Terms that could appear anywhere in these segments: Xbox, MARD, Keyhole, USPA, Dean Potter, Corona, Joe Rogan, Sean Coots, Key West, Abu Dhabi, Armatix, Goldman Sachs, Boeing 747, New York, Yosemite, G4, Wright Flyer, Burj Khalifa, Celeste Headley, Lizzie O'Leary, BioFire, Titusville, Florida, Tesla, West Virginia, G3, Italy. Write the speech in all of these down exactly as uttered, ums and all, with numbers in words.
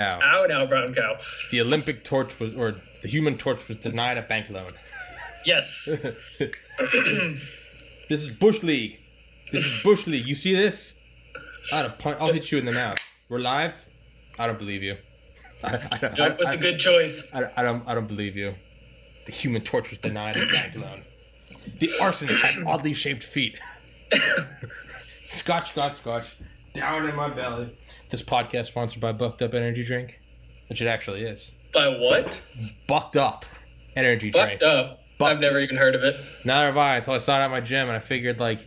Out, Al Branco. The Olympic torch was, or the human torch was denied a bank loan. Yes. This is Bush League. This is Bush League. You see this? I'll, I'll hit you in the mouth. We're live? I don't believe you. That was a good choice. I, I, don't, I don't believe you. The human torch was denied a bank loan. The arsonist had oddly shaped feet. Scotch, scotch, scotch. Down in my belly. This podcast sponsored by Bucked Up Energy Drink, which it actually is. By what? Bucked Up Energy Drink. Bucked Up? Bucked. I've never even heard of it. Neither have I, until I saw it at my gym, and I figured, like,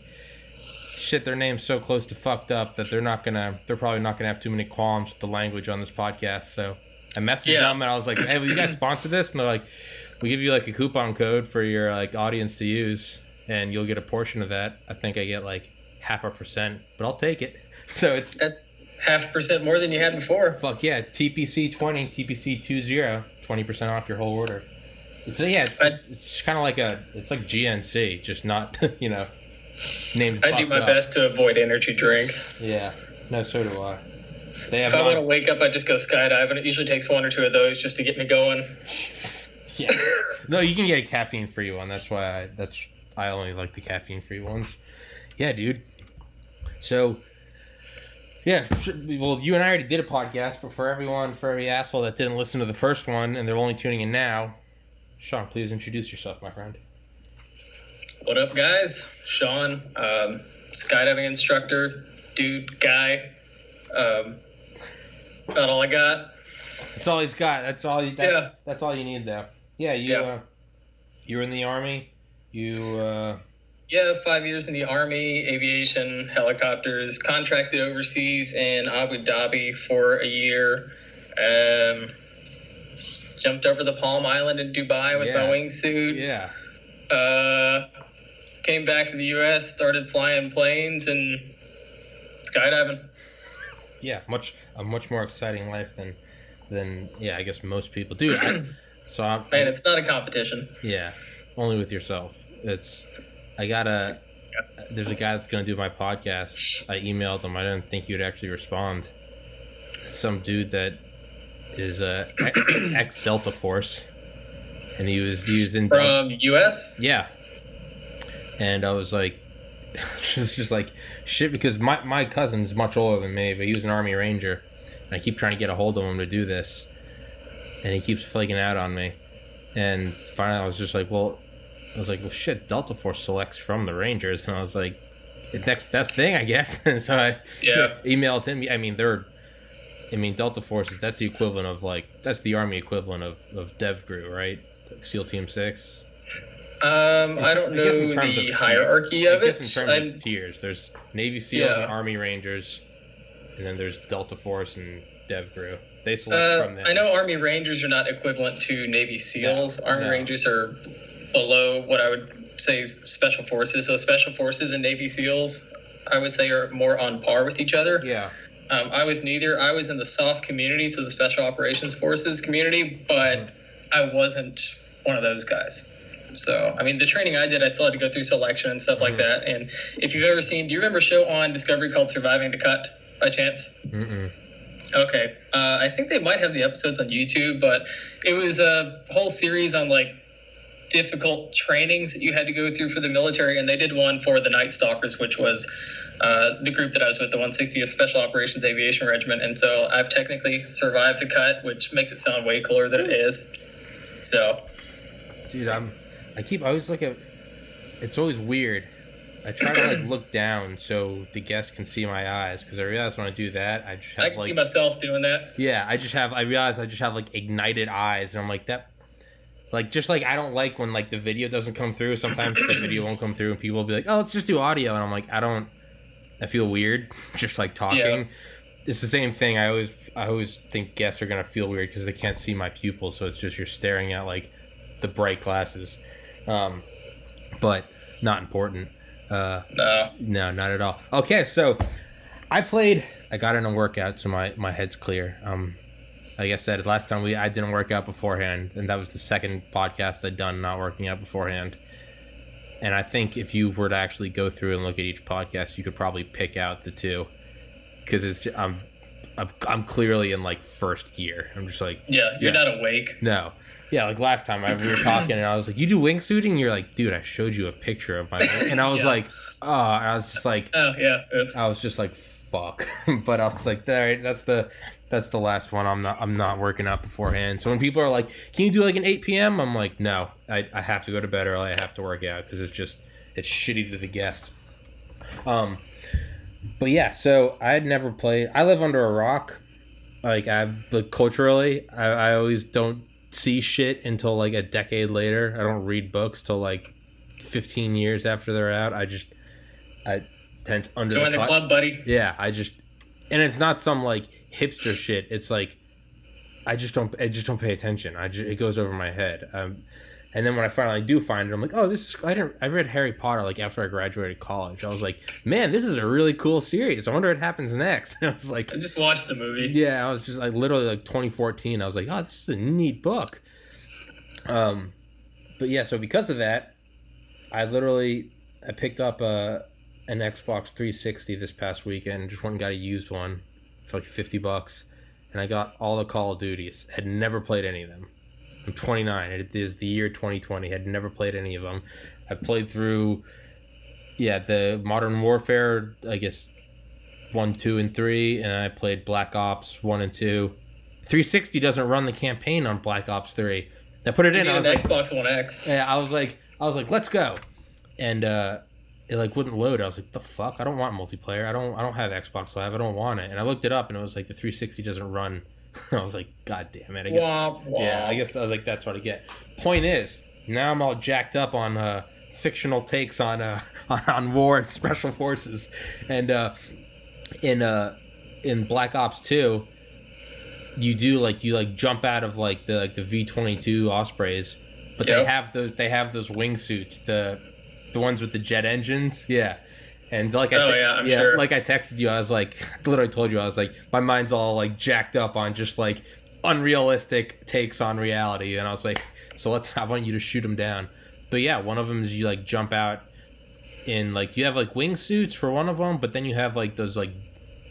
shit, their name's so close to fucked up that they're not gonna, they're probably not gonna have too many qualms with the language on this podcast. So I messaged yeah. them, and I was like, hey, will you guys sponsor this? And they're like, we give you, like, a coupon code for your, like, audience to use, and you'll get a portion of that. I think I get, like, half a percent, but I'll take it. So it's... At half percent more than you had before. Fuck yeah. T P C twenty, T P C twenty, twenty percent off your whole order. So yeah, it's, I, it's, it's just kind of like a, it's like G N C, just not, you know, named I do my up. best to avoid energy drinks. Yeah. No, so do I. They have if I want to wake up, I just go skydiving. It usually takes one or two of those just to get me going. Yeah. No, you can get a caffeine-free one. That's why I, that's, I only like the caffeine-free ones. Yeah, dude. So... Yeah, well, you and I already did a podcast, but for everyone, for every asshole that didn't listen to the first one and they're only tuning in now, Sean, please introduce yourself, my friend. What up, guys? Sean, um, skydiving instructor, dude, guy. Um, about all I got. That's all he's got. That's all. You, that, yeah. That's all you need, though. Yeah, you. Yeah. Uh, you were in the Army. You. Uh, Yeah, five years in the Army, aviation, helicopters, contracted overseas in Abu Dhabi for a year. Um, jumped over the Palm Island in Dubai with yeah. my wingsuit. Yeah. Uh, came back to the U S, started flying planes and skydiving. Yeah, much a much more exciting life than, than yeah, I guess most people do. I, so I'm, Man, it's not a competition. Yeah, only with yourself. It's... I got a, there's a guy that's going to do my podcast. I emailed him. I didn't think he would actually respond. It's some dude that is a ex-Delta Force. And he was, he was in... From Del- U S? Yeah. And I was like, just, just like, shit, because my, my cousin's much older than me, but he was an Army Ranger. And I keep trying to get a hold of him to do this. And he keeps flaking out on me. And finally I was just like, well... I was like, well, shit, Delta Force selects from the Rangers. And I was like, the next best thing, I guess. And so I yeah. emailed him. I mean, they're, I mean, Delta Force, that's the equivalent of, like, that's the Army equivalent of, of DevGru, right? Like SEAL Team six? Um, I don't I know in terms the of hierarchy tier, of it. I guess in terms I'm... of tiers, there's Navy SEALs yeah. and Army Rangers, and then there's Delta Force and DevGru. They select uh, from them. I know Army Rangers are not equivalent to Navy SEALs. No, Army no. Rangers are... below what I would say is Special Forces. So Special Forces and Navy SEALs, I would say, are more on par with each other. Yeah. Um, I was neither. I was in the soft community, so the Special Operations Forces community, but mm. I wasn't one of those guys. So, I mean, the training I did, I still had to go through selection and stuff mm. like that. And if you've ever seen, do you remember a show on Discovery called Surviving the Cut, by chance? Mm-mm. Okay. Uh, I think they might have the episodes on YouTube, but it was a whole series on, like, difficult trainings that you had to go through for the military, and they did one for the Night Stalkers, which was uh, the group that I was with, the one sixtieth Special Operations Aviation Regiment, and so I've technically survived the cut, which makes it sound way cooler than it is. So, dude, I'm I keep I always look at it's always weird. I try to like look down so the guest can see my eyes, because I realize when I do that, I just have, I can like, see myself doing that. Yeah, I just have I realize I just have like ignited eyes, and I'm like that. Like, just like I don't like when, like, the video doesn't come through. Sometimes the video won't come through and people will be like, oh, let's just do audio. And I'm like, I don't, I feel weird just, like, talking. Yeah. It's the same thing. I always I always think guests are going to feel weird because they can't see my pupils. So it's just you're staring at, like, the bright glasses. Um, but not important. Uh, no. No, not at all. Okay, so I played, I got in a workout, so my, my head's clear. Um Like I said, last time we I didn't work out beforehand, and that was the second podcast I'd done not working out beforehand. And I think if you were to actually go through and look at each podcast, you could probably pick out the two, because it's just, I'm I'm, I'm clearly in like first gear. I'm just like, yeah, you're yes. not awake. No. Yeah, like last time I, we were talking and I was like, you do wingsuiting? You're like, dude, I showed you a picture of my, and I was yeah. like, oh, and I was just like, oh yeah. Oops. I was just like, fuck. But I was like, all right, that's the, that's the last one. I'm not, I'm not working out beforehand. So when people are like, can you do like an eight P M? I'm like, no, I, I have to go to bed early. I have to work out because it's just, it's shitty to the guest. Um, But yeah, so I had never played. I live under a rock. Like I, like culturally, I, I always don't see shit until like a decade later. I don't read books till like fifteen years after they're out. I just, I tend to under join the, the club, buddy. Yeah, I just, and it's not some like hipster shit. It's like, I just don't, I just don't pay attention. I just, it goes over my head. Um, And then when I finally do find it, I'm like, oh, this is, I, didn't, I read Harry Potter, like, after I graduated college. I was like, man, this is a really cool series. I wonder what happens next. And I was like... I just watched the movie. Yeah, I was just, like, literally, like, twenty fourteen, I was like, oh, this is a neat book. Um, But, yeah, so because of that, I literally, I picked up a, an Xbox three sixty this past weekend. Just went and got a used one for, like, fifty bucks. And I got all the Call of Duties. Had never played any of them. I'm twenty-nine. It is the year twenty twenty. Had never played any of them. I played through, yeah, the Modern Warfare, I guess, one, two, and three, and I played Black Ops one and two. three sixty doesn't run the campaign on Black Ops three. I put it you in. I was like, Xbox One X. Yeah, I was like, I was like, let's go, and uh, it like wouldn't load. I was like, the fuck, I don't want multiplayer. I don't, I don't have Xbox Live. I don't want it. And I looked it up, and it was like the three sixty doesn't run. I was like, God damn it. I guess, womp, womp. Yeah, I guess I was like, that's what I get. Point is, now I'm all jacked up on uh, fictional takes on uh, on war and special forces. And uh, in uh, in Black Ops two, you do like you like jump out of like the like the V twenty-two Ospreys, but yep. they have those they have those wingsuits, the the ones with the jet engines. Yeah. And like I, te- oh, yeah, I'm yeah, sure. like I texted you, I was like, literally told you, I was like, my mind's all like jacked up on just like unrealistic takes on reality. And I was like, so let's, I want you to shoot them down. But yeah, one of them is you like jump out in like, you have like wingsuits for one of them, but then you have like those like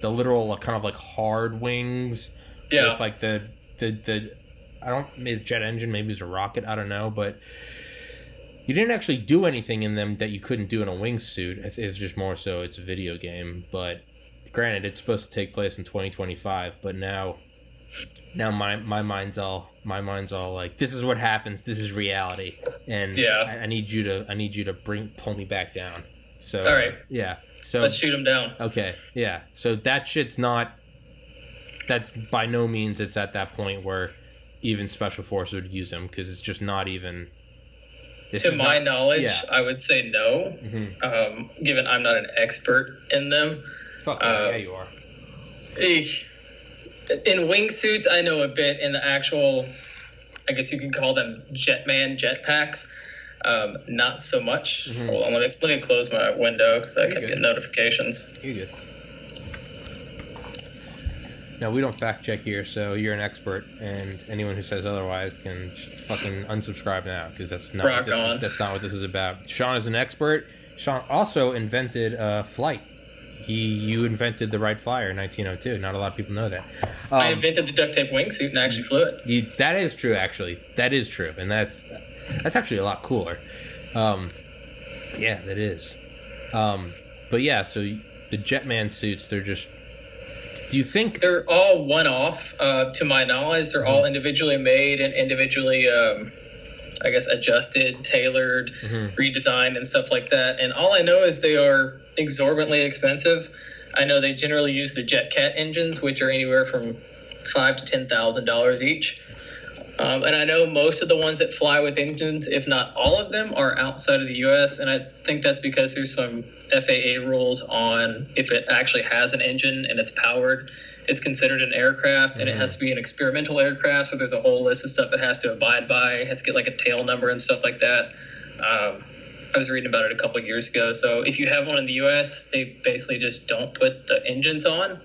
the literal like, kind of like hard wings. Yeah. With like the, the, the, I don't, maybe it's jet engine, maybe it's a rocket, I don't know, but... You didn't actually do anything in them that you couldn't do in a wingsuit. It's just more so it's a video game. But granted, it's supposed to take place in twenty twenty-five. But now, now my my mind's all my mind's all like, this is what happens. This is reality. And yeah. I, I need you to I need you to bring pull me back down. So all right, yeah. So let's shoot him down. Okay, yeah. So that shit's not. That's by no means it's at that point where even special forces would use them because it's just not even. This to my not, knowledge, yeah. I would say no, mm-hmm. um, given I'm not an expert in them. Fuck, uh, yeah, you are. In wingsuits, I know a bit. In the actual, I guess you could call them jetman, jetpacks, um, not so much. Mm-hmm. Hold on, let me, let me close my window because I kept getting notifications. You good. Now, we don't fact check here, so you're an expert, and anyone who says otherwise can fucking unsubscribe now, because that's not what this, that's not what this is about. Sean is an expert. Sean also invented uh, flight. He, you invented the Wright Flyer in nineteen oh two. Not a lot of people know that. Um, I invented the duct tape wingsuit and actually flew it. You, that is true, actually. That is true, and that's that's actually a lot cooler. Um, yeah, that is. Um, but yeah, so the Jetman suits, they're just... Do you think they're all one-off? Uh, to my knowledge, they're mm-hmm. all individually made and individually, um, I guess, adjusted, tailored, mm-hmm. redesigned, and stuff like that. And all I know is they are exorbitantly expensive. I know they generally use the Jet Cat engines, which are anywhere from five to ten thousand dollars each. Um, and I know most of the ones that fly with engines, if not all of them, are outside of the U S. And I think that's because there's some F A A rules on if it actually has an engine and it's powered, it's considered an aircraft, and mm-hmm. it has to be an experimental aircraft. So there's a whole list of stuff it has to abide by. It has to get like a tail number and stuff like that. Um, I was reading about it a couple of years ago. So if you have one in the U S, they basically just don't put the engines on.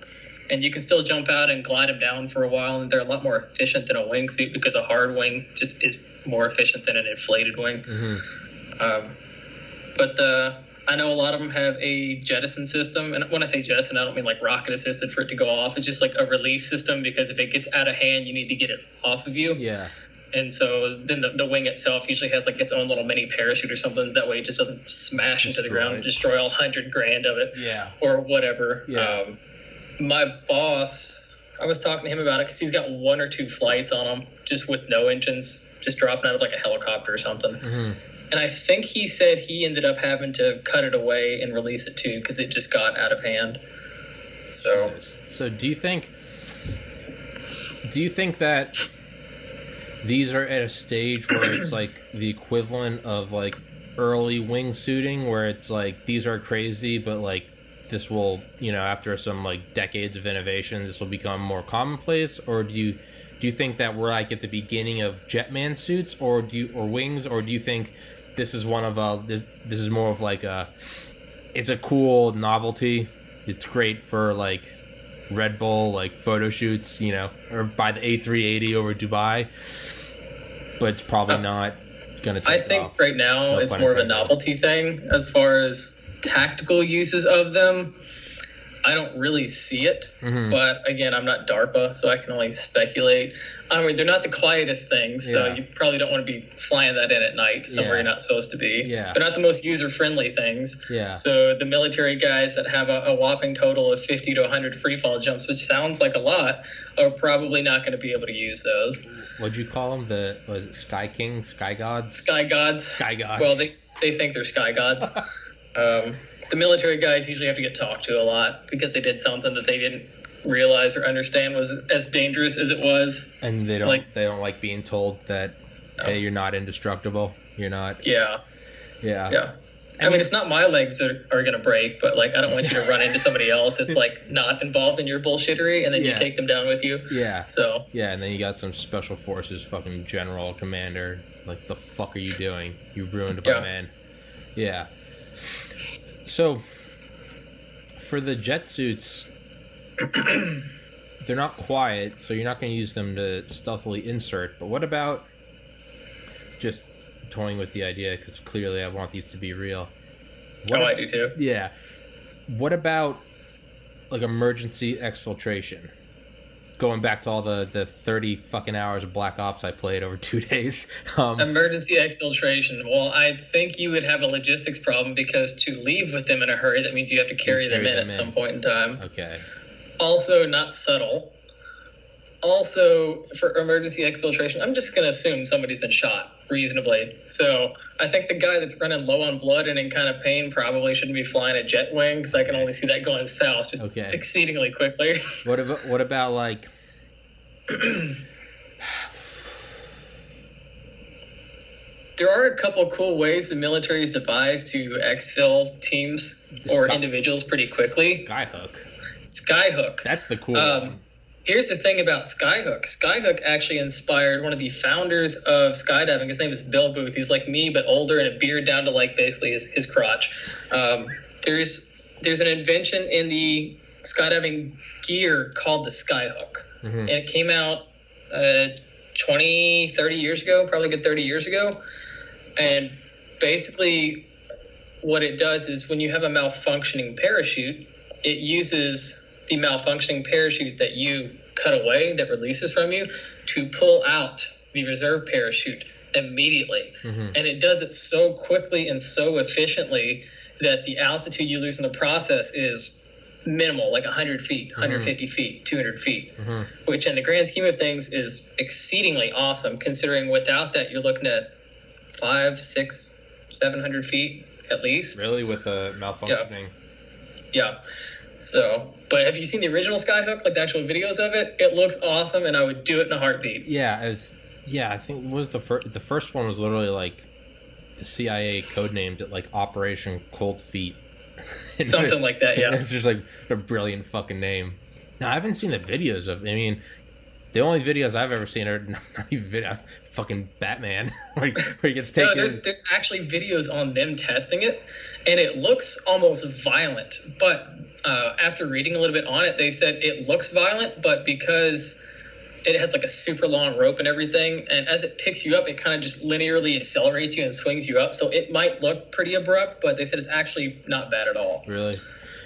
And you can still jump out and glide them down for a while, and they're a lot more efficient than a wingsuit because a hard wing just is more efficient than an inflated wing. Mm-hmm. Um, but the I know a lot of them have a jettison system. And when I say jettison, I don't mean like rocket assisted for it to go off. It's just like a release system, because if it gets out of hand, you need to get it off of you. Yeah. And so then the, the wing itself usually has like its own little mini parachute or something. That way it just doesn't smash destroy into the ground and destroy all hundred grand of it. Yeah. Or whatever. Yeah. Um, my boss, I was talking to him about it because he's got one or two flights on him just with no engines, just dropping out of like a helicopter or something. Mm-hmm. And I think he said he ended up having to cut it away and release it too, because it just got out of hand. So, so do you think, do you think that these are at a stage where it's like the equivalent of like early wingsuiting, where it's like, these are crazy, but like this will, you know, after some like decades of innovation, this will become more commonplace? Or do you, do you think that we're like at the beginning of Jetman suits, or do you, or wings, or do you think this is one of a, this, this is more of like a, it's a cool novelty, it's great for like Red Bull, like photo shoots, you know, or by the A three eighty over Dubai, but it's probably uh, not going to take I think off. Right now no it's more of a novelty it. thing. As far as tactical uses of them, I don't really see it, mm-hmm. but again, I'm not DARPA, so I can only speculate. I mean, they're not the quietest things, so yeah. you probably don't want to be flying that in at night somewhere yeah. you're not supposed to be. Yeah. They're not the most user-friendly things. Yeah. So the military guys that have a, a whopping total of fifty to one hundred freefall jumps, which sounds like a lot, are probably not going to be able to use those. What'd you call them? The was it Sky King? Sky Gods? Sky Gods. Sky Gods. Well, they, they think they're Sky Gods. um... The military guys usually have to get talked to a lot because they did something that they didn't realize or understand was as dangerous as it was. And they don't like, they don't like being told that, no. hey, you're not indestructible. You're not. Yeah. Yeah. Yeah. I, I mean, mean, it's not my legs that are, are going to break, but like, I don't want you to run into somebody else. It's like not involved in your bullshittery, and then yeah. you take them down with you. Yeah. So. Yeah. And then you got some special forces, fucking general commander. Like, the fuck are you doing? You ruined my yeah. man. Yeah. So, for the jet suits, they're not quiet, so you're not going to use them to stealthily insert. But what about, just toying with the idea, because clearly I want these to be real. What oh, ab- I do too. Yeah. What about, like, emergency exfiltration? Going back to all the, the thirty fucking hours of Black Ops I played over two days. Um, Emergency exfiltration. Well, I think you would have a logistics problem, because to leave with them in a hurry, that means you have to carry, carry them in them at in. some point in time. Okay. Also, not subtle. Also, for emergency exfiltration, I'm just going to assume somebody's been shot reasonably. So I think the guy that's running low on blood and in kind of pain probably shouldn't be flying a jet wing, because I can only see that going south just okay. exceedingly quickly. What about, what about like... There are a couple cool ways the military's devised to exfil teams the or sky- individuals pretty quickly. Skyhook. Skyhook. That's the cool um, one. Here's the thing about Skyhook. Skyhook actually inspired one of the founders of skydiving. His name is Bill Booth. He's like me, but older, and a beard down to like basically his, his crotch. Um, there's there's an invention in the skydiving gear called the Skyhook. Mm-hmm. And it came out uh, twenty, thirty years ago, probably a good thirty years ago. And basically what it does is when you have a malfunctioning parachute, it uses the malfunctioning parachute that you cut away, that releases from you, to pull out the reserve parachute immediately. Mm-hmm. And it does it so quickly and so efficiently that the altitude you lose in the process is minimal, like one hundred feet, one hundred fifty mm-hmm. feet, two hundred feet, mm-hmm. which in the grand scheme of things is exceedingly awesome, considering without that you're looking at five, six, seven hundred feet at least. Really, with a malfunctioning? Yeah. yeah. So, but have you seen the original Skyhook, like the actual videos of it? It looks awesome, and I would do it in a heartbeat. Yeah, as yeah, I think what was the first the first one was literally like the C I A codenamed it like Operation Cold Feet, something it, like that. Yeah, it's just like a brilliant fucking name. Now I haven't seen the videos of. I mean, the only videos I've ever seen are not even video, fucking Batman, where he, where he gets taken. No, there's there's actually videos on them testing it, and it looks almost violent, but. Uh, after reading a little bit on it, they said it looks violent, but because it has like a super long rope and everything. And as it picks you up, it kind of just linearly accelerates you and swings you up. So it might look pretty abrupt, but they said it's actually not bad at all. Really?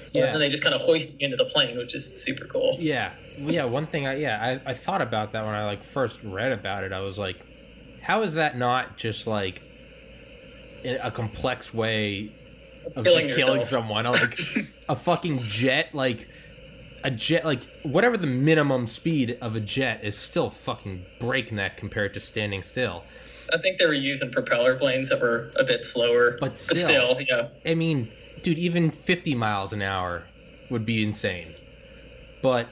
So, yeah. And they just kind of hoist you into the plane, which is super cool. Yeah. Yeah. One thing I, yeah, I, I thought about that when I like first read about it, I was like, how is that not just like in a complex way of killing just killing yourself. someone? I'm like a fucking jet, like a jet, like whatever the minimum speed of a jet is still fucking breakneck compared to standing still. I think they were using propeller planes that were a bit slower, but still, but still yeah. I mean, dude, even fifty miles an hour would be insane, but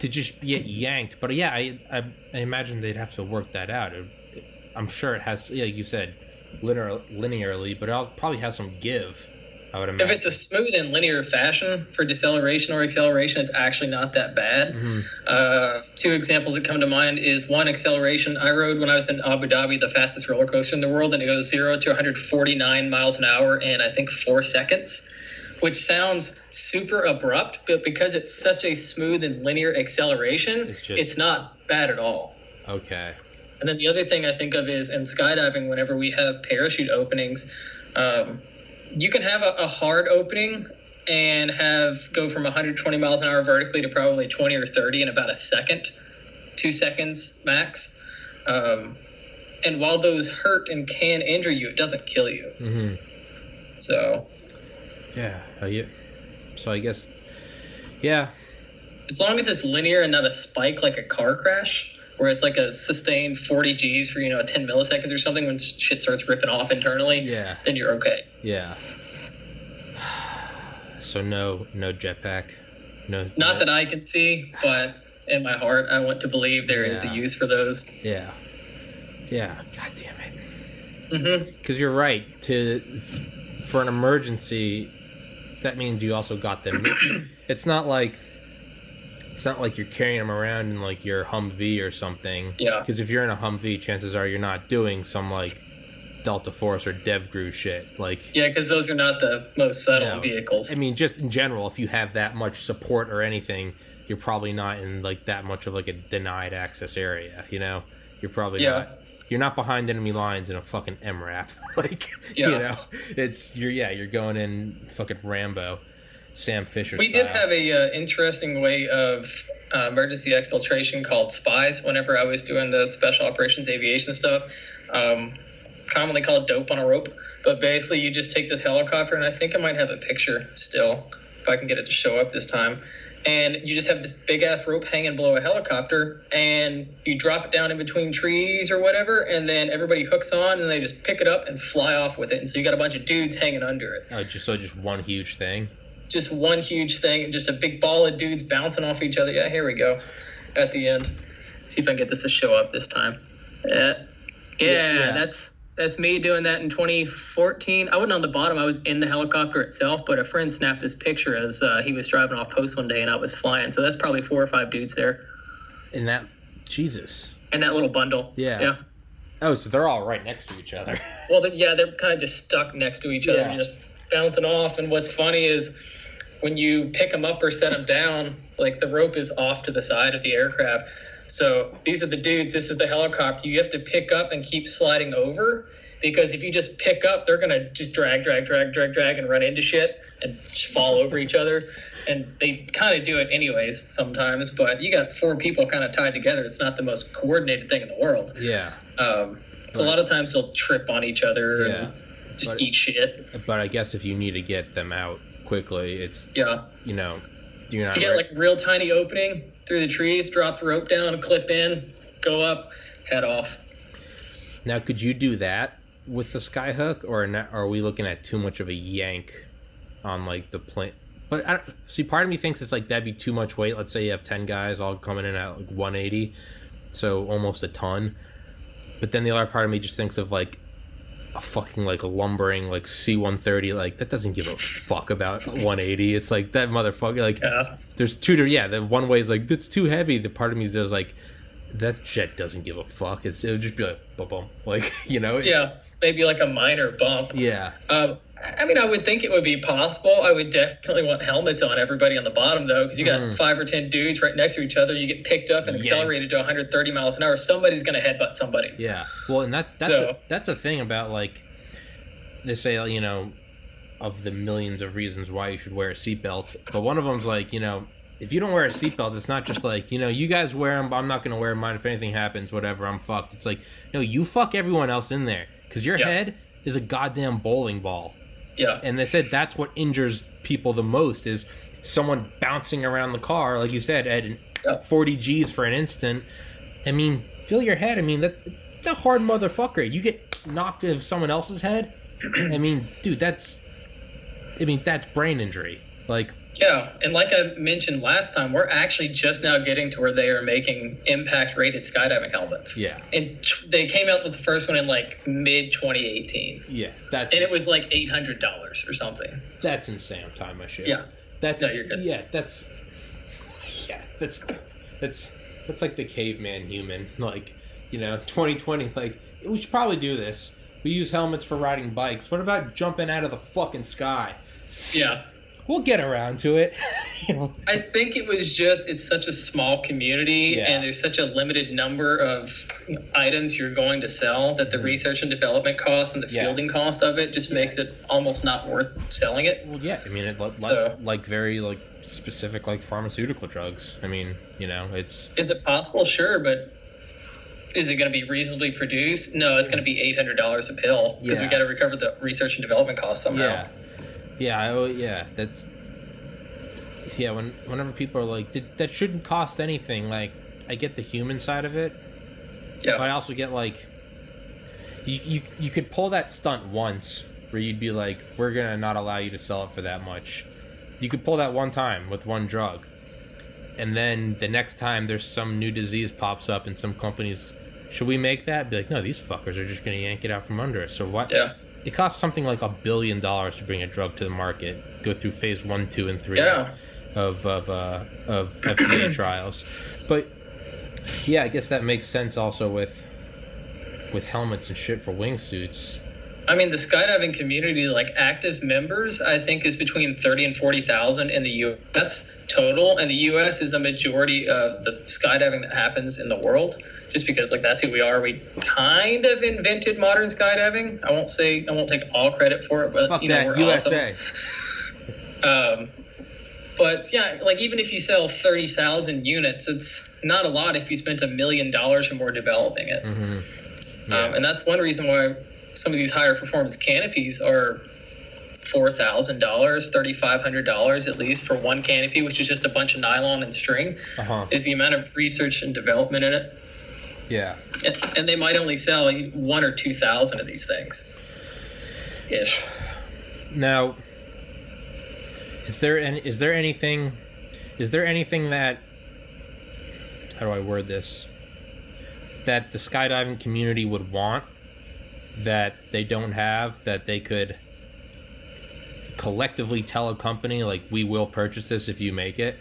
to just get yanked. But yeah, I, I, I imagine they'd have to work that out. It, it, I'm sure it has, like you said, linear, linearly, but it probably has some give. I would imagine. If it's a smooth and linear fashion for deceleration or acceleration, it's actually not that bad. Mm-hmm. Uh, two examples that come to mind is one acceleration. I rode when I was in Abu Dhabi, the fastest roller coaster in the world, and it goes zero to one forty-nine miles an hour in, I think, four seconds, which sounds super abrupt, but because it's such a smooth and linear acceleration, it's, just... it's not bad at all. Okay. And then the other thing I think of is in skydiving, whenever we have parachute openings, um, you can have a, a hard opening and have go from one twenty miles an hour vertically to probably twenty or thirty in about a second, two seconds max. Um, and while those hurt and can injure you, it doesn't kill you. Mm-hmm. So, yeah. Are you, so I guess, yeah. As long as it's linear and not a spike like a car crash, where it's like a sustained forty G's for, you know, ten milliseconds or something when shit starts ripping off internally, yeah. then you're okay. Yeah. So no no jetpack. No. Not jet. That I can see, but in my heart, I want to believe there yeah. is a use for those. Yeah. Yeah. God damn it. Mm-hmm. Because you're right. To For an emergency, that means you also got them. It's not like... It's not like you're carrying them around in like your Humvee or something. Yeah. Because if you're in a Humvee, chances are you're not doing some like Delta Force or DevGru shit. Like. Yeah, because those are not the most subtle you know, vehicles. I mean, just in general, if you have that much support or anything, you're probably not in like that much of like a denied access area. You know, you're probably yeah. not. You're not behind enemy lines in a fucking M RAP. like yeah. you know, it's you're yeah you're going in fucking Rambo. Sam Fisher we style. Did have a uh, interesting way of uh, emergency exfiltration called SPIES whenever I was doing the special operations aviation stuff, um, commonly called dope on a rope. But basically you just take this helicopter, and I think I might have a picture still if I can get it to show up this time, and you just have this big ass rope hanging below a helicopter, and you drop it down in between trees or whatever, and then everybody hooks on and they just pick it up and fly off with it. And so you got a bunch of dudes hanging under it. Oh, just so just one huge thing? Just one huge thing, just a big ball of dudes bouncing off each other. Yeah, here we go. At the end, let's see if I can get this to show up this time. Yeah, yeah, yeah. that's that's me doing that in twenty fourteen. I wasn't on the bottom; I was in the helicopter itself. But a friend snapped this picture as uh, he was driving off post one day, and I was flying. So that's probably four or five dudes there. And that, Jesus. And that little bundle. Yeah. Yeah. Oh, so they're all right next to each other. Well, they're, yeah, they're kind of just stuck next to each other, yeah. just bouncing off. And what's funny is, when you pick them up or set them down, like the rope is off to the side of the aircraft. So these are the dudes. This is the helicopter. You have to pick up and keep sliding over, because if you just pick up, they're going to just drag, drag, drag, drag, drag, and run into shit and just fall over each other. And they kind of do it anyways sometimes, but you got four people kind of tied together. It's not the most coordinated thing in the world. Yeah. Um, so right. A lot of times they'll trip on each other yeah. and just but, eat shit. But I guess if you need to get them out quickly, it's yeah you know you're not you get like real tiny opening through the trees, drop the rope down, clip in, go up, head off. Now could you do that with the Skyhook, or not, are we looking at too much of a yank on like the plane? But I don't see, part of me thinks it's like that'd be too much weight. Let's say you have ten guys all coming in at like one eighty, so almost a ton. But then the other part of me just thinks of like a fucking like a lumbering like C one thirty, like that doesn't give a fuck about one eighty. It's like that motherfucker, like yeah. there's two yeah the one way is like that's too heavy. The part of me is like that jet doesn't give a fuck. It's it'll just be like bump bump, like you know it, yeah maybe like a minor bump. Yeah um I mean, I would think it would be possible. I would definitely want helmets on everybody on the bottom, though, because you got mm. five or ten dudes right next to each other. You get picked up and accelerated yeah. to one hundred thirty miles an hour. Somebody's going to headbutt somebody. Yeah. Well, and that, that's so, a, that's a thing about, like, they say, you know, of the millions of reasons why you should wear a seatbelt. But one of them's like, you know, if you don't wear a seatbelt, it's not just like, you know, you guys wear them, but I'm not going to wear mine. If anything happens, whatever, I'm fucked. It's like, no, you fuck everyone else in there because your yeah. head is a goddamn bowling ball. Yeah. And they said that's what injures people the most is someone bouncing around the car, like you said, at yeah. forty G's for an instant. I mean, feel your head. I mean, that, that's a hard motherfucker. You get knocked into someone else's head. I mean, dude, that's, I mean, that's brain injury. Like, yeah, and like I mentioned last time, we're actually just now getting to where they are making impact-rated skydiving helmets. Yeah. And tr- they came out with the first one in, like, mid twenty eighteen. Yeah. That's and it was, like, eight hundred dollars or something. That's insane. I'm tying my shit. Yeah. That's, no, you're good. Yeah, that's... Yeah, that's... That's that's like the caveman human. Like, you know, twenty twenty, like, we should probably do this. We use helmets for riding bikes. What about jumping out of the fucking sky? Yeah. We'll get around to it. You know? I think it was just, it's such a small community yeah. and there's such a limited number of items you're going to sell that the research and development costs and the yeah. fielding cost of it just makes it almost not worth selling it. Well, yeah. I mean, it, like, so, like very like specific, like pharmaceutical drugs. I mean, you know, it's... Is it possible? Sure, but... Is it going to be reasonably produced? No, it's going to be eight hundred dollars a pill because yeah. we got to recover the research and development costs somehow. Yeah, yeah, I, yeah. That's yeah. When whenever people are like, that, that shouldn't cost anything. Like, I get the human side of it. Yeah. But I also get like, you you you could pull that stunt once where you'd be like, we're gonna not allow you to sell it for that much. You could pull that one time with one drug. And then the next time there's some new disease pops up and some companies, should we make that? Be like, no, these fuckers are just going to yank it out from under us. So what? Yeah. It costs something like a billion dollars to bring a drug to the market, go through phase one, two, and three yeah. of of uh, of F D A trials. But yeah, I guess that makes sense also with with helmets and shit for wingsuits. I mean, the skydiving community, like active members, I think is between thirty and forty thousand in the U S total, and the U S is a majority of the skydiving that happens in the world. Just because, like, that's who we are. We kind of invented modern skydiving. I won't say I won't take all credit for it, but Fuck you know that. we're U S A. Awesome. Um, but yeah, like even if you sell thirty thousand units, it's not a lot if you spent a million dollars or more developing it. Mm-hmm. Yeah. Um, and that's one reason why some of these higher performance canopies are four thousand dollars, three thousand five hundred dollars at least for one canopy, which is just a bunch of nylon and string, uh-huh. is the amount of research and development in it. Yeah. And, and they might only sell one or two thousand of these things. Ish. Now, is there, any, is there anything, is there anything that, how do I word this, that the skydiving community would want that they don't have, that they could collectively tell a company, like, we will purchase this if you make it?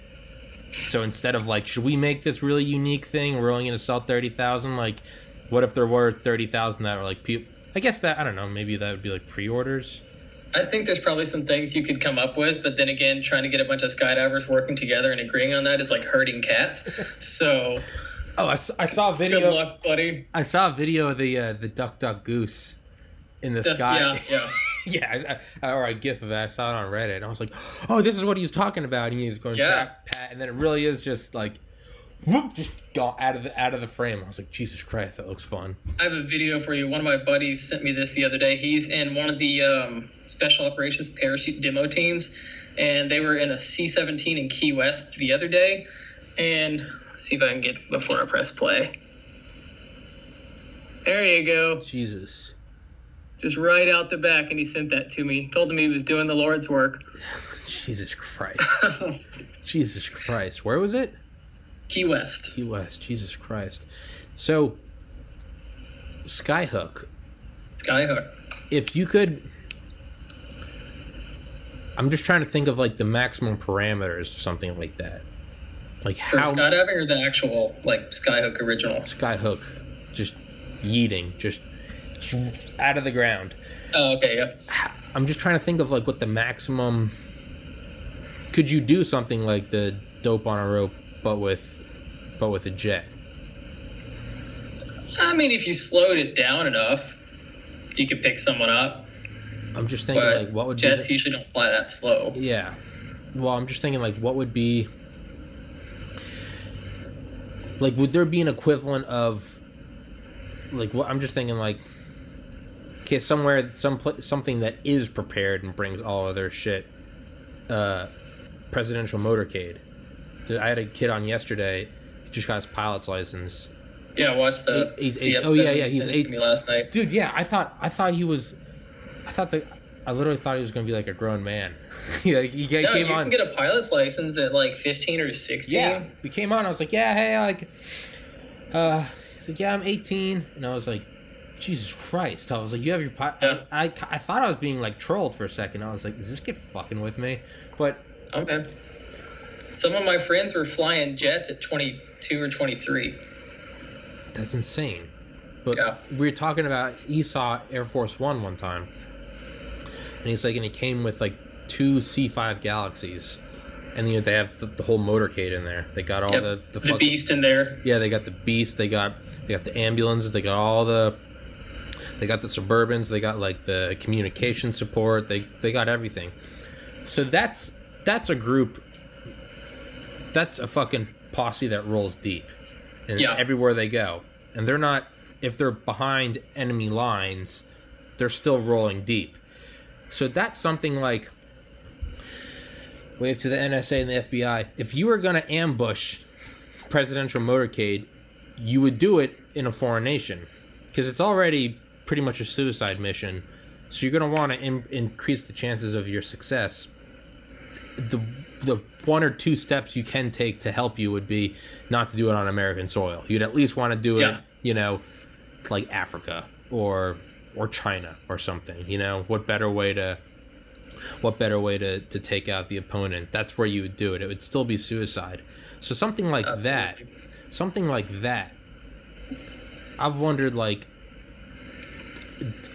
So instead of like, should we make this really unique thing, we're only going to sell thirty thousand, like, what if there were thirty thousand that were like people? I guess that, I don't know, maybe that would be like pre-orders. I think there's probably some things you could come up with, but then again, trying to get a bunch of skydivers working together and agreeing on that is like herding cats. So oh, I, I saw a video. Good luck, buddy. I saw a video of the uh, the duck, duck, goose in the That's, sky. Yeah, yeah, yeah. I, I, or a gif of it. I saw it on Reddit. And I was like, oh, this is what he's talking about. And he's going, yeah, pat, pat, and then it really is just like, whoop, just go out of the out of the frame. I was like, Jesus Christ, that looks fun. I have a video for you. One of my buddies sent me this the other day. He's in one of the um, special operations parachute demo teams, and they were in a C seventeen in Key West the other day, and. See if I can get before I press play. There you go. Jesus. Just right out the back, and he sent that to me. Told him he was doing the Lord's work. Jesus Christ. Jesus Christ. Where was it? Key West. Key West. Jesus Christ. So, Skyhook. Skyhook. If you could... I'm just trying to think of, like, the maximum parameters or something like that. Like how, for skydiving or the actual, like, Skyhook original? Skyhook. Just yeeting. Just out of the ground. Oh, okay, yeah. How, I'm just trying to think of like what the maximum. Could you do something like the dope on a rope, but with, but with a jet? I mean, if you slowed it down enough, you could pick someone up. I'm just thinking, but like, what would jets be the... usually don't fly that slow. Yeah. Well, I'm just thinking, like, what would be, like, would there be an equivalent of, like, what I'm just thinking, like, okay, somewhere, some something that is prepared and brings all of their shit. Uh, presidential motorcade. I had a kid on yesterday. He just got his pilot's license. Yeah, I watched the. He, he's eight. The oh yeah, yeah. He's eight. Me last night, dude. Yeah, I thought, I thought he was, I thought that, I literally thought he was going to be like a grown man. Yeah, he, he no, came you on. You can get a pilot's license at like fifteen or sixteen. Yeah, we came on. I was like, yeah, hey, like, uh, he's like, yeah, I'm eighteen, and I was like, Jesus Christ. I was like, you have your pi-. Yeah. I, I, I thought I was being like trolled for a second. I was like, is this kid fucking with me? But oh man, some of my friends were flying jets at twenty-two or twenty-three. That's insane. But yeah, we were talking about, he saw Air Force One one time, and he's like, and he came with like two C five Galaxies, and you know, they have the, the whole motorcade in there. They got all yep. the the, the fuck- beast in there. Yeah, they got the beast. They got they got the ambulances. They got all the. They got the Suburbans, they got like the communication support, they they got everything. So that's that's a group, that's a fucking posse that rolls deep. And yeah, everywhere they go. And they're not, if they're behind enemy lines, they're still rolling deep. So that's something like, wave to the N S A and the F B I. If you were going to ambush presidential motorcade, you would do it in a foreign nation. Because it's already pretty much a suicide mission, so you're going to want to in- increase the chances of your success. The the one or two steps you can take to help you would be not to do it on American soil. You'd at least want to do yeah. it, you know, like Africa or or China or something. You know, what better way to what better way to, to take out the opponent? That's where you would do it. It would still be suicide. So something like Absolutely. that, something like that. I've wondered like.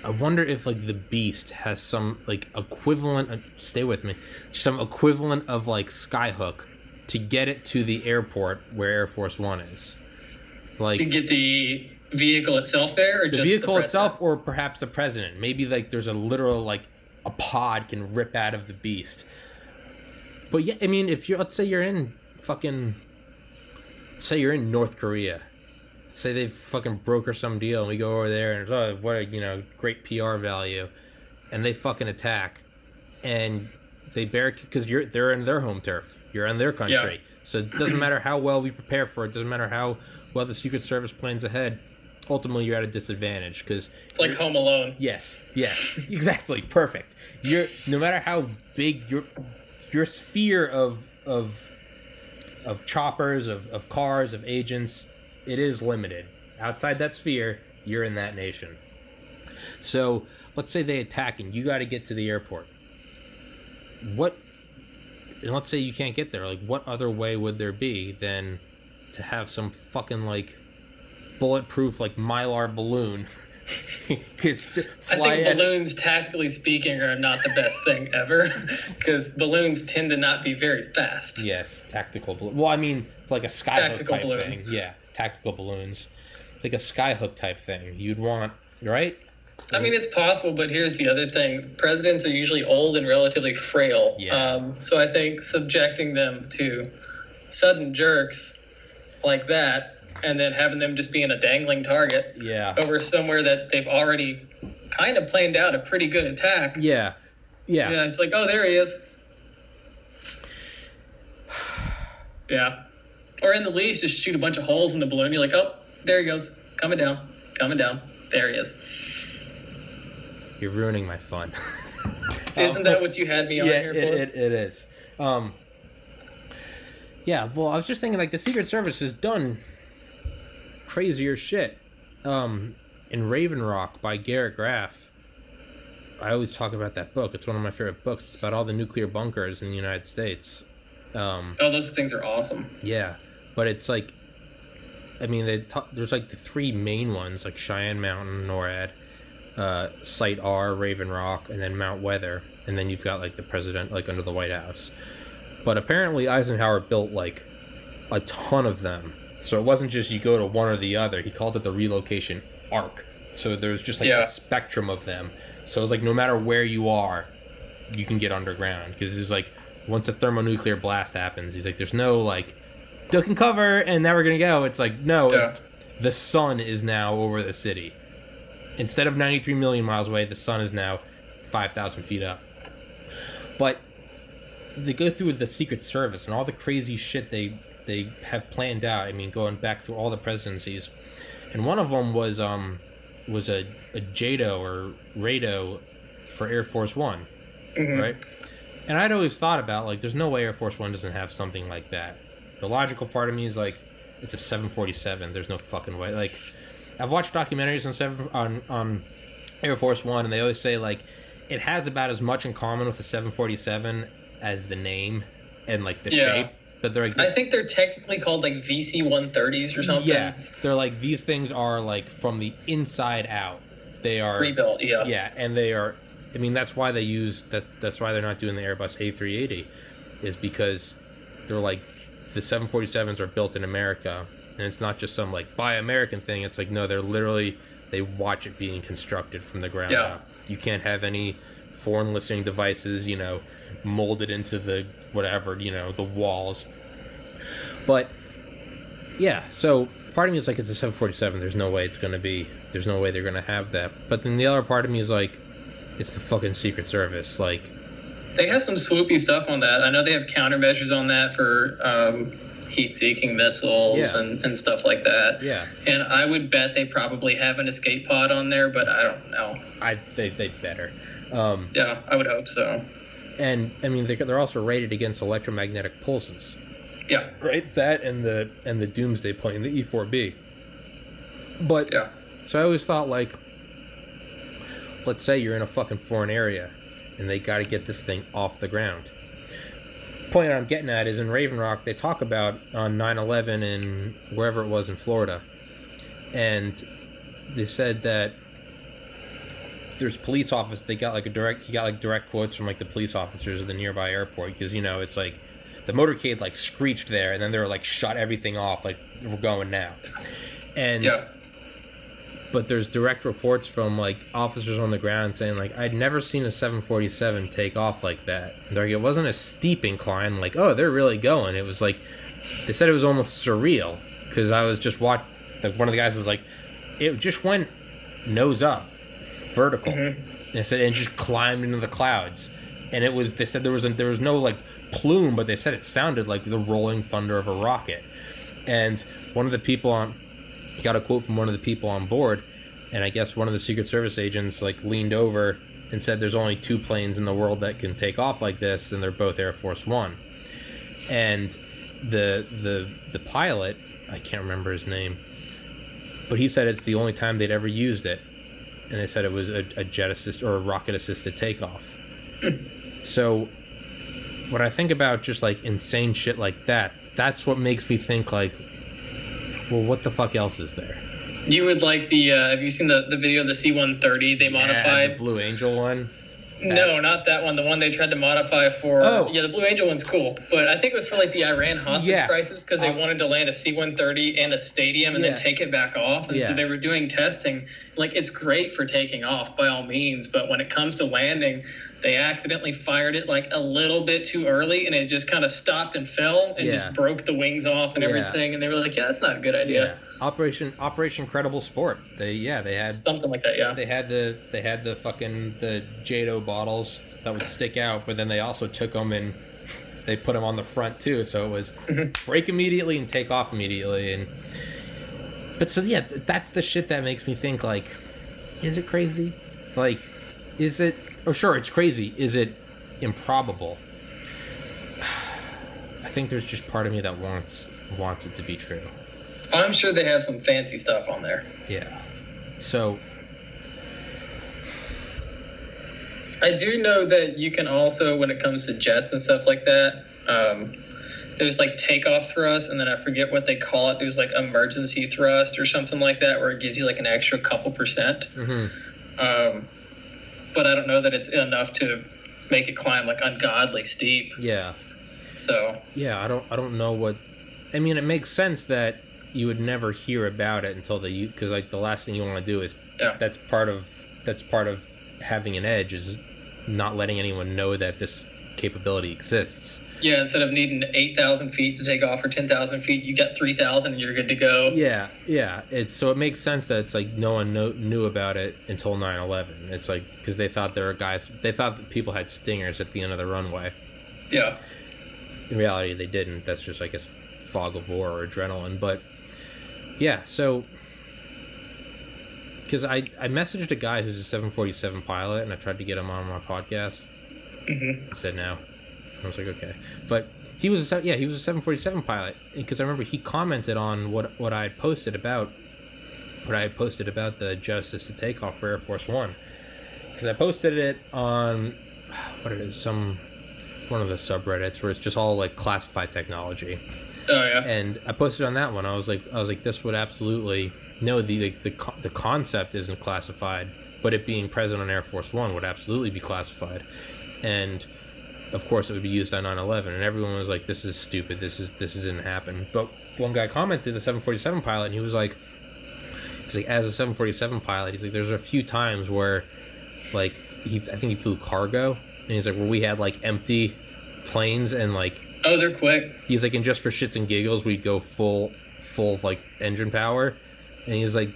I wonder if like the Beast has some like equivalent of, stay with me, some equivalent of like Skyhook to get it to the airport where Air Force One is, like to get the vehicle itself there, or the just vehicle the itself, or perhaps the president. Maybe like there's a literal like a pod can rip out of the Beast. But yeah, I mean, if you're, let's say you're in fucking, say you're in North Korea. Say they fucking broker some deal and we go over there and it's, oh, what a, you know, great P R value, and they fucking attack and they barricade because you're they're in their home turf, you're in their country, yeah. So it doesn't matter how well we prepare for it, doesn't matter how well the Secret Service plans ahead, ultimately you're at a disadvantage because it's like Home Alone. Yes, yes, exactly, perfect. You're no matter how big your your sphere of of of choppers, of of cars, of agents. It is limited. Outside that sphere, you're in that nation. So let's say they attack and you got to get to the airport. What, and let's say you can't get there. Like, what other way would there be than to have some fucking like bulletproof like Mylar balloon? Cause th- I think at- balloons, tactically speaking, are not the best thing ever because balloons tend to not be very fast. Yes, tactical balloon. Well, I mean, like a Skyhook type balloon. Thing. Yeah. Tactical balloons, like a Skyhook type thing. You'd want, right? I mean, it's possible, but here's the other thing. Presidents are usually old and relatively frail. Yeah. Um, so I think subjecting them to sudden jerks like that and then having them just being a dangling target yeah. over somewhere that they've already kind of planned out a pretty good attack. Yeah. Yeah. Yeah. It's like, oh, there he is. Yeah. Or in the least, just shoot a bunch of holes in the balloon. You're like, oh, there he goes. Coming down. Coming down. There he is. You're ruining my fun. Isn't that what you had me on yeah, here for? It, it, it is. Um, yeah, well, I was just thinking, like, the Secret Service has done crazier shit. Um, in Raven Rock by Garrett Graff, I always talk about that book. It's one of my favorite books. It's about all the nuclear bunkers in the United States. Um, oh, those things are awesome. Yeah. But it's like, I mean, they t- there's like the three main ones, like Cheyenne Mountain, NORAD, uh, Site R, Raven Rock, and then Mount Weather, and then you've got like the president like under the White House. But apparently Eisenhower built like a ton of them, so it wasn't just you go to one or the other. He called it the relocation arc. So there's just like yeah. a spectrum of them. So it's like no matter where you are, you can get underground, because it's like once a thermonuclear blast happens, he's like, there's no like duck and cover and now we're gonna go. It's like no, yeah. it's, the sun is now over the city. Instead of ninety-three million miles away, the sun is now five thousand feet up. But they go through the Secret Service and all the crazy shit they they have planned out. I mean, going back through all the presidencies, and one of them was um was a, a JATO or RADO for Air Force One, mm-hmm. right? And I'd always thought about like, there's no way Air Force One doesn't have something like that. The logical part of me is like, it's a seven forty-seven. There's no fucking way. Like, I've watched documentaries on seven on on Air Force One, and they always say like, it has about as much in common with the seven forty-seven as the name and like the yeah. shape. But they're like, I think they're technically called like V C one thirties or something. Yeah, they're like, these things are like from the inside out. They are rebuilt. Yeah, yeah, and they are. I mean, that's why they use that. That's why they're not doing the Airbus A three eighty, is because they're like, the seven forty-sevens are built in America, and it's not just some like buy American thing. It's like no, they're literally, they watch it being constructed from the ground yeah. up. You can't have any foreign listening devices, you know, molded into the whatever, you know, the walls. But yeah, so part of me is like, it's a seven forty-seven. There's no way it's going to be, there's no way they're going to have that. But then the other part of me is like, it's the fucking Secret Service. Like, they have some swoopy stuff on that. I know they have countermeasures on that for um, heat-seeking missiles yeah. and, and stuff like that. Yeah. And I would bet they probably have an escape pod on there, but I don't know. I they they better. Um, yeah, I would hope so. And I mean, they're, they're also rated against electromagnetic pulses. Yeah. Right. That and the and the Doomsday plane, the E four B. But yeah. So I always thought like, let's say you're in a fucking foreign area, and they got to get this thing off the ground. Point I'm getting at is in Raven Rock, they talk about on nine eleven and wherever it was in Florida, and they said that there's police office. They got like a direct, he got like direct quotes from like the police officers of the nearby airport, because you know it's like the motorcade like screeched there, and then they were like shut everything off, like we're going now, and. Yeah. But there's direct reports from like officers on the ground saying like, I'd never seen a seven forty-seven take off like that. Like, it wasn't a steep incline. Like, oh, they're really going. It was like, they said it was almost surreal, because I was just watching. Like, one of the guys was like, it just went nose up, vertical, mm-hmm. and said and just climbed into the clouds. And it was, they said there was a, there was no like plume, but they said it sounded like the rolling thunder of a rocket. And one of the people on. Got a quote from one of the people on board, and I guess one of the Secret Service agents like leaned over and said, there's only two planes in the world that can take off like this, and they're both Air Force One. And the the the pilot, I can't remember his name, but he said it's the only time they'd ever used it, and they said it was a, a jet assist or a rocket assisted takeoff. So when I think about just like insane shit like that, that's what makes me think like, well, what the fuck else is there? You would like the, uh, have you seen the, the video of the C one thirty they yeah, modified? The Blue Angel one? No, not that one. The one they tried to modify for, oh. yeah, the Blue Angel one's cool. But I think it was for like the Iran hostage yeah. crisis, because they um, wanted to land a C one thirty in a stadium and yeah. then take it back off. And yeah. so they were doing testing. Like, it's great for taking off by all means, but when it comes to landing, they accidentally fired it like a little bit too early, and it just kind of stopped and fell and yeah. just broke the wings off and everything. Yeah. And they were like, yeah, that's not a good idea. Yeah. Operation Operation Credible Sport. They yeah, they had something like that, yeah. They had the they had the fucking the JATO bottles that would stick out, but then they also took them and they put them on the front too, so it was mm-hmm. break immediately and take off immediately. And but so yeah, that's the shit that makes me think like, is it crazy? Like, is it Oh, sure, it's crazy. Is it improbable? I think there's just part of me that wants wants it to be true. I'm sure they have some fancy stuff on there. Yeah. So I do know that you can also, when it comes to jets and stuff like that, um, there's like takeoff thrust, and then I forget what they call it. There's like emergency thrust or something like that, where it gives you like an extra couple percent. Mm-hmm. Um, but I don't know that it's enough to make it climb like ungodly steep. Yeah. So. Yeah, I don't. I don't know what. I mean, it makes sense that you would never hear about it until the because like the last thing you want to do is yeah. that's part of that's part of having an edge is not letting anyone know that this capability exists. Yeah, instead of needing eight thousand feet to take off or ten thousand feet, you got three thousand and you're good to go. Yeah, yeah. It's, so it makes sense that it's like no one know, knew about it until nine eleven. It's like because they thought there were guys, they thought that people had stingers at the end of the runway. Yeah. In reality, they didn't. That's just, I guess, fog of war or adrenaline. But yeah, so because I, I messaged a guy who's a seven forty-seven pilot and I tried to get him on my podcast. Mm-hmm. I said no. I was like, okay, but he was a, yeah he was a seven forty-seven pilot because I remember he commented on what what I had posted about what I had posted about the justice to takeoff for Air Force One, because I posted it on what it is some one of the subreddits where it's just all like classified technology. Oh yeah. And I posted on that one. I was like I was like this would absolutely no the the the, the concept isn't classified, but it being present on Air Force One would absolutely be classified, and of course it would be used on nine eleven, and everyone was like, this is stupid, this is this didn't happen. But one guy commented, the seven forty-seven pilot, and he was like, he's like as a seven forty-seven pilot, he's like, there's a few times where like he I think he flew cargo, and he's like, well, we had like empty planes, and like oh they're quick. He's like, and just for shits and giggles we'd go full full like engine power, and he's like,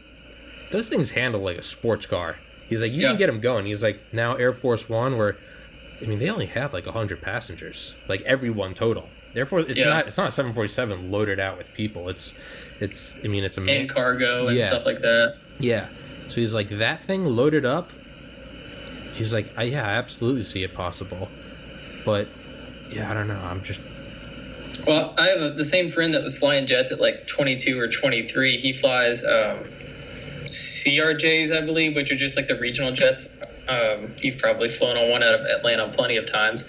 those things handle like a sports car. He's like, you yeah. can get them going. He's like, now Air Force One, where I mean, they only have like a hundred passengers, like everyone total. Therefore, it's yeah. not it's not a seven forty-seven loaded out with people. It's it's I mean, it's a man- and cargo and yeah. stuff like that. Yeah. So he's like, that thing loaded up. He's like, I, yeah, I absolutely see it possible, but yeah, I don't know. I'm just. Well, I have a, the same friend that was flying jets at like twenty-two or twenty-three. He flies um, C R Js, I believe, which are just like the regional jets. Um, you've probably flown on one out of Atlanta plenty of times,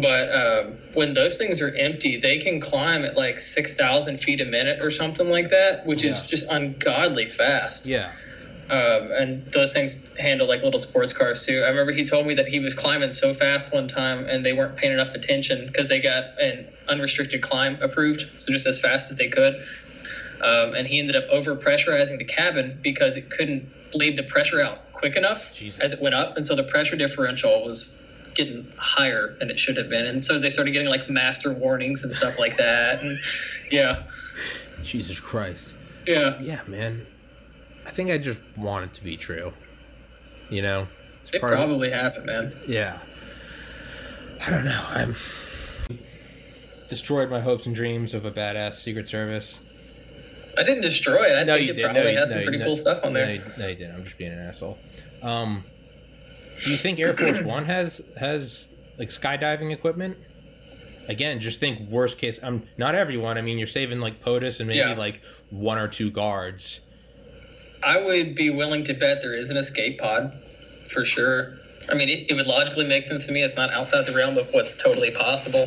but um, when those things are empty, they can climb at like six thousand feet a minute or something like that, which yeah. is just ungodly fast. Yeah. Um, and those things handle like little sports cars too. I remember he told me that he was climbing so fast one time and they weren't paying enough attention because they got an unrestricted climb approved, so just as fast as they could. Um, and he ended up over pressurizing the cabin because it couldn't leave the pressure out quick enough Jesus. As it went up, and so the pressure differential was getting higher than it should have been, and so they started getting like master warnings and stuff like that. And yeah, Jesus Christ. Yeah, yeah, man. I think I just want it to be true. You know, it's it probably of, happened, man. Yeah, I don't know. I'm destroyed my hopes and dreams of a badass Secret Service. I didn't destroy it. I no, think you it did. probably no, has no, some pretty no, cool stuff on there. No you, no, you didn't. I'm just being an asshole. Um, do you think Air Force One has has like skydiving equipment? Again, just think worst case. Um, not everyone. I mean, you're saving like POTUS and maybe yeah. like one or two guards. I would be willing to bet there is an escape pod, for sure. I mean, it, it would logically make sense to me. It's not outside the realm of what's totally possible.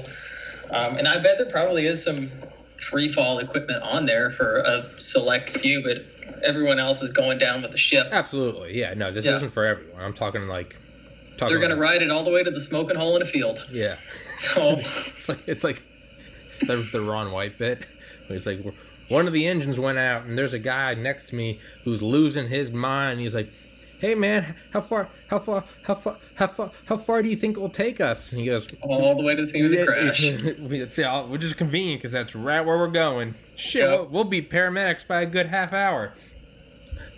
Um, and I bet there probably is some free fall equipment on there for a select few, but everyone else is going down with the ship. Absolutely. Yeah, no, this yeah. isn't for everyone. I'm talking like talking they're gonna like, ride it all the way to the smoking hole in a field. Yeah, so it's like it's like the, the Ron White bit. It's like, one of the engines went out and there's a guy next to me who's losing his mind. He's like, hey man, how far how far how far how far how far do you think it will take us? And he goes, all the way to the scene of the crash. Yeah, we're just convenient because that's right where we're going. Shit, yep. we'll, we'll be paramedics by a good half hour.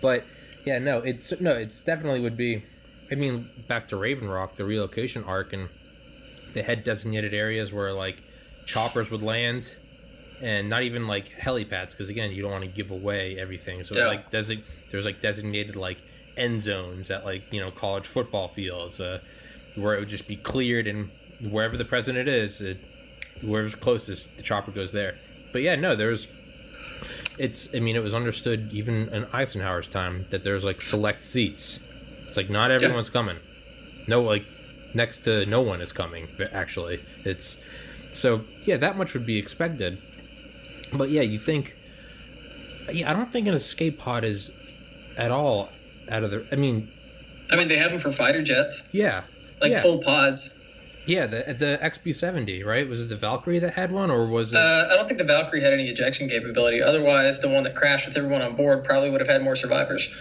But yeah, no, it's no, it's definitely would be. I mean, back to Raven Rock, the relocation arc, and they had designated areas where like choppers would land, and not even like helipads, because again, you don't want to give away everything. So yeah. like desi- there's like designated like end zones at like, you know, college football fields, uh, where it would just be cleared, and wherever the president is, it, whoever's closest, the chopper goes there. But yeah, no, there's it's I mean, it was understood even in Eisenhower's time that there's like select seats. It's like not everyone's yeah. coming. No, like next to no one is coming, actually. It's so yeah, that much would be expected. But yeah, you think yeah, I don't think an escape pod is at all out of the I mean I mean, they have them for fighter jets. Yeah. Like yeah. full pods. Yeah, the the X B seventy, right? Was it the Valkyrie that had one, or was it? Uh, I don't think the Valkyrie had any ejection capability. Otherwise, the one that crashed with everyone on board probably would have had more survivors.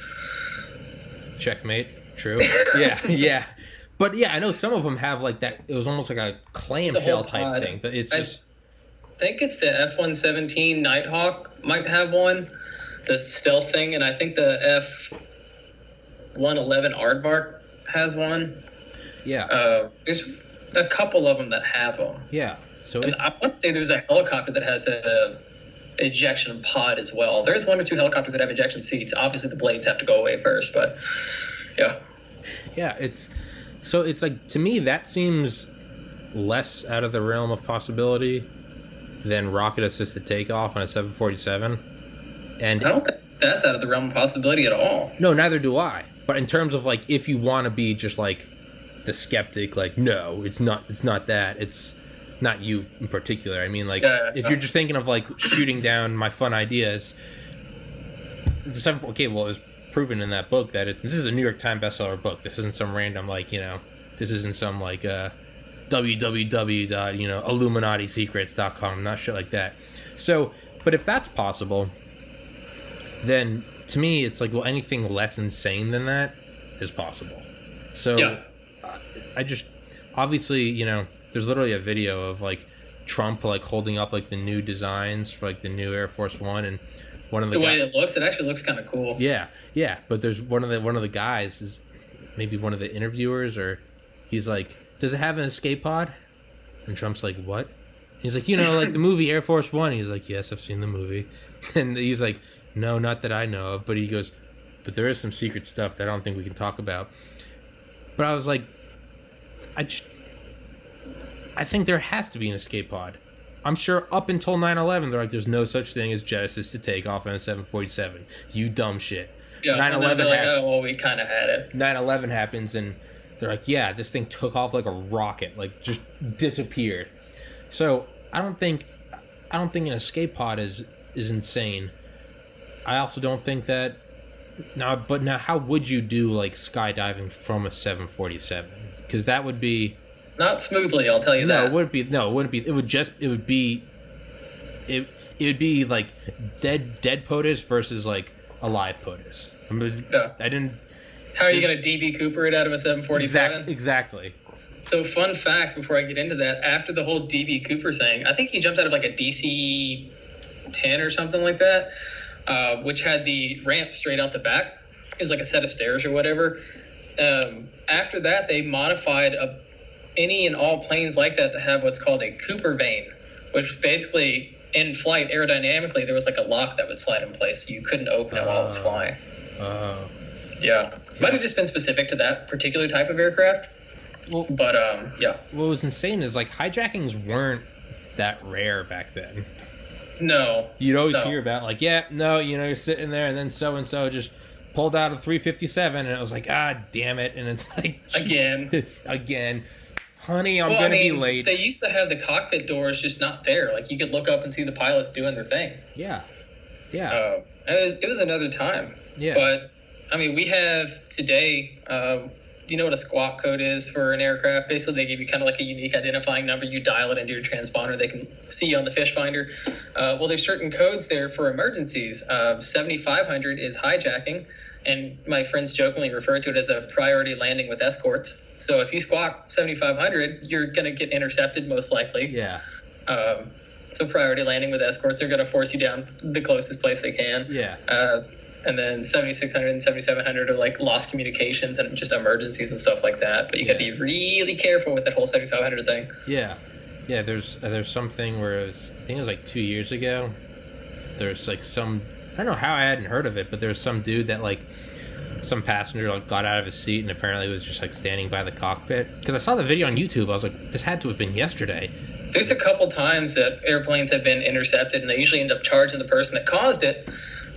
Checkmate. True. Yeah, yeah. But, yeah, I know some of them have, like, that. It was almost like a clamshell type thing. But it's just... I think it's the F one seventeen Nighthawk might have one, the stealth thing, and I think the F one eleven Aardvark has one. Yeah. Uh, there's a couple of them that have them. Yeah. So and it... I want to say there's a helicopter that has a ejection pod as well. There's one or two helicopters that have ejection seats. Obviously, the blades have to go away first, but, yeah. Yeah, it's... So it's like, to me, that seems less out of the realm of possibility than rocket-assisted takeoff on a seven forty-seven. And I don't think that's out of the realm of possibility at all. No, neither do I. But in terms of, like, if you want to be just, like, the skeptic, like, no, it's not it's not that. It's not you in particular. I mean, like, yeah, if no. you're just thinking of, like, shooting down my fun ideas, the seven forty-seven, okay, well, it was... proven in that book that it's this is a New York Times bestseller book. This isn't some random, like, you know, this isn't some like uh www. you know illuminati secrets dot com, not shit like that. So, but if that's possible, then to me it's like, well, anything less insane than that is possible. So yeah. I, I just obviously, you know, there's literally a video of like Trump like holding up like the new designs for like the new Air Force One, and One of the, the way guys, it looks, it actually looks kind of cool. Yeah, yeah. But there's one of the one of the guys is maybe one of the interviewers, or he's like, "Does it have an escape pod?" And Trump's like, "What?" And he's like, "You know, like the movie Air Force One." He's like, "Yes, I've seen the movie." And he's like, "No, not that I know of." But he goes, "But there is some secret stuff that I don't think we can talk about." But I was like, I just, I think there has to be an escape pod. I'm sure up until nine eleven, they're like, there's no such thing as jet assisted takeoff on a seven forty-seven. You dumb shit. Yeah, nine eleven they're like, ha- oh, well, we kind of had it. nine eleven happens, and they're like, yeah, this thing took off like a rocket, like just disappeared. So I don't think I don't think an escape pod is, is insane. I also don't think that... Now, but now, how would you do like skydiving from a seven forty-seven? Because that would be... Not smoothly, I'll tell you that. No, it wouldn't be. No, it wouldn't be. It would just. It would be. It. It would be like dead, dead POTUS versus like a live POTUS. I, mean, yeah. I didn't. How are you going to D B Cooper it out of a seven forty-seven? Exactly. Exactly. So, fun fact: before I get into that, after the whole D B Cooper thing, I think he jumped out of like a D C ten or something like that, uh, which had the ramp straight out the back. It was like a set of stairs or whatever. Um, after that, they modified a. any and all planes like that to have what's called a Cooper vane, which basically in flight aerodynamically there was like a lock that would slide in place, so you couldn't open it uh, while it was flying. Uh, yeah. yeah, might have just been specific to that particular type of aircraft. Well, but um, yeah. What was insane is like hijackings weren't that rare back then. No, you'd always no. hear about like yeah, no, you know, you're sitting there and then so and so just pulled out a three fifty-seven and it was like ah damn it, and it's like again, again. Honey, I'm well, gonna I mean, be late. They used to have the cockpit doors just not there. Like you could look up and see the pilots doing their thing. Yeah, yeah. Uh, it was it was another time. Yeah. But I mean, we have today. Uh, you know what a squawk code is for an aircraft? Basically, they give you kind of like a unique identifying number. You dial it into your transponder. They can see you on the fish finder. Uh, well, there's certain codes there for emergencies. Uh, seventy-five hundred is hijacking, and my friends jokingly refer to it as a priority landing with escorts. So if you squawk seventy-five hundred, you're going to get intercepted most likely. Yeah. Um, so priority landing with escorts, they're going to force you down the closest place they can. Yeah. Uh, and then seventy-six hundred and seventy-seven hundred are like lost communications and just emergencies and stuff like that. But you yeah. got to be really careful with that whole seventy-five hundred thing. Yeah. Yeah, there's uh, there's something where it was, I think it was like two years ago, there's like some, I don't know how I hadn't heard of it, but there's some dude that like, some passenger like got out of his seat and apparently was just like standing by the cockpit, because I saw the video on YouTube. I was like, this had to have been yesterday. There's a couple times that airplanes have been intercepted and they usually end up charging the person that caused it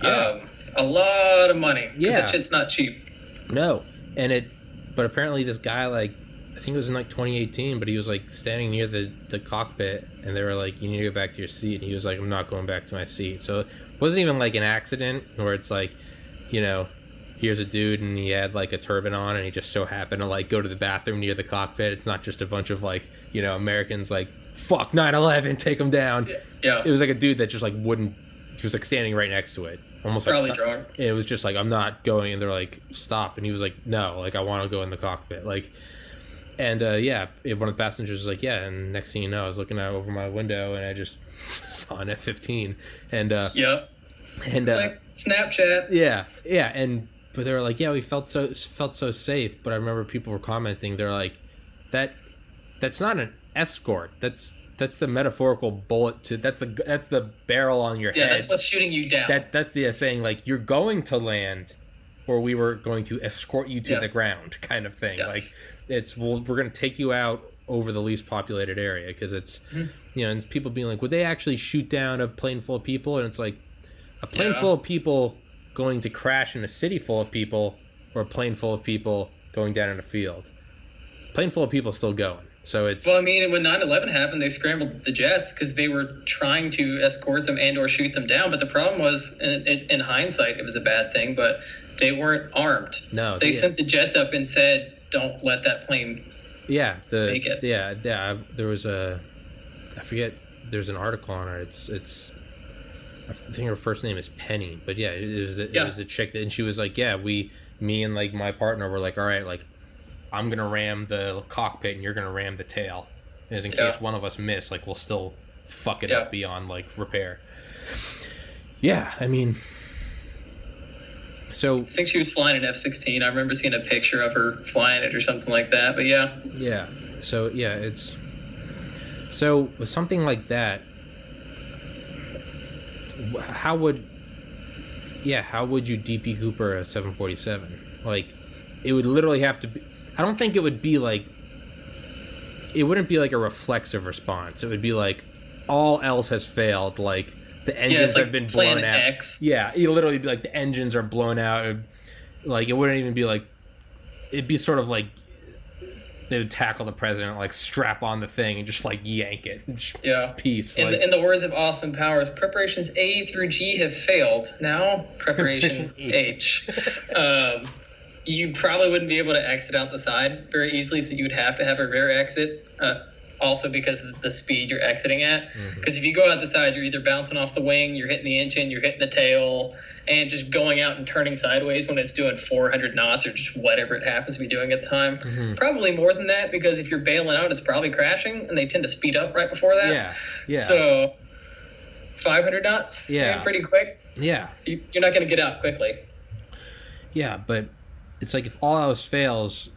yeah. um, a lot of money, because yeah. that shit's not cheap. No. And it but apparently this guy, like I think it was in like twenty eighteen, but he was like standing near the the cockpit and they were like, you need to go back to your seat, and he was like, I'm not going back to my seat. So it wasn't even like an accident where it's like, you know, here's a dude and he had like a turban on and he just so happened to like go to the bathroom near the cockpit. It's not just a bunch of like, you know, Americans like, fuck nine eleven, take them down. Yeah. It was like a dude that just like wouldn't, he was like standing right next to it. Almost probably like, drunk. It was just like, I'm not going. And they're like, stop. And he was like, no, like I want to go in the cockpit. Like, and uh, yeah, one of the passengers was like, yeah. And next thing you know, I was looking out over my window and I just saw an F fifteen. And uh, yeah. And it's uh, like Snapchat. Yeah. Yeah. And, but they were like, yeah, we felt so, felt so safe. But I remember people were commenting, they're like, that, that's not an escort. That's, that's the metaphorical bullet to, that's the, that's the barrel on your yeah, head. Yeah, that's what's shooting you down. That That's the saying, like, you're going to land or we were going to escort you to yeah. the ground kind of thing. Yes. Like it's, well, we're going to take you out over the least populated area because it's, mm-hmm. you know, and people being like, would they actually shoot down a plane full of people? And it's like, a plane yeah. full of people going to crash in a city full of people, or a plane full of people going down in a field. A plane full of people still going. So it's. Well, I mean, when nine eleven happened, they scrambled the jets because they were trying to escort them and or shoot them down. But the problem was, in, in hindsight, it was a bad thing, but they weren't armed. No. They yeah. sent the jets up and said, don't let that plane yeah, the, make it. Yeah, yeah. There was a, I forget, there's an article on it. It's, it's. I think her first name is Penny, but yeah, it was a, yeah. it was a chick, that, and she was like, yeah, we, me and like my partner were like, all right, like I'm gonna ram the cockpit and you're gonna ram the tail, and in yeah. case one of us miss, like we'll still fuck it yeah. up beyond like repair. Yeah, I mean, so I think she was flying an F sixteen. I remember seeing a picture of her flying it or something like that. But yeah, yeah. So yeah, it's so with something like that. How would, yeah, how would you D P Cooper a seven forty-seven? Like, it would literally have to be, I don't think it would be like, it wouldn't be like a reflexive response. It would be like, all else has failed. Like, the engines yeah, it's like have been blown Plan out. X. Yeah, it would literally be like, the engines are blown out. Like, it wouldn't even be like, it'd be sort of like, they would tackle the president, like strap on the thing and just like yank it. Yeah. Peace. In, like, in the words of Austin Powers, preparations A through G have failed. Now preparation H. Um, you probably wouldn't be able to exit out the side very easily, so you would have to have a rear exit. Uh, also because of the speed you're exiting at. Because mm-hmm. if you go out the side, you're either bouncing off the wing, you're hitting the engine, you're hitting the tail, and just going out and turning sideways when it's doing four hundred knots or just whatever it happens to be doing at the time. Mm-hmm. Probably more than that, because if you're bailing out, it's probably crashing, and they tend to speed up right before that. Yeah, yeah. So five hundred knots, yeah, pretty quick. Yeah. So you, you're not going to get out quickly. Yeah, but it's like if all else fails,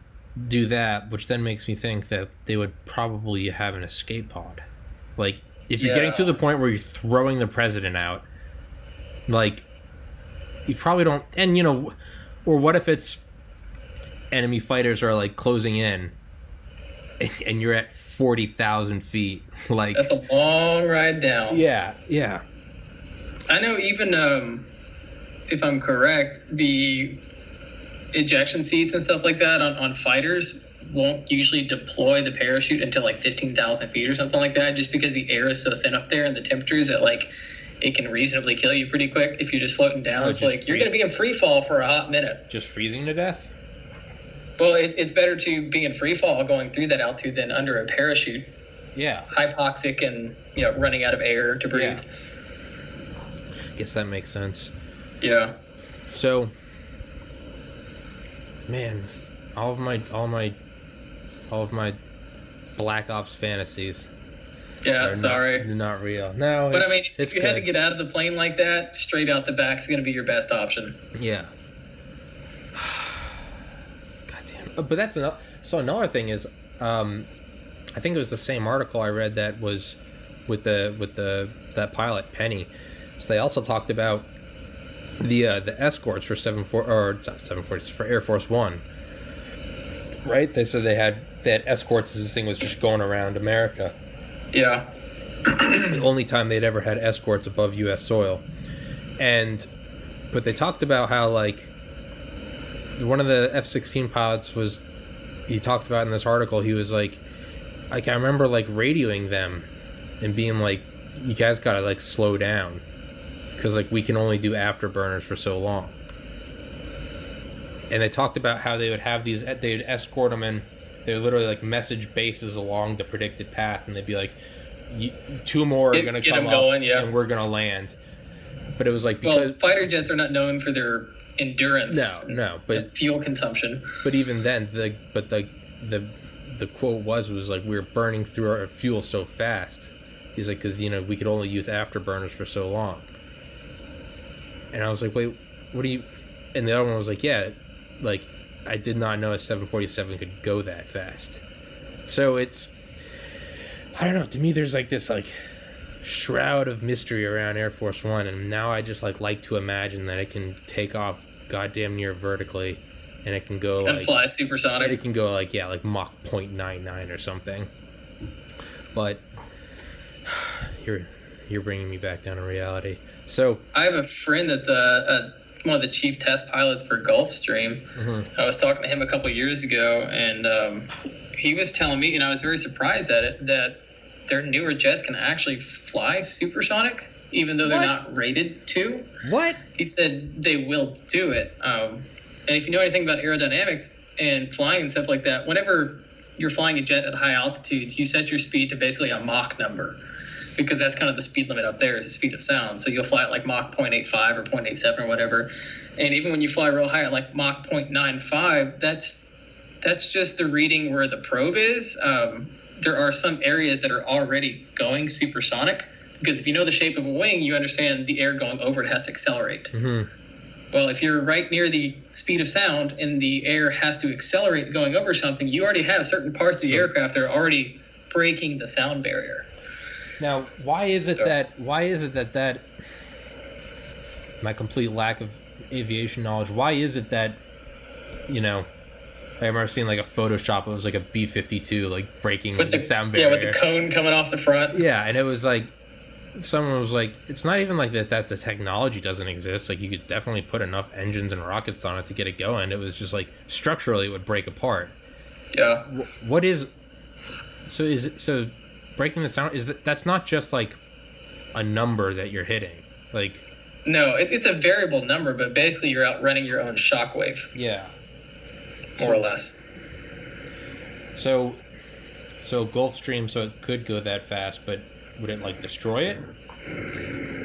do that, which then makes me think that they would probably have an escape pod. Like, if you're yeah. getting to the point where you're throwing the president out, like, you probably don't, and you know, or what if it's enemy fighters are like closing in and you're at forty thousand feet? Like, that's a long ride down. Yeah, yeah. I know, even um, if I'm correct, the ejection seats and stuff like that on, on fighters won't usually deploy the parachute until like fifteen thousand feet or something like that, just because the air is so thin up there and the temperatures at like, it can reasonably kill you pretty quick if you're just floating down. Oh, it's like, free- you're going to be in free fall for a hot minute. Just freezing to death? Well, it, it's better to be in free fall going through that altitude than under a parachute. Yeah. Hypoxic and, you know, running out of air to breathe. Yeah. I guess that makes sense. Yeah. So, man, all of my all my all of my Black Ops fantasies. Yeah, they're sorry. Not, they're not real. No, but I mean, if you good. had to get out of the plane like that, straight out the back is going to be your best option. Yeah. Goddamn. But that's another. So another thing is, um, I think it was the same article I read that was with the with the that pilot Penny. So they also talked about the uh, the escorts for seven four or not seven forty for Air Force One. Right. They said they had they had escorts. This thing was just going around America. Yeah. The only time they'd ever had escorts above U S soil. And, but they talked about how, like, one of the F sixteen pilots was, he talked about in this article, he was like, like, I remember, like, radioing them and being like, you guys gotta, like, slow down. Because, like, we can only do afterburners for so long. and they talked about how they would have these, they would escort them in, they would literally like message bases along the predicted path, and they'd be like, two more are going to come up, going, yeah. and we're going to land. But it was like, because well, fighter jets are not known for their endurance. No, no, but fuel consumption. But even then, the but the the the quote was was like, we were burning through our fuel so fast. He's like, because you know we could only use afterburners for so long. And I was like, wait, what do you? And the other one was like, yeah, like I did not know a seven forty-seven could go that fast. So it's, I don't know. To me, there's like this like shroud of mystery around Air Force One, and now I just like like to imagine that it can take off goddamn near vertically, and it can go and like, fly supersonic. And it can go like yeah, like Mach point nine nine or something. But you're you're bringing me back down to reality. So I have a friend that's a, a one of the chief test pilots for Gulfstream. Mm-hmm. I was talking to him a couple of years ago, and um, he was telling me, and I was very surprised at it that. Their newer jets can actually fly supersonic, even though they're what? not rated to. What? He said they will do it. Um, and if you know anything about aerodynamics and flying and stuff like that, whenever you're flying a jet at high altitudes, you set your speed to basically a Mach number because that's kind of the speed limit up there is the speed of sound. So you'll fly at like Mach point eight five or point eight seven or whatever. And even when you fly real high at like Mach point nine five, that's, that's just the reading where the probe is. Um, there are some areas that are already going supersonic because if you know the shape of a wing, you understand the air going over it has to accelerate. Mm-hmm. Well, if you're right near the speed of sound and the air has to accelerate going over something, you already have certain parts of the so, aircraft that are already breaking the sound barrier. Now, why is it so, that, why is it that that, my complete lack of aviation knowledge, why is it that, you know, I remember seeing like a Photoshop. It was like a B fifty-two, like breaking with the, the sound barrier. Yeah, with the cone coming off the front. Yeah, and it was like someone was like, "It's not even like that. That the technology doesn't exist. Like you could definitely put enough engines and rockets on it to get it going. It was just like structurally it would break apart." Yeah. What is? So is it, so breaking the sound is that that's not just like a number that you're hitting. Like no, it, it's a variable number, but basically you're outrunning your own shockwave. Yeah. More or less. So, so Gulfstream, so it could go that fast, but would it like destroy it?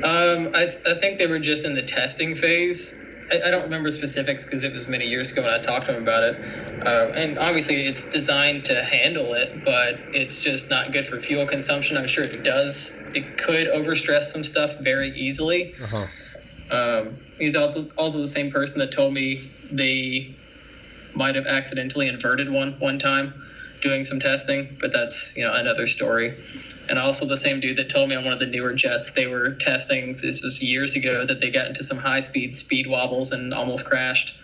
Um, I, th- I think they were just in the testing phase. I, I don't remember specifics because it was many years ago when I talked to them about it. Uh, and obviously, it's designed to handle it, but it's just not good for fuel consumption. I'm sure it does. It could overstress some stuff very easily. Uh-huh. Um, he's also also the same person that told me they. Might have accidentally inverted one one time doing some testing, but that's, you know, another story. And also the same dude that told me on one of the newer jets they were testing, this was years ago, that they got into some high speed speed wobbles and almost crashed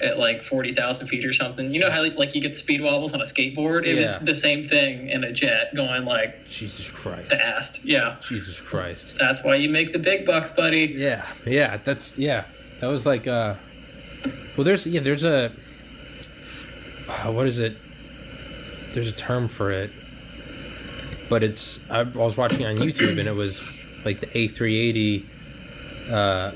at like forty thousand feet or something. You know how like you get speed wobbles on a skateboard? It yeah. was the same thing in a jet going like Jesus Christ fast. Yeah. Jesus Christ. That's why you make the big bucks, buddy. Yeah. Yeah. That's yeah. That was like uh well there's yeah, there's a what is it? There's a term for it, but it's I, I was watching on YouTube and it was like the A three eighty, uh,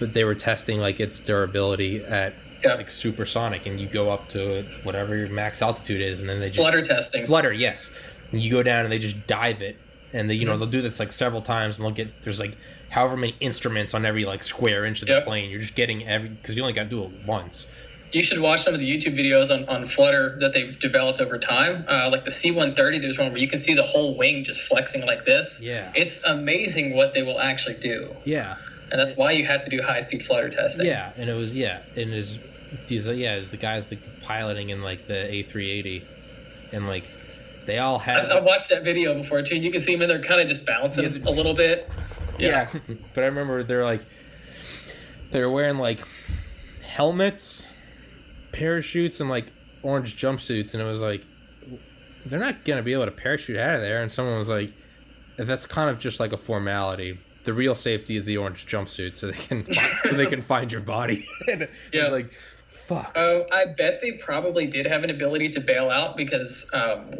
but they were testing like its durability at yep. like supersonic, and you go up to whatever your max altitude is, and then they just, flutter testing. Flutter, yes. And you go down and they just dive it, and they you know mm-hmm. they'll do this like several times, and they'll get there's like however many instruments on every like square inch of the yep. plane. You're just getting every because you only got to do it once. You should watch some of the YouTube videos on, on flutter that they've developed over time. Uh, like the C one thirty, there's one where you can see the whole wing just flexing like this. Yeah. It's amazing what they will actually do. Yeah. And that's why you have to do high-speed flutter testing. Yeah, and it was, yeah, and it was, these, yeah, it was the guys like piloting in like the A three eighty, and like they all had... I, I watched that video before, too. You can see them, and they're kind of just bouncing yeah. a little bit. Yeah. yeah. But I remember they're like, they're wearing like helmets... parachutes and like orange jumpsuits, and it was like they're not gonna be able to parachute out of there. And someone was like, "That's kind of just like a formality. The real safety is the orange jumpsuit, so they can so they can find your body." And yeah. I was like, "Fuck." Oh, I bet they probably did have an ability to bail out because um,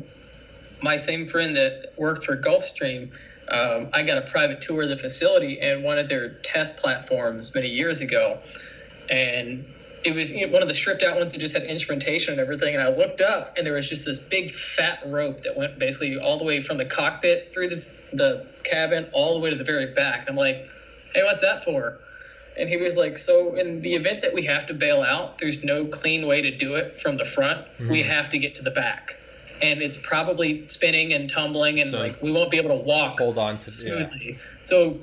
my same friend that worked for Gulfstream, um, I got a private tour of the facility and one of their test platforms many years ago, and. it was you know, one of the stripped out ones that just had instrumentation and everything. And I looked up and there was just this big fat rope that went basically all the way from the cockpit through the, the cabin all the way to the very back. And I'm like, hey, what's that for? And he was like, so in the event that we have to bail out, there's no clean way to do it from the front. Mm. We have to get to the back. And it's probably spinning and tumbling, and so like we won't be able to walk hold on to, smoothly. Yeah. So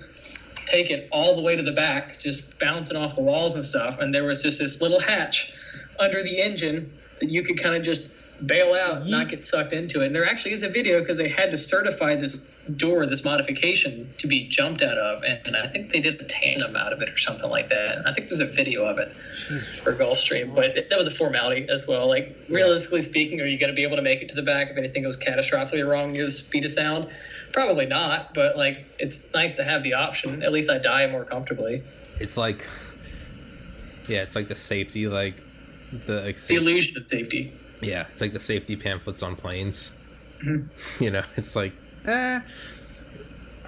take it all the way to the back, just bouncing off the walls and stuff. And there was just this little hatch under the engine that you could kind of just bail out, yeah. not get sucked into it. And there actually is a video because they had to certify this door, this modification, to be jumped out of. And, and I think they did a tandem out of it or something like that. And I think there's a video of it for Gulfstream, but it, that was a formality as well. Like, realistically speaking, are you going to be able to make it to the back if anything goes catastrophically wrong near the speed of sound? Probably not, but like, it's nice to have the option. At least I die more comfortably. It's like, yeah, it's like the safety, like the, like, the illusion of safety. Yeah, it's like the safety pamphlets on planes. Mm-hmm. You know, it's like, eh.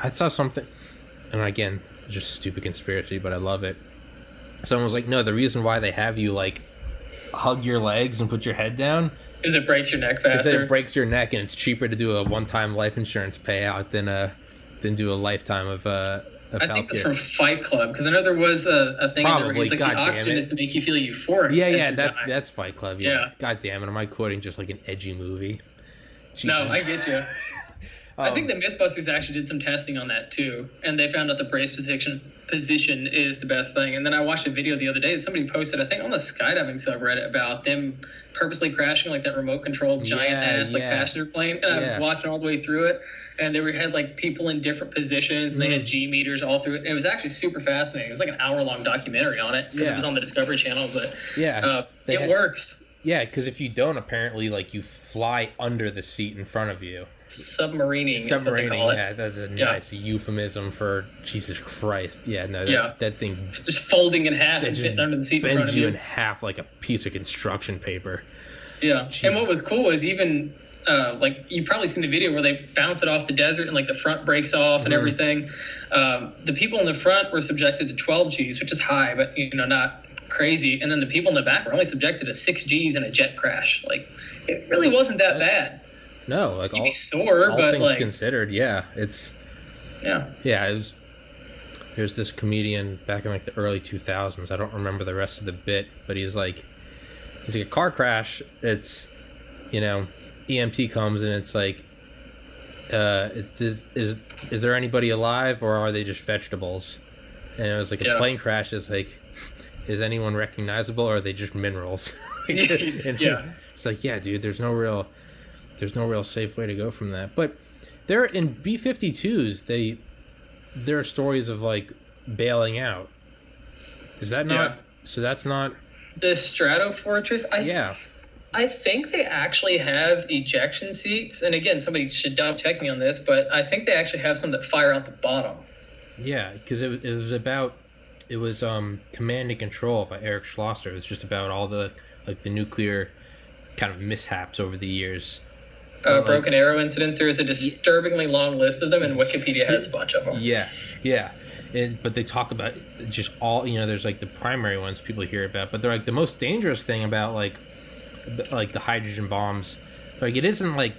I saw something, and again, just stupid conspiracy, but I love it. Someone was like, no, the reason why they have you, like, hug your legs and put your head down is it breaks your neck faster. Is that it breaks your neck, and it's cheaper to do a one-time life insurance payout than a, than do a lifetime of uh I think that's from Fight Club, because I know there was a, a thing Probably, in there where it's like God the oxygen is to make you feel euphoric. Yeah, yeah, that's dying. That's Fight Club. Yeah. yeah. God damn it, am I quoting just like an edgy movie? Jesus. No, I get you. um, I think the Mythbusters actually did some testing on that too, and they found out the brace position position is the best thing. And then I watched a video the other day that somebody posted, I think on the skydiving subreddit, about them purposely crashing like that remote controlled giant yeah, ass like yeah. passenger plane, and yeah. I was watching all the way through it. And they were, had, like, people in different positions, and they mm. had G meters all through it. And it was actually super fascinating. It was, like, an hour-long documentary on it because yeah. it was on the Discovery Channel. But yeah, uh, it had, works. Yeah, because if you don't, apparently, like, you fly under the seat in front of you. Submarining. Submarining, yeah. That's a yeah. nice euphemism for Jesus Christ. Yeah, no, that, yeah. that thing. Just folding in half and fitting under the seat in front of you. Bends you in half like a piece of construction paper. Yeah. Jeez. And what was cool is even... Uh, like you've probably seen the video where they bounce it off the desert and like the front breaks off and mm-hmm. everything. Um, the people in the front were subjected to twelve G's, which is high, but you know, not crazy. And then the people in the back were only subjected to six G's in a jet crash. Like it really wasn't that That's, bad. No, like all, be sore, all but things like, considered, yeah, it's yeah, yeah. It was, there's this comedian back in like the early two thousands. I don't remember the rest of the bit, but he's like, he's like a car crash. It's you know. E M T comes and it's like, uh, it is, is is there anybody alive or are they just vegetables? And it was like yeah. a plane crash is like, is anyone recognizable or are they just minerals? and yeah, it's like yeah, dude. There's no real, there's no real safe way to go from that. But there in B fifty-twos, they there are stories of like bailing out. Is that not? Yeah. So that's not the Strato Fortress. I yeah. I think they actually have ejection seats. And again, somebody should double check me on this, but I think they actually have some that fire out the bottom. Yeah, because it, it was about, it was um, Command and Control by Eric Schlosser. It was just about all the, like the nuclear kind of mishaps over the years. Uh, uh, broken like, arrow incidents. There is a disturbingly long list of them, and Wikipedia has a bunch of them. Yeah, yeah. It, but they talk about just all, you know, there's like the primary ones people hear about, but they're like the most dangerous thing about like, like the hydrogen bombs, like it isn't like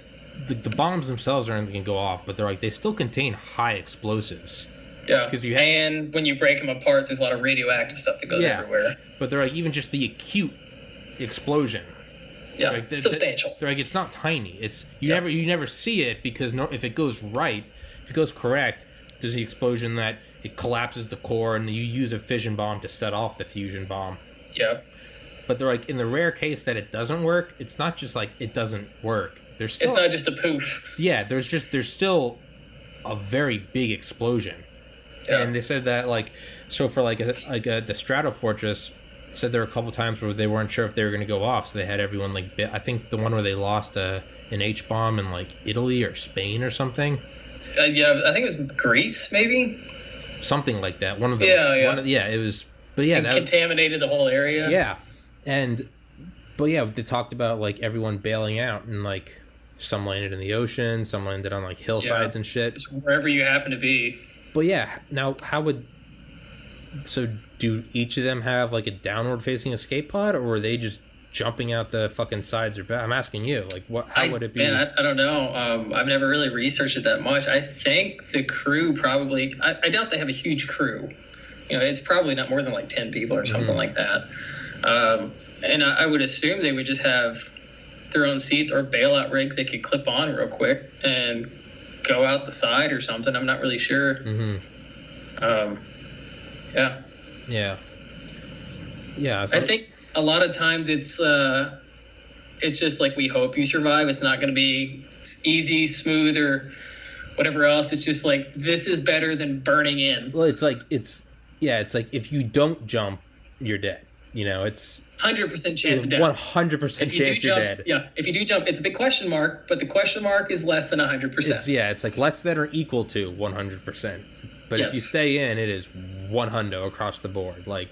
the, the bombs themselves are going to go off, but they're like they still contain high explosives. Yeah, because you have, and when you break them apart, there's a lot of radioactive stuff that goes yeah. everywhere. But they're like even just the acute explosion. Yeah, like they're, substantial. They're like it's not tiny. It's you yeah. never you never see it because no, if it goes right, if it goes correct, there's the explosion that it collapses the core, and you use a fission bomb to set off the fusion bomb. Yeah. But they're like, in the rare case that it doesn't work, it's not just like it doesn't work. There's still, it's not just a poof. Yeah, there's just there's still a very big explosion. Yeah. And they said that like, so for like a, like a, the Strato Fortress, said there were a couple times where they weren't sure if they were going to go off, so they had everyone like, I think the one where they lost a an H bomb in like Italy or Spain or something. Uh, yeah, I think it was Greece, maybe. Something like that. One of the yeah yeah one of, yeah it was but yeah it that contaminated was, the whole area. Yeah. And, but yeah, they talked about like everyone bailing out and like some landed in the ocean, some landed on like hillsides yeah, and shit. Just wherever you happen to be. But yeah, now how would, So do each of them have like a downward facing escape pod, or are they just jumping out the fucking sides or back? I'm asking you, like, what, how I, would it be? Man, I, I don't know. Um, I've never really researched it that much. I think the crew probably, I, I doubt they have a huge crew. You know, it's probably not more than like ten people or something mm-hmm. like that. Um, and I, I would assume they would just have their own seats or bailout rigs they could clip on real quick and go out the side or something. I'm not really sure. Mm-hmm. Um, yeah. Yeah. Yeah. I, thought... I think a lot of times it's, uh, it's just like, we hope you survive. It's not going to be easy, smooth, or whatever else. It's just like, this is better than burning in. Well, it's like, it's, yeah, it's like, if you don't jump, you're dead. You know, it's one hundred percent chance of death. one hundred percent chance you're jump, dead. Yeah, if you do jump, it's a big question mark, but the question mark is less than one hundred percent. It's, yeah, it's like less than or equal to one hundred percent. But yes. If you stay in, it is one hundred across the board. Like,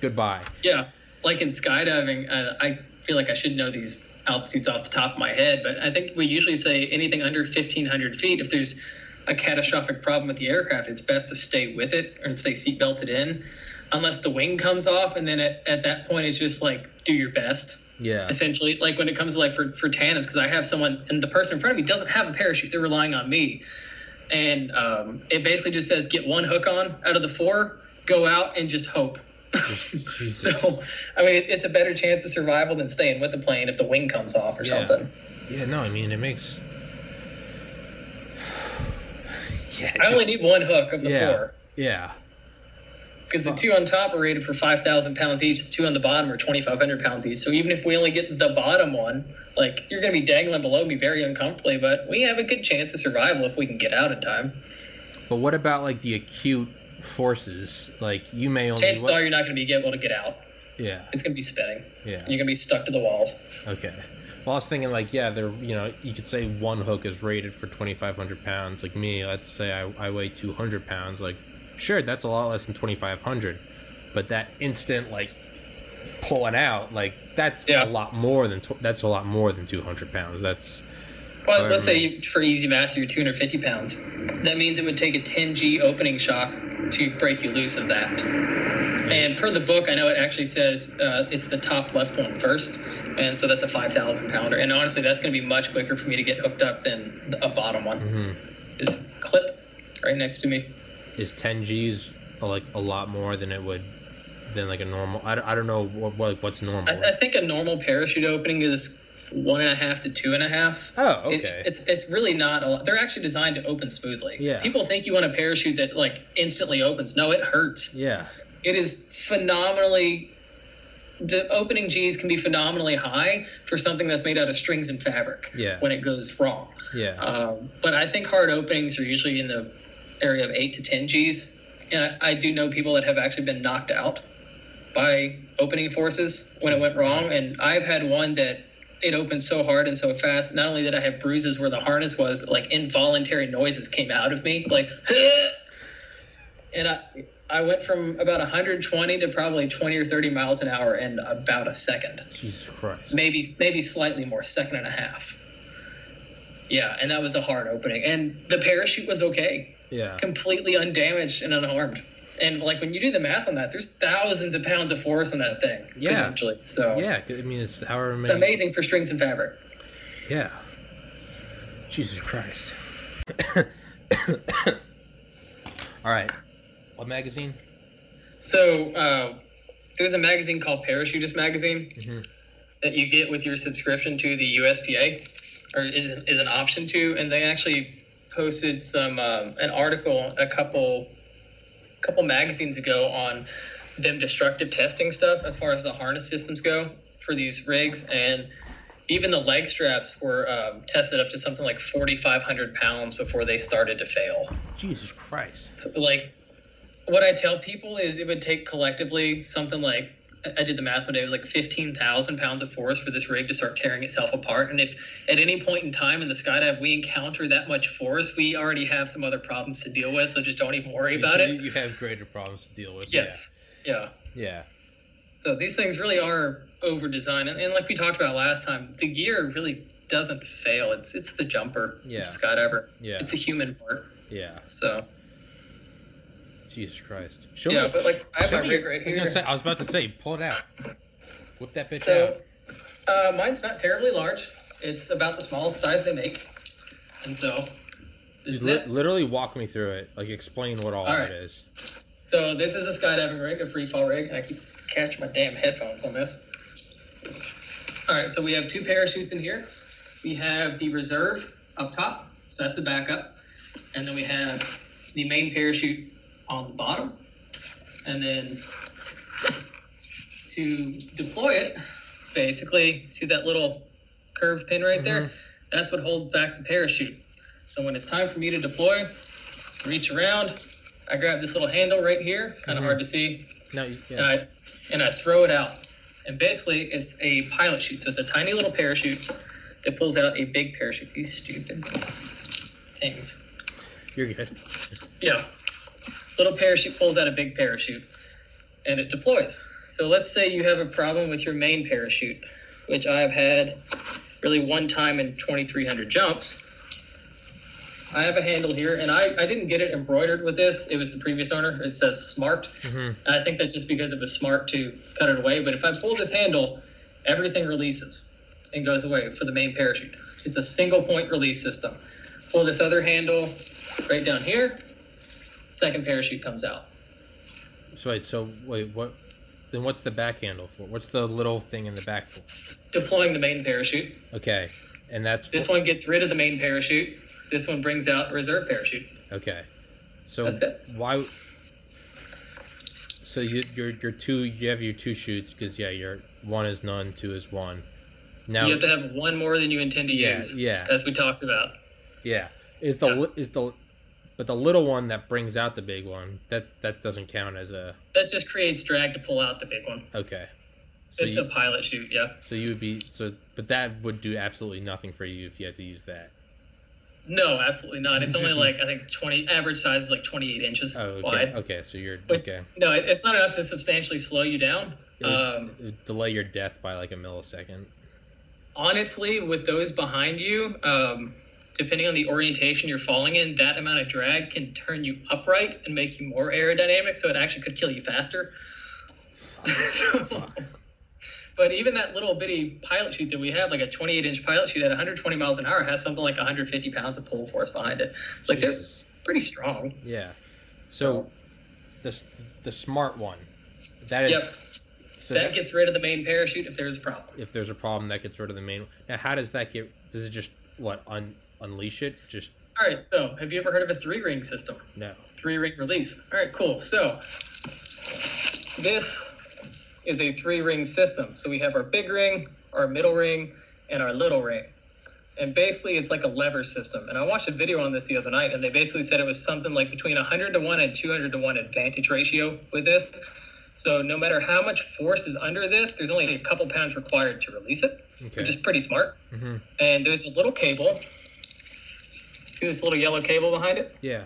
goodbye. Yeah, like in skydiving, uh, I feel like I should know these altitudes off the top of my head, but I think we usually say anything under fifteen hundred feet, if there's a catastrophic problem with the aircraft, it's best to stay with it or stay seat belted in. Unless the wing comes off, and then at, at that point, it's just like, do your best. Yeah. Essentially, like when it comes to like for, for tandems, because I have someone, and the person in front of me doesn't have a parachute, they're relying on me. And um, it basically just says, get one hook on out of the four, go out and just hope. So, I mean, it, it's a better chance of survival than staying with the plane if the wing comes off or yeah. something. Yeah, no, I mean, it makes... yeah. I just... only need one hook of the yeah. four. Yeah. Because the two on top are rated for five thousand pounds each. The two on the bottom are twenty-five hundred pounds each. So even if we only get the bottom one, like, you're going to be dangling below me very uncomfortably, but we have a good chance of survival if we can get out in time. But what about, like, the acute forces? Like, you may only... Chances are you're not going to be able to get out. Yeah. It's going to be spinning. Yeah. And you're going to be stuck to the walls. Okay. Well, I was thinking, like, yeah, they're, you know, you could say one hook is rated for twenty-five hundred pounds. Like me, let's say I, I weigh two hundred pounds, like... Sure, that's a lot less than twenty-five hundred, but that instant like pulling out, like that's yeah. a lot more than tw- that's a lot more than two hundred pounds. That's well, however... let's say for easy math, you're two hundred fifty pounds. That means it would take a ten G opening shock to break you loose of that. Mm-hmm. And per the book, I know it actually says uh, it's the top left one first, and so that's a five thousand pounder. And honestly, that's going to be much quicker for me to get hooked up than a bottom one. Mm-hmm. Just clip right next to me. Is ten G's like a lot more than it would than like a normal? I, I don't know what, what what's normal. I, right? I think a normal parachute opening is one and a half to two and a half. Oh, okay. It, it's it's really not a lot. They're actually designed to open smoothly. Yeah. People think you want a parachute that like instantly opens. No, it hurts. Yeah. It is phenomenally. The opening G's can be phenomenally high for something that's made out of strings and fabric. Yeah. When it goes wrong. Yeah. Um, but I think hard openings are usually in the area of eight to ten G's, and I, I do know people that have actually been knocked out by opening forces when it went wrong. And I've had one that it opened so hard and so fast, not only did I have bruises where the harness was, but like involuntary noises came out of me, like and I I went from about one hundred twenty to probably twenty or thirty miles an hour in about a second. Jesus Christ. Maybe maybe slightly more, second and a half. Yeah, and that was a hard opening, and the parachute was okay. Yeah. Completely undamaged and unharmed. And like when you do the math on that, there's thousands of pounds of force on that thing. Yeah. Potentially. So yeah, I mean, it's however many. It's amazing for strings and fabric. Yeah. Jesus Christ. All right. What magazine? So uh, there's a magazine called Parachutist Magazine mm-hmm. that you get with your subscription to the U S P A, or is is an option to, and they actually posted some um, an article a couple couple magazines ago on them destructive testing stuff as far as the harness systems go for these rigs, and even the leg straps were um, tested up to something like forty-five hundred pounds before they started to fail. Jesus Christ. So, like, what I tell people is it would take collectively something like, I did the math one day, it was like fifteen thousand pounds of force for this rig to start tearing itself apart. And if at any point in time in the skydive we encounter that much force, we already have some other problems to deal with, so just don't even worry you, about you, it. You have greater problems to deal with. Yes. Yeah. Yeah. yeah. So these things really are over-designed. And, and like we talked about last time, the gear really doesn't fail. It's it's the jumper. Yeah. It's a skydiver. Yeah. It's a human part. Yeah. So... Jesus Christ. Show yeah, me, but like I have my rig right here. Say, I was about to say, pull it out. Whip that bitch so, out. So uh, mine's not terribly large. It's about the smallest size they make. And so this li- is it. Literally walk me through it. Like explain what all, all right. it is. So this is a skydiving rig, a free fall rig. And I keep catching my damn headphones on this. All right, so we have two parachutes in here. We have the reserve up top, so that's the backup. And then we have the main parachute on the bottom. And then to deploy it, basically, see that little curved pin right mm-hmm. there? That's what holds back the parachute. So when it's time for me to deploy, reach around, I grab this little handle right here, kind of mm-hmm. hard to see, no, you can't. And I, and I throw it out. And basically, it's a pilot chute. So it's a tiny little parachute that pulls out a big parachute. These stupid things. You're good. Yeah. Little parachute pulls out a big parachute, and it deploys. So let's say you have a problem with your main parachute, which I have had really one time in twenty-three hundred jumps. I have a handle here, and I, I didn't get it embroidered with this. It was the previous owner. It says Smart. Mm-hmm. And I think that's just because it was smart to cut it away. But if I pull this handle, everything releases and goes away for the main parachute. It's a single point release system. Pull this other handle right down here. Second parachute comes out. So wait, so wait, what? Then what's the back handle for? What's the little thing in the back for? Deploying the main parachute. Okay, and that's this for- one gets rid of the main parachute. This one brings out reserve parachute. Okay, so that's it. Why? So you, you're you're two. You have your two shoots because yeah, your one is none, two is one. Now you have to have one more than you intend to yeah, use. Yeah, as we talked about. Yeah, is the yeah. is the, but the little one that brings out the big one that that doesn't count as a. That just creates drag to pull out the big one. Okay. So it's you, a pilot chute, yeah. So you would be so, but that would do absolutely nothing for you if you had to use that. No, absolutely not. It's only like, I think twenty average size is like twenty-eight inches oh, okay. wide. Okay, so you're Which, okay. No, it's not enough to substantially slow you down. It would, um, it would delay your death by like a millisecond. Honestly, with those behind you, um, depending on the orientation you're falling in, that amount of drag can turn you upright and make you more aerodynamic. So it actually could kill you faster. Fuck. Fuck. But even that little bitty pilot chute that we have, like a twenty-eight inch pilot chute at one hundred twenty miles an hour, has something like one hundred fifty pounds of pull force behind it. It's like Jesus. They're pretty strong. Yeah. So the the smart one, that is. Yep. So that, that gets rid of the main parachute if there's a problem. If there's a problem, that gets rid of the main. Now, how does that get? Does it just what un, unleash it? Just. All right. So, have you ever heard of a three ring system? No. Three ring release. All right. Cool. So this is a three ring system. So we have our big ring, our middle ring, and our little ring. And basically it's like a lever system. And I watched a video on this the other night, and they basically said it was something like between one hundred to one and two hundred to one advantage ratio with this. So no matter how much force is under this, there's only a couple pounds required to release it, okay. which is pretty smart. Mm-hmm. And there's a little cable. See this little yellow cable behind it? Yeah.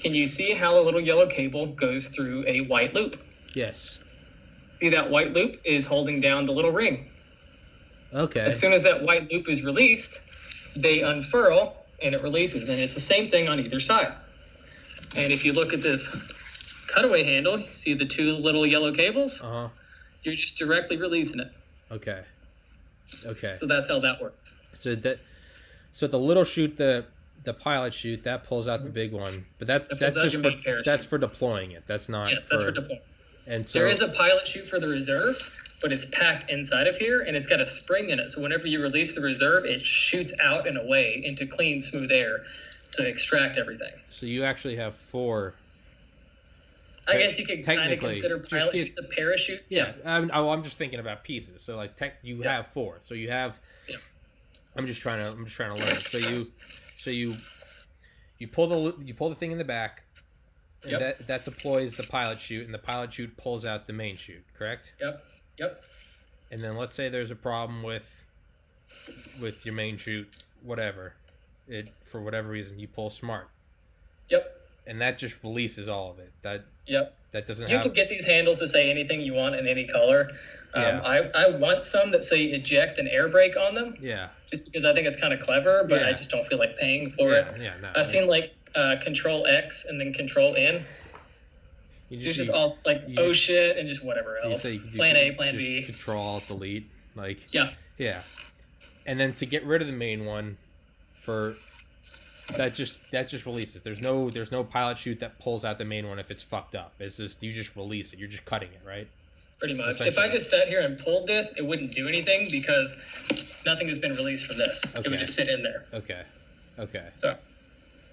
Can you see how the little yellow cable goes through a white loop? Yes. See, that white loop is holding down the little ring. Okay. As soon as that white loop is released, they unfurl and it releases. And it's the same thing on either side. And if you look at this cutaway handle, you see the two little yellow cables? Uh-huh. You're just directly releasing it. Okay. Okay. So that's how that works. So that, so the little chute, the the pilot chute, that pulls out the big one. But that's that that's just for, that's for deploying it. That's not Yes, that's for, for deploying. And so, there is a pilot chute for the reserve, but it's packed inside of here, and it's got a spring in it. So whenever you release the reserve, it shoots out and away into clean, smooth air to extract everything. So you actually have four. I guess you could kind of consider pilot chutes a parachute. Yeah. yeah. I'm, I'm just thinking about pieces. So like tech, you yeah. have four. So you have. Yeah. I'm just trying to. I'm just trying to learn. So you, so you, you pull the you pull the thing in the back. And yep. that, that deploys the pilot chute, and the pilot chute pulls out the main chute, correct? Yep. Yep. And then let's say there's a problem with with your main chute, whatever. It for whatever reason you pull smart. Yep. And that just releases all of it. That Yep. That doesn't You have... can get these handles to say anything you want in any color. Um yeah. I, I want some that say eject and air brake on them. Yeah. Just because I think it's kind of clever, but yeah. I just don't feel like paying for yeah, it. Yeah, no, I've no. seen like Uh, control X and then control N. You just, so it's just you, all like you, oh shit and just whatever else. You say, you plan A, plan B. Control Alt Delete. Like yeah, yeah. And then to get rid of the main one, for that just that just releases. There's no there's no pilot chute that pulls out the main one if it's fucked up. It's just you just release it. You're just cutting it, right? Pretty much. If I just sat here and pulled this, it wouldn't do anything because nothing has been released for this. Okay. It would just sit in there. Okay. Okay. So.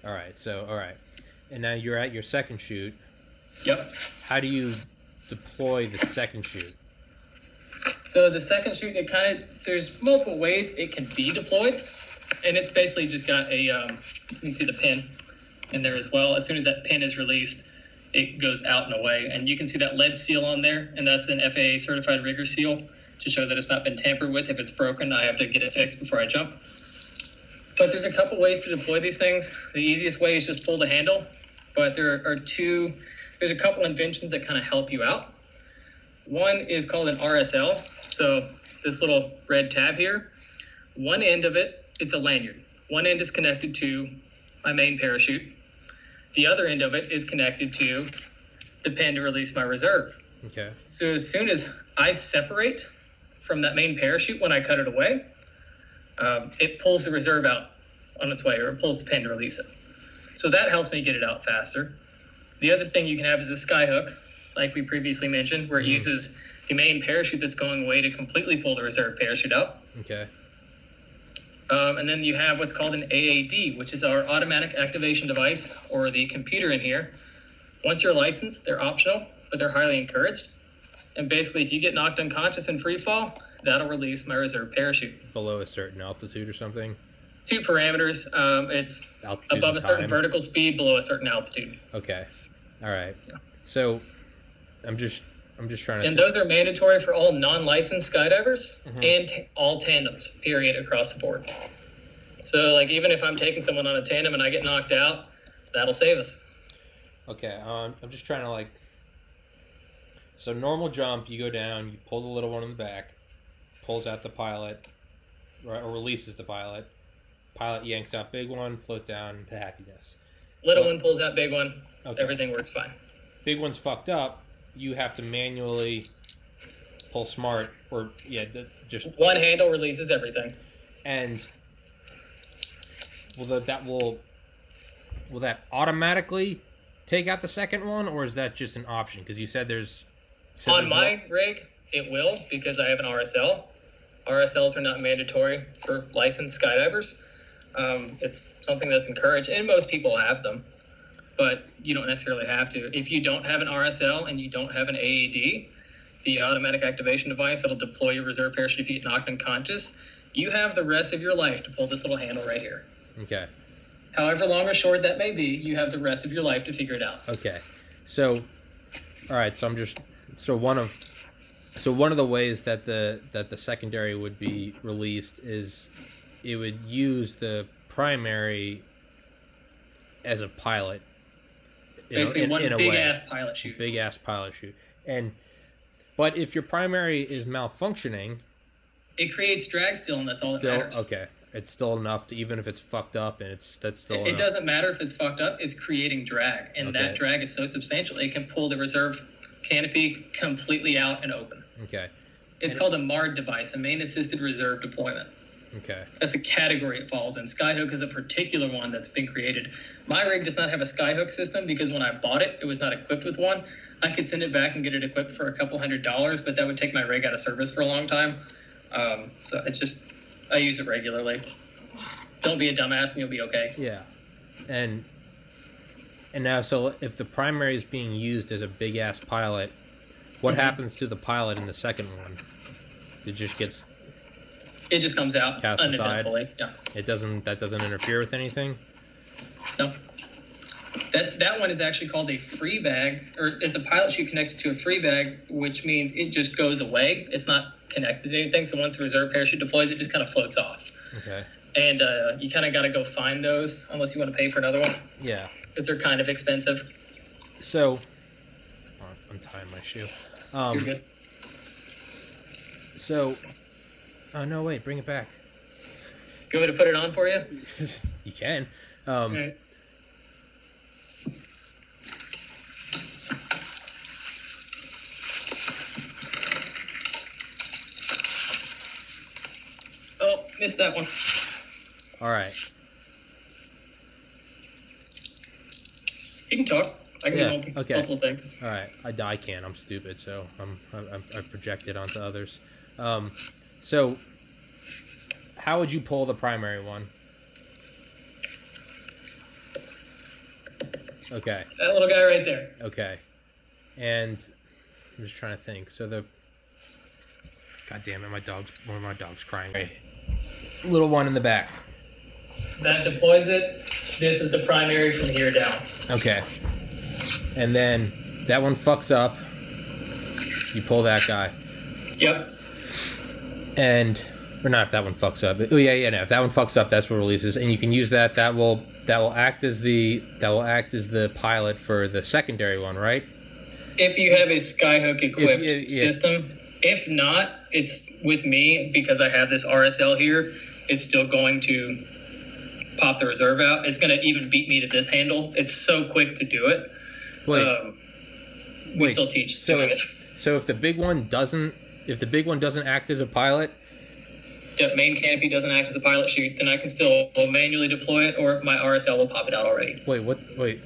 All right. So, all right. And now you're at your second chute. Yep. How do you deploy the second chute? So the second chute, it kind of, there's multiple ways it can be deployed. And it's basically just got a, um, you can see the pin in there as well. As soon as that pin is released, it goes out and away, and you can see that lead seal on there, and that's an F A A certified rigger seal to show that it's not been tampered with. If it's broken, I have to get it fixed before I jump. But there's a couple ways to deploy these things. The easiest way is just pull the handle, but there are two, there's a couple inventions that kind of help you out. One is called an R S L. So this little red tab here, one end of it, it's a lanyard. One end is connected to my main parachute. The other end of it is connected to the pin to release my reserve. Okay. So as soon as I separate from that main parachute, when I cut it away, um, it pulls the reserve out on its way, or it pulls the pin to release it. So that helps me get it out faster. The other thing you can have is a skyhook, like we previously mentioned, where it mm. uses the main parachute that's going away to completely pull the reserve parachute out. Okay. Um, and then you have what's called an A A D, which is our automatic activation device, or the computer in here. Once you're licensed, they're optional, but they're highly encouraged. And basically, if you get knocked unconscious in free fall, that'll release my reserve parachute. Below a certain altitude or something? Two parameters. Um, it's altitude above a certain vertical speed, below a certain altitude. Okay. All right. So I'm just I'm just trying to... And those are mandatory for all non-licensed skydivers mm-hmm. and t- all tandems, period, across the board. So, like, even if I'm taking someone on a tandem and I get knocked out, that'll save us. Okay, um, I'm just trying to, like... So, normal jump, you go down, you pull the little one in the back, pulls out the pilot, or, or releases the pilot. Pilot yanks out big one, float down to happiness. Little but, one pulls out big one. Okay. Everything works fine. Big one's fucked up. You have to manually pull smart, or yeah, just one handle releases everything. And will the, that will will that automatically take out the second one, or is that just an option? Because you said there's so on there's my one... rig, it will, because I have an R S L. R S Ls are not mandatory for licensed skydivers. Um, it's something that's encouraged, and most people have them. But you don't necessarily have to. If you don't have an R S L and you don't have an A E D, the automatic activation device that'll deploy your reserve parachute if you get knocked unconscious, you have the rest of your life to pull this little handle right here. Okay. However long or short that may be, you have the rest of your life to figure it out. Okay. So, all right. So I'm just so one of so one of the ways that the that the secondary would be released is it would use the primary as a pilot. You Basically, know, in, one in big way, ass pilot chute. Big ass pilot chute, and but if your primary is malfunctioning, it creates drag still, and that's all still, that matters. Okay, it's still enough to even if it's fucked up, and it's that's still. It, it doesn't matter if it's fucked up; it's creating drag, and okay. that drag is so substantial it can pull the reserve canopy completely out and open. Okay, it's and, called a MARD device, a main assisted reserve deployment. Okay. That's a category it falls in. Skyhook is a particular one that's been created. My rig does not have a Skyhook system because when I bought it, it was not equipped with one. I could send it back and get it equipped for a couple hundred dollars, but that would take my rig out of service for a long time. Um, so it's just, I use it regularly. Don't be a dumbass and you'll be okay. Yeah. And and now, so if the primary is being used as a big-ass pilot, what mm-hmm. happens to the pilot in the second one? It just gets... It just comes out uneventfully. Yeah. It doesn't. That doesn't interfere with anything. No. That that one is actually called a free bag, or it's a pilot chute connected to a free bag, which means it just goes away. It's not connected to anything. So once the reserve parachute deploys, it just kind of floats off. Okay. And uh, you kind of got to go find those unless you want to pay for another one. Yeah. Because they're kind of expensive. So, oh, I'm tying my shoe. Um, You're good. So. Oh, no, wait, bring it back. Do you want me to put it on for you? You can. Um, All right. missed that one. All right. You can talk. I can yeah. do multiple, okay. multiple things. All right. I, I can. I'm stupid, so I'm I'm, I'm projected onto others. Um, so, how would you pull the primary one? Okay. That little guy right there. Okay. And I'm just trying to think. So the God damn it, my dog's one of my dogs crying. Right. Little one in the back. That deploys it. This is the primary from here down. Okay. And then that one fucks up. You pull that guy. Yep. And or not if that one fucks up. Oh yeah, yeah, no. If that one fucks up, that's what releases. And you can use that. That will that will act as the that will act as the pilot for the secondary one, right? If you have a Skyhook equipped if, it, yeah. system. If not, it's with me because I have this R S L here. It's still going to pop the reserve out. It's going to even beat me to this handle. It's so quick to do it. Wait, um, we wait, still teach so doing it. So if the big one doesn't, if the big one doesn't act as a pilot, the main canopy doesn't act as a pilot chute, then I can still manually deploy it, or my R S L will pop it out already. Wait, what? Wait.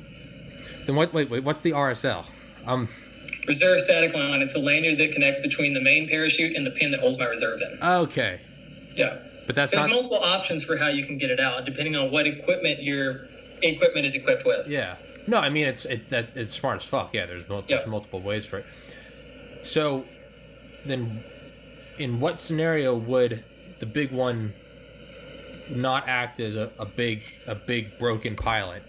Then what? Wait, wait. What's the R S L? Um. Reserve static line. It's a lanyard that connects between the main parachute and the pin that holds my reserve in. Okay. Yeah. But that's There's not... multiple options for how you can get it out, depending on what equipment your equipment is equipped with. Yeah. No, I mean, it's it, that, it's smart as fuck. Yeah, there's, mul- yeah. there's multiple ways for it. So then in what scenario would the big one not act as a, a big a big broken pilot?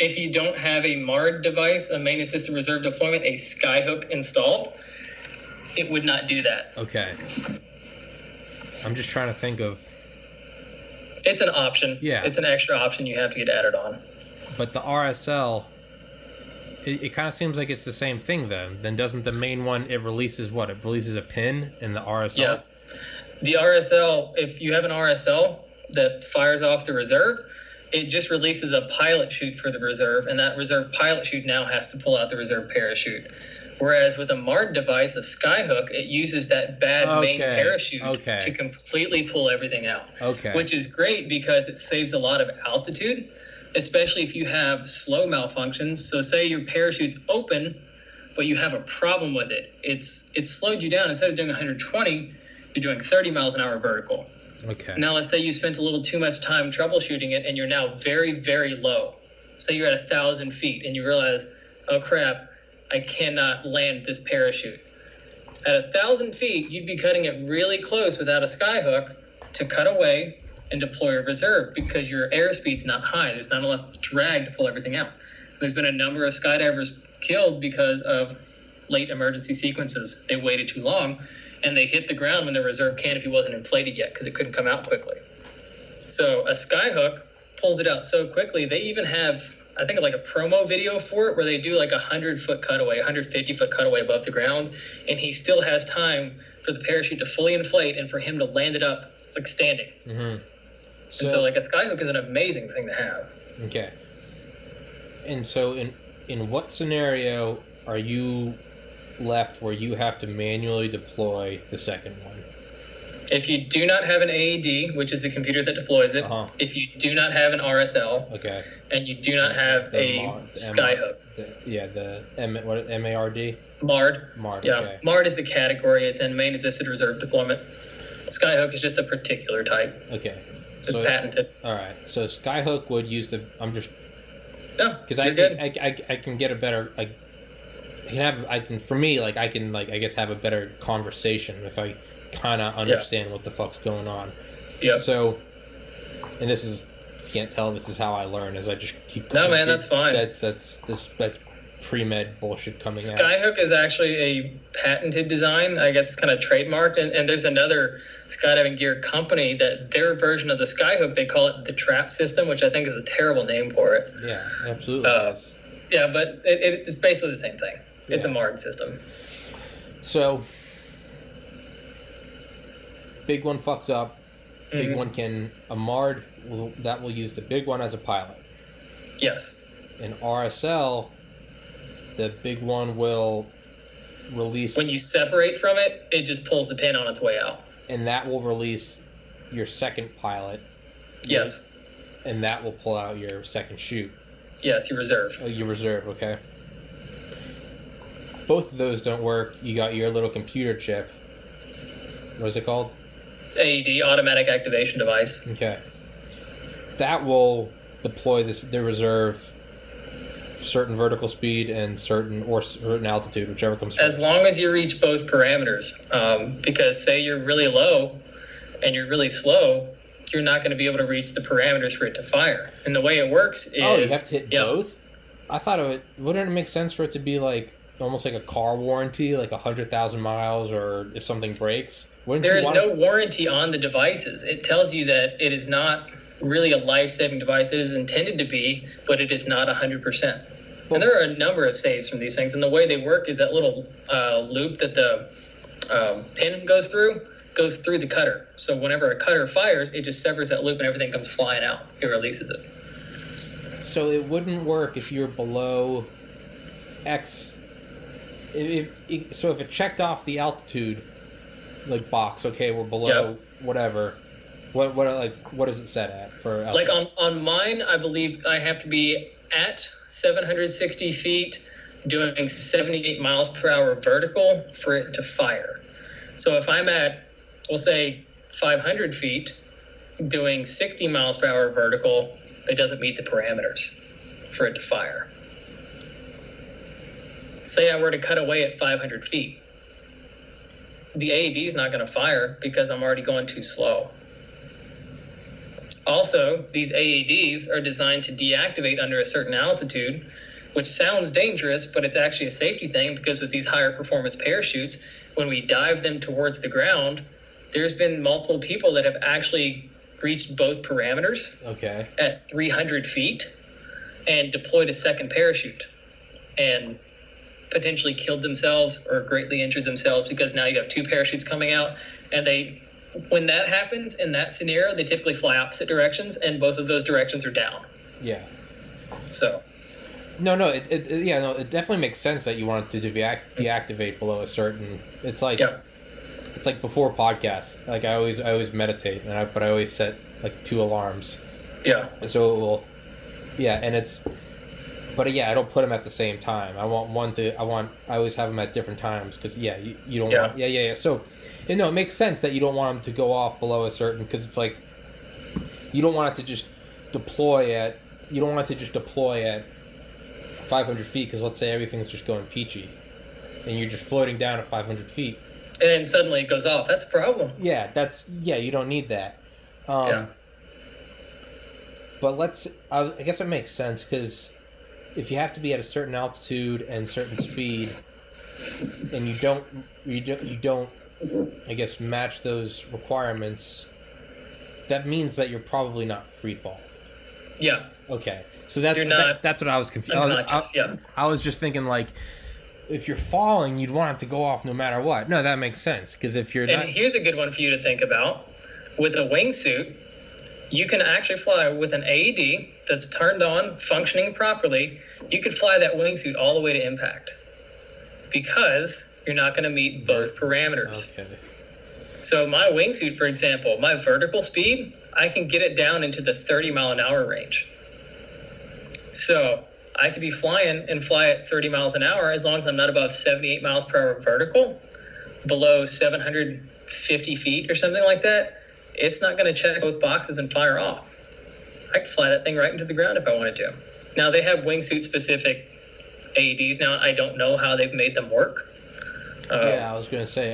If you don't have a MARD device, a main assisted reserve deployment, a Skyhook installed, it would not do that. Okay. I'm just trying to think of... It's an option. Yeah. It's an extra option you have to get added on. But the R S L, it, it kind of seems like it's the same thing, though. Then doesn't the main one, it releases what? It releases a pin in the R S L? Yeah. The R S L, if you have an R S L that fires off the reserve... It just releases a pilot chute for the reserve, and that reserve pilot chute now has to pull out the reserve parachute. Whereas with a MARD device, a Skyhook, it uses that bad okay. main parachute okay. to completely pull everything out, okay. which is great because it saves a lot of altitude, especially if you have slow malfunctions. So say your parachute's open, but you have a problem with it. It's it's slowed you down. Instead of doing one hundred twenty, you're doing thirty miles an hour vertical. Okay. Now, let's say you spent a little too much time troubleshooting it, and you're now very, very low. Say you're at one thousand feet, and you realize, oh, crap, I cannot land this parachute. At one thousand feet, you'd be cutting it really close without a Skyhook to cut away and deploy a reserve because your airspeed's not high. There's not enough drag to pull everything out. There's been a number of skydivers killed because of late emergency sequences. They waited too long. And they hit the ground when the reserve canopy wasn't inflated yet because it couldn't come out quickly. So a Skyhook pulls it out so quickly. They even have, I think, like a promo video for it where they do like a one hundred foot cutaway, one hundred fifty foot cutaway above the ground. And he still has time for the parachute to fully inflate and for him to land it up. It's like standing. Mm-hmm. So, and so like a Skyhook is an amazing thing to have. Okay. And so in in what scenario are you... left where you have to manually deploy the second one? If you do not have an A E D, which is the computer that deploys it, uh-huh. if you do not have an R S L, okay, and you do not have the a MARD, Skyhook, the, yeah, the M what M A R D MARD MARD yeah okay. MARD is the category. It's in main assisted reserve deployment. Skyhook is just a particular type. Okay, it's so, patented. All right, so Skyhook would use the I'm just no because I, I I I can get a better I. I can have I can for me like I can like I guess have a better conversation if I kind of understand yeah. what the fuck's going on. Yeah. So, and this is if you can't tell this is how I learn is I just keep. No man, it, that's fine. That's that's this that's pre-med bullshit coming out. Skyhook is actually a patented design. I guess it's kind of trademarked, and, and there's another skydiving gear company that their version of the Skyhook they call it the trap system, which I think is a terrible name for it. Yeah, absolutely. Uh, yes. Yeah, but it, it's basically the same thing. It's yeah. a MARD system. So, big one fucks up. Big mm-hmm. one can... A MARD, will, that will use the big one as a pilot. Yes. In R S L, the big one will release... When you separate from it, it just pulls the pin on its way out. And that will release your second pilot. Yes. And that will pull out your second chute. Yes, your reserve. Oh, your reserve, okay. Both of those don't work. You got your little computer chip. What is it called? A E D, automatic activation device. Okay. That will deploy this the reserve certain vertical speed and certain or certain altitude, whichever comes first. As long as you reach both parameters. Um, because say you're really low and you're really slow, you're not going to be able to reach the parameters for it to fire. And the way it works is... Oh, you have to hit yeah. both? I thought of it... Wouldn't it make sense for it to be like almost like a car warranty, like one hundred thousand miles or if something breaks? Wouldn't there is want no to... warranty on the devices. It tells you that it is not really a life-saving device. It is intended to be, but it is not one hundred percent. Well, and there are a number of saves from these things. And the way they work is that little uh, loop that the um, pin goes through... goes through the cutter. So whenever a cutter fires, it just severs that loop and everything comes flying out. It releases it. So it wouldn't work if you're below X. If, if, so if it checked off the altitude, like box, okay, we're below yep. whatever. What what like what is it set at for altitude? Like on on mine, I believe I have to be at seven hundred sixty feet, doing seventy-eight miles per hour vertical for it to fire. So if I'm at we'll say five hundred feet doing sixty miles per hour vertical, it doesn't meet the parameters for it to fire. Say I were to cut away at five hundred feet. The A A D is not going to fire because I'm already going too slow. Also, these A A Ds are designed to deactivate under a certain altitude, which sounds dangerous, but it's actually a safety thing because with these higher performance parachutes, when we dive them towards the ground, there's been multiple people that have actually reached both parameters okay. at three hundred feet and deployed a second parachute and potentially killed themselves or greatly injured themselves because now you have two parachutes coming out. And they, when that happens in that scenario, they typically fly opposite directions and both of those directions are down. Yeah. So... No, no, it, it, yeah, no, it definitely makes sense that you want it to deact- deactivate below a certain. It's like, yeah. it's like before podcasts. Like I always, I always meditate, and I, but I always set like two alarms. Yeah. So it will, yeah, and it's, but yeah, I don't put them at the same time. I want one to, I want, I always have them at different times because yeah, you, you don't, yeah. want, yeah, yeah, yeah. So, you know, it makes sense that you don't want them to go off below a certain because it's like, you don't want it to just deploy at, you don't want it to just deploy at. five hundred feet because let's say everything's just going peachy and you're just floating down at five hundred feet and then suddenly it goes off. That's a problem. Yeah, that's yeah you don't need that. um yeah. But let's I, I guess it makes sense because if you have to be at a certain altitude and certain speed and you don't you don't you don't I guess match those requirements, that means that you're probably not free fall. Yeah. Okay. So that, that, that's what I was confused. I was, I, yeah. I was just thinking, like, if you're falling, you'd want it to go off no matter what. No, that makes sense. Because if you're and not... here's a good one for you to think about. With a wingsuit, you can actually fly with an A E D that's turned on, functioning properly. You could fly that wingsuit all the way to impact because you're not going to meet both parameters. Okay. So my wingsuit, for example, my vertical speed, I can get it down into the thirty mile an hour range. So I could be flying and fly at thirty miles an hour as long as I'm not above seventy-eight miles per hour vertical, below seven hundred fifty feet or something like that. It's not going to check both boxes and fire off. I could fly that thing right into the ground if I wanted to. Now they have wingsuit specific A E Ds now. I don't know how they've made them work. Uh, yeah, I was going to say,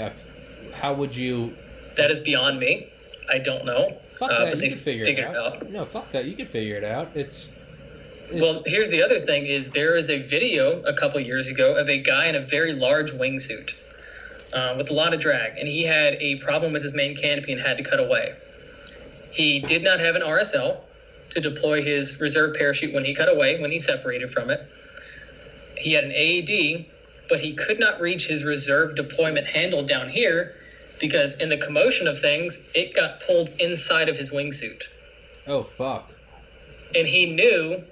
how would you? That is beyond me. I don't know. Fuck uh, that, but you can figure it out. it out. No, fuck that, you can figure it out. It's, it's... Well, here's the other thing is there is a video a couple years ago of a guy in a very large wingsuit uh, with a lot of drag, and he had a problem with his main canopy and had to cut away. He did not have an R S L to deploy his reserve parachute when he cut away, when he separated from it. He had an A E D, but he could not reach his reserve deployment handle down here because in the commotion of things, it got pulled inside of his wingsuit. Oh, fuck. And he knew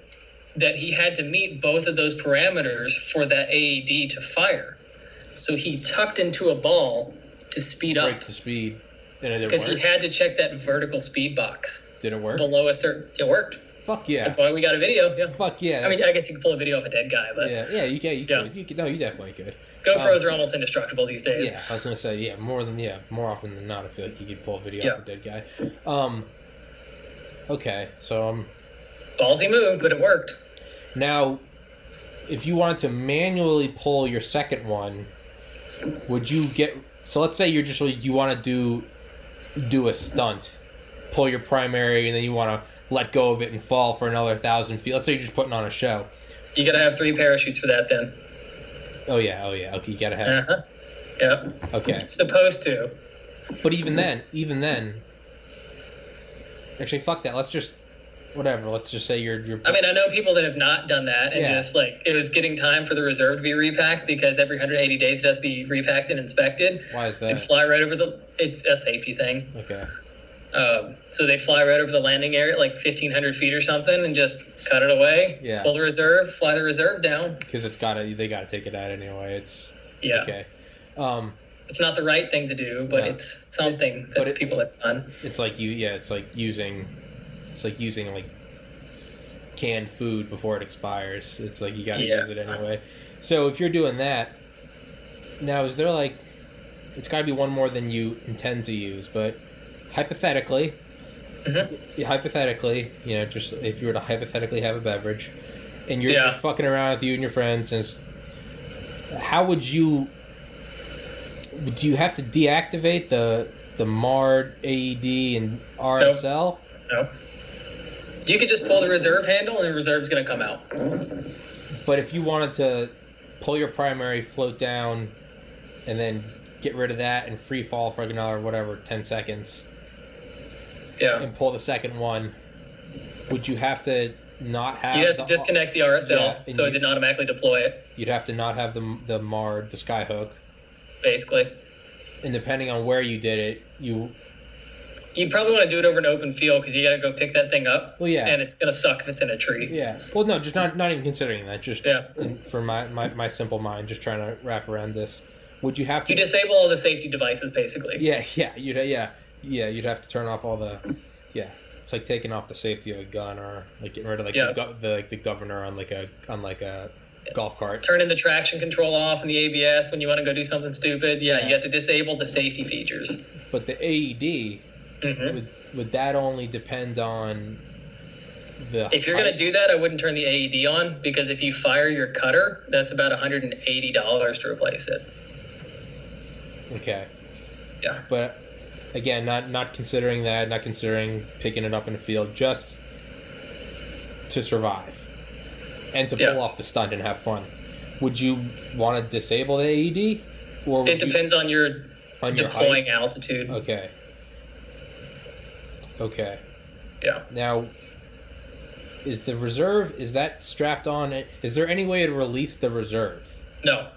that he had to meet both of those parameters for that A E D to fire. So he tucked into a ball to speed up. Break the speed. Because he had to check that vertical speed box. Did it work? Below a certain, it worked. Fuck yeah. That's why we got a video. Yeah. Fuck yeah. I mean, I guess you can pull a video of a dead guy, but yeah, yeah, you can. You yeah. could. You could. No, you definitely could. GoPros um, are almost indestructible these days. Yeah, I was gonna say yeah, more than yeah, more often than not, I feel like you could pull a video yeah. of a dead guy. Um. Okay, so um. Ballsy move, but it worked. Now, if you wanted to manually pull your second one, would you get? So let's say you're just you want to do, do a stunt, pull your primary, and then you want to let go of it and fall for another thousand feet. Let's say you're just putting on a show. You gotta have three parachutes for that, then. Oh yeah, oh yeah. Okay, you gotta have. Uh-huh. Yep. Okay. Supposed to. But even then, even then. Actually, fuck that. Let's just, whatever. Let's just say you're. you're... I mean, I know people that have not done that and yeah. just like it was getting time for the reserve to be repacked because every one hundred eighty days it has to be repacked and inspected. Why is that? And fly right over the. It's a safety thing. Okay. Um, so they fly right over the landing area at like fifteen hundred feet or something and just cut it away, yeah. pull the reserve, fly the reserve down. Because it's got to, they got to take it out anyway. It's, yeah. okay. Um, it's not the right thing to do, but no. it's something that it, people have done. It's like you, yeah, it's like using, it's like using like canned food before it expires. It's like you got to yeah. use it anyway. So if you're doing that, now is there like, it's got to be one more than you intend to use, but... Hypothetically, mm-hmm. hypothetically, you know, just if you were to hypothetically have a beverage, and you're yeah. just fucking around with you and your friends, and how would you? Do you have to deactivate the the MARD, A E D, and R S L? No. no. You could just pull the reserve handle, and the reserve's gonna come out. But if you wanted to pull your primary, float down, and then get rid of that and free fall for another whatever ten seconds. Yeah. And pull the second one. Would you have to not have... You'd have to the, disconnect the R S L yeah, so you, it didn't automatically deploy it. You'd have to not have the the MARD, the Skyhook. Basically. And depending on where you did it, you... You probably want to do it over an open field because you got to go pick that thing up. Well, yeah. And it's going to suck if it's in a tree. Yeah. Well, no, just not, not even considering that. Just yeah. in, for my, my, my simple mind, just trying to wrap around this. Would you have to... You disable all the safety devices, basically. Yeah, yeah, you'd yeah, yeah, you'd have to turn off all the... Yeah, it's like taking off the safety of a gun or like getting rid of like yeah. the, the like the governor on like a on like a yeah. golf cart. Turning the traction control off and the A B S when you want to go do something stupid. Yeah, yeah. you have to disable the safety features. But the A E D, mm-hmm. would would that only depend on the... If you're going to do that, I wouldn't turn the A E D on because if you fire your cutter, that's about one hundred eighty dollars to replace it. Okay. Yeah. But again, not not considering that, not considering picking it up in the field, just to survive and to yeah. pull off the stunt and have fun. Would you want to disable the A E D? Or it depends you, on your on deploying your altitude. Okay. Okay. Yeah. Now, is the reserve, is that strapped on? Is there any way to release the reserve? No.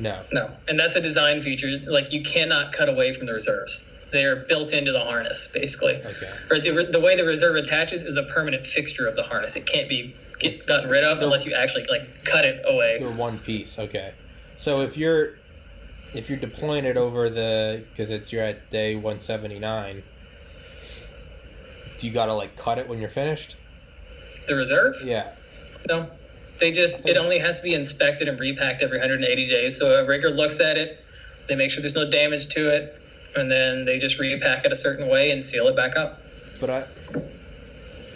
No. No. And that's a design feature. Like, you cannot cut away from the reserves. They are built into the harness, basically. Okay. Or the, the way the reserve attaches is a permanent fixture of the harness. It can't be get, gotten rid of no. unless you actually, like, cut it away. They're one piece. Okay. So if you're if you're deploying it over the... Because it's you're at day one seventy-nine, do you got to, like, cut it when you're finished? The reserve? Yeah. No. They just, it only has to be inspected and repacked every one hundred eighty days. So a rigger looks at it, they make sure there's no damage to it, and then they just repack it a certain way and seal it back up. But I,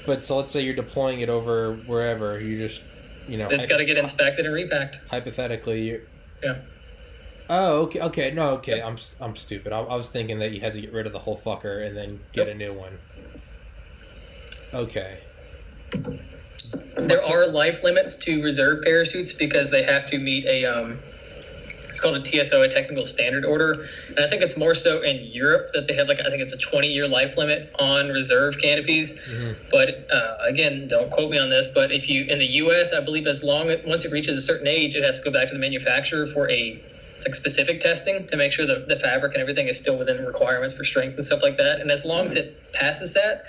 but so let's say you're deploying it over wherever, you just, you know. It's got to get inspected and repacked. Hypothetically, you're. Yeah. Oh, okay, okay, no, okay, yep. I'm I'm stupid. I, I was thinking that you had to get rid of the whole fucker and then get yep. a new one. Okay. There are life limits to reserve parachutes because they have to meet a, um, it's called a T S O, a technical standard order. And I think it's more so in Europe that they have like, I think it's a twenty year life limit on reserve canopies. Mm-hmm. But uh, again, don't quote me on this, but if you, in the U S, I believe as long as, once it reaches a certain age, it has to go back to the manufacturer for a like specific testing to make sure that the fabric and everything is still within requirements for strength and stuff like that. And as long as it passes that,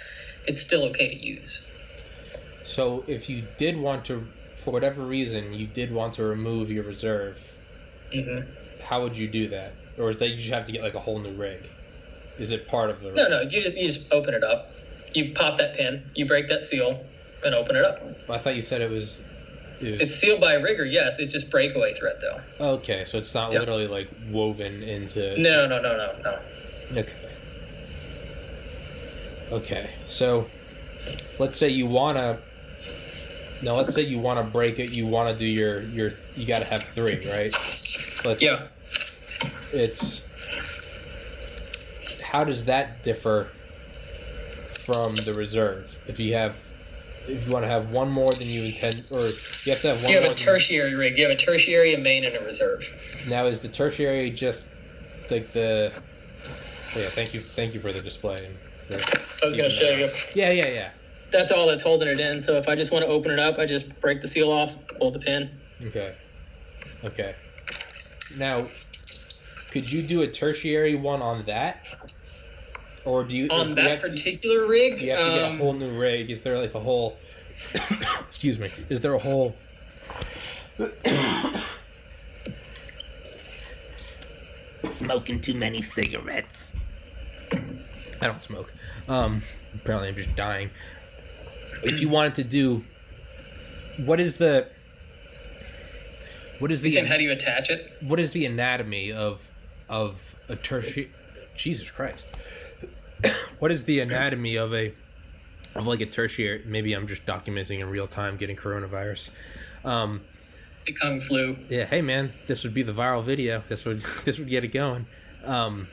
it's still okay to use. So if you did want to, for whatever reason, you did want to remove your reserve, mm-hmm. how would you do that? Or is that you just have to get like a whole new rig? Is it part of the... No, no, you just, you just open it up. You pop that pin, you break that seal, and open it up. I thought you said it was... It was... It's sealed by rigor, yes. It's just breakaway thread, though. Okay, so it's not yep. literally, like, woven into... No, no, no, no, no. Okay. Okay, so let's say you want to... Now, let's say you want to break it. You want to do your... your you got to have three, right? Let's, yeah. It's... How does that differ from the reserve? If you have, if you want to have one more than you intend, or you have to have one. You have more a tertiary than, rig. You have a tertiary, a main, and a reserve. Now, is the tertiary just like the? Yeah, thank you, thank you for the display. For I was going to show you. Yeah, yeah, yeah. That's all that's holding it in. So if I just want to open it up, I just break the seal off, hold the pin. Okay. Okay. Now, could you do a tertiary one on that? Or do you on that particular rig? Do you have to get a whole new rig? Is there like a whole? excuse me. Is there a whole? Smoking too many cigarettes. I don't smoke. Um, apparently, I'm just dying. If you wanted to do, what is the? What is the? You're saying how do you attach it? What is the anatomy of of a tertiary? Jesus Christ. What is the anatomy of a, of like a tertiary? Maybe I'm just documenting in real time getting coronavirus. Um, the Kung flu. Yeah. Hey man, this would be the viral video. This would, this would get it going. Um,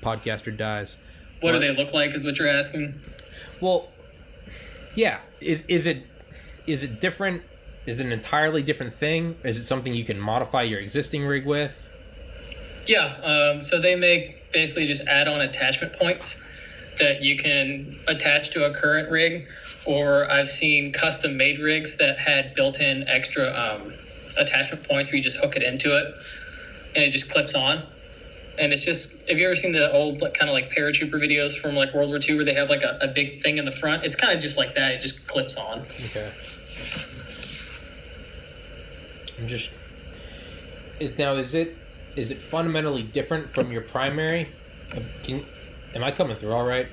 podcaster dies. What well, do they look like is what you're asking? Well, yeah. Is, is it, is it different? Is it an entirely different thing? Is it something you can modify your existing rig with? Yeah. Um, so they make basically just add on attachment points that you can attach to a current rig, or I've seen custom made rigs that had built in extra um, attachment points where you just hook it into it and it just clips on. And it's just, have you ever seen the old like, kind of like paratrooper videos from like World War Two where they have like a, a big thing in the front? It's kind of just like that. It just clips on. Okay. I'm just, is, now is it, is it fundamentally different from your primary? Can, Am I coming through all right?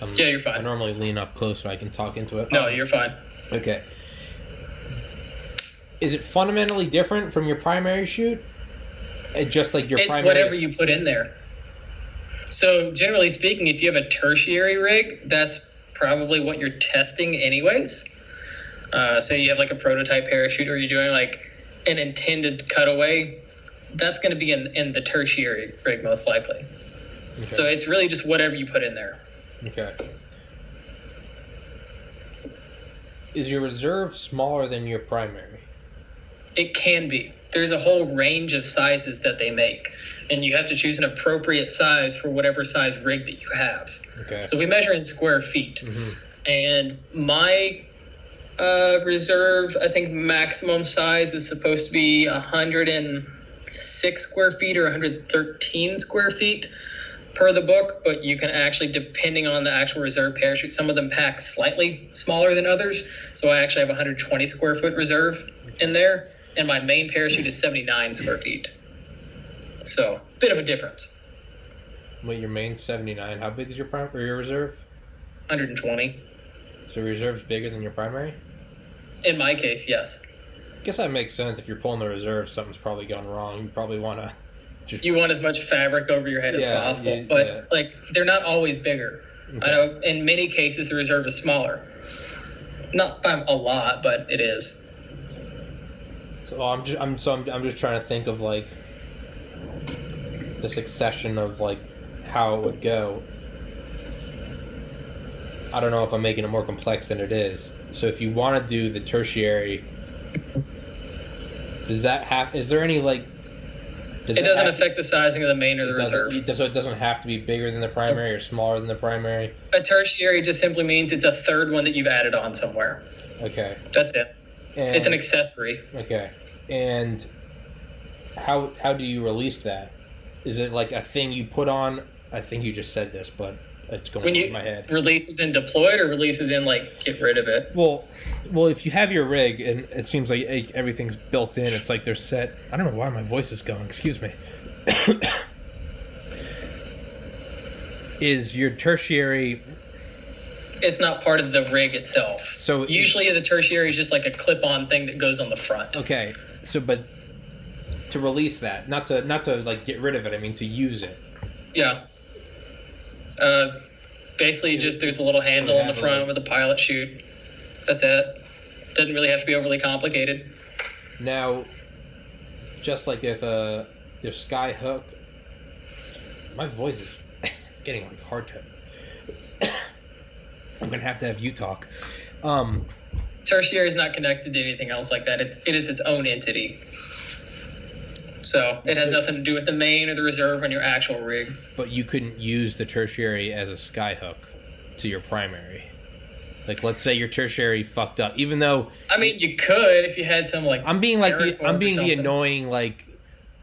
Um, yeah, you're fine. I normally lean up close so I can talk into it. No, oh. You're fine. Okay. Is it fundamentally different from your primary chute? It's just like your it's primary... It's whatever you put in there. So generally speaking, if you have a tertiary rig, that's probably what you're testing anyways. Uh, say you have like a prototype parachute or you're doing like an intended cutaway, that's going to be in, in the tertiary rig most likely. Okay. So it's really just whatever you put in there. Okay. Is your reserve smaller than your primary? It can be. There's a whole range of sizes that they make, and you have to choose an appropriate size for whatever size rig that you have. Okay. So we measure in square feet. Mm-hmm. And my uh, reserve, I think maximum size is supposed to be one hundred six square feet or one hundred thirteen square feet. Per the book, but you can actually, depending on the actual reserve parachute, some of them pack slightly smaller than others. So I actually have one hundred twenty square foot reserve in there, and my main parachute is seventy-nine square feet. So bit of a difference. Wait, your main seventy-nine? How big is your prim- or your reserve? one hundred twenty. So your reserve's bigger than your primary? In my case, yes. I guess that makes sense. If you're pulling the reserve, something's probably gone wrong. You probably want to. You want as much fabric over your head yeah, as possible, yeah, but yeah. like they're not always bigger. Okay. I know in many cases the reserve is smaller, not by a lot, but it is. So I'm just I'm so I'm, I'm just trying to think of like the succession of like how it would go. I don't know if I'm making it more complex than it is. So if you want to do the tertiary, does that have? Is there any like? Does it doesn't affect to, the sizing of the main or the reserve. So it doesn't have to be bigger than the primary or smaller than the primary? A tertiary just simply means it's a third one that you've added on somewhere. Okay. That's it. And, it's an accessory. Okay. And how how do you release that? Is it like a thing you put on? I think you just said this, but it's going in my head. Releases in deployed or releases in like get rid of it? Well, well, if you have your rig and it seems like everything's built in, it's like they're set. I don't know why my voice is going. Excuse me. is your tertiary... It's not part of the rig itself. So usually the tertiary is just like a clip-on thing that goes on the front. Okay, so but to release that, not to not to like get rid of it. I mean to use it. Yeah. Uh, basically, yeah. just there's a little handle on the front with a pilot chute. That's it. Doesn't really have to be overly complicated. Now, just like if uh, your Skyhook, my voice is it's getting like hard to. I'm gonna have to have you talk. Um, Tertiary is not connected to anything else like that. It's, it is its own entity. So it has nothing to do with the main or the reserve on your actual rig. But you couldn't use the tertiary as a Skyhook to your primary. Like, let's say your tertiary fucked up, even though. I mean, you could if you had some like. I'm being like the, I'm being the annoying like.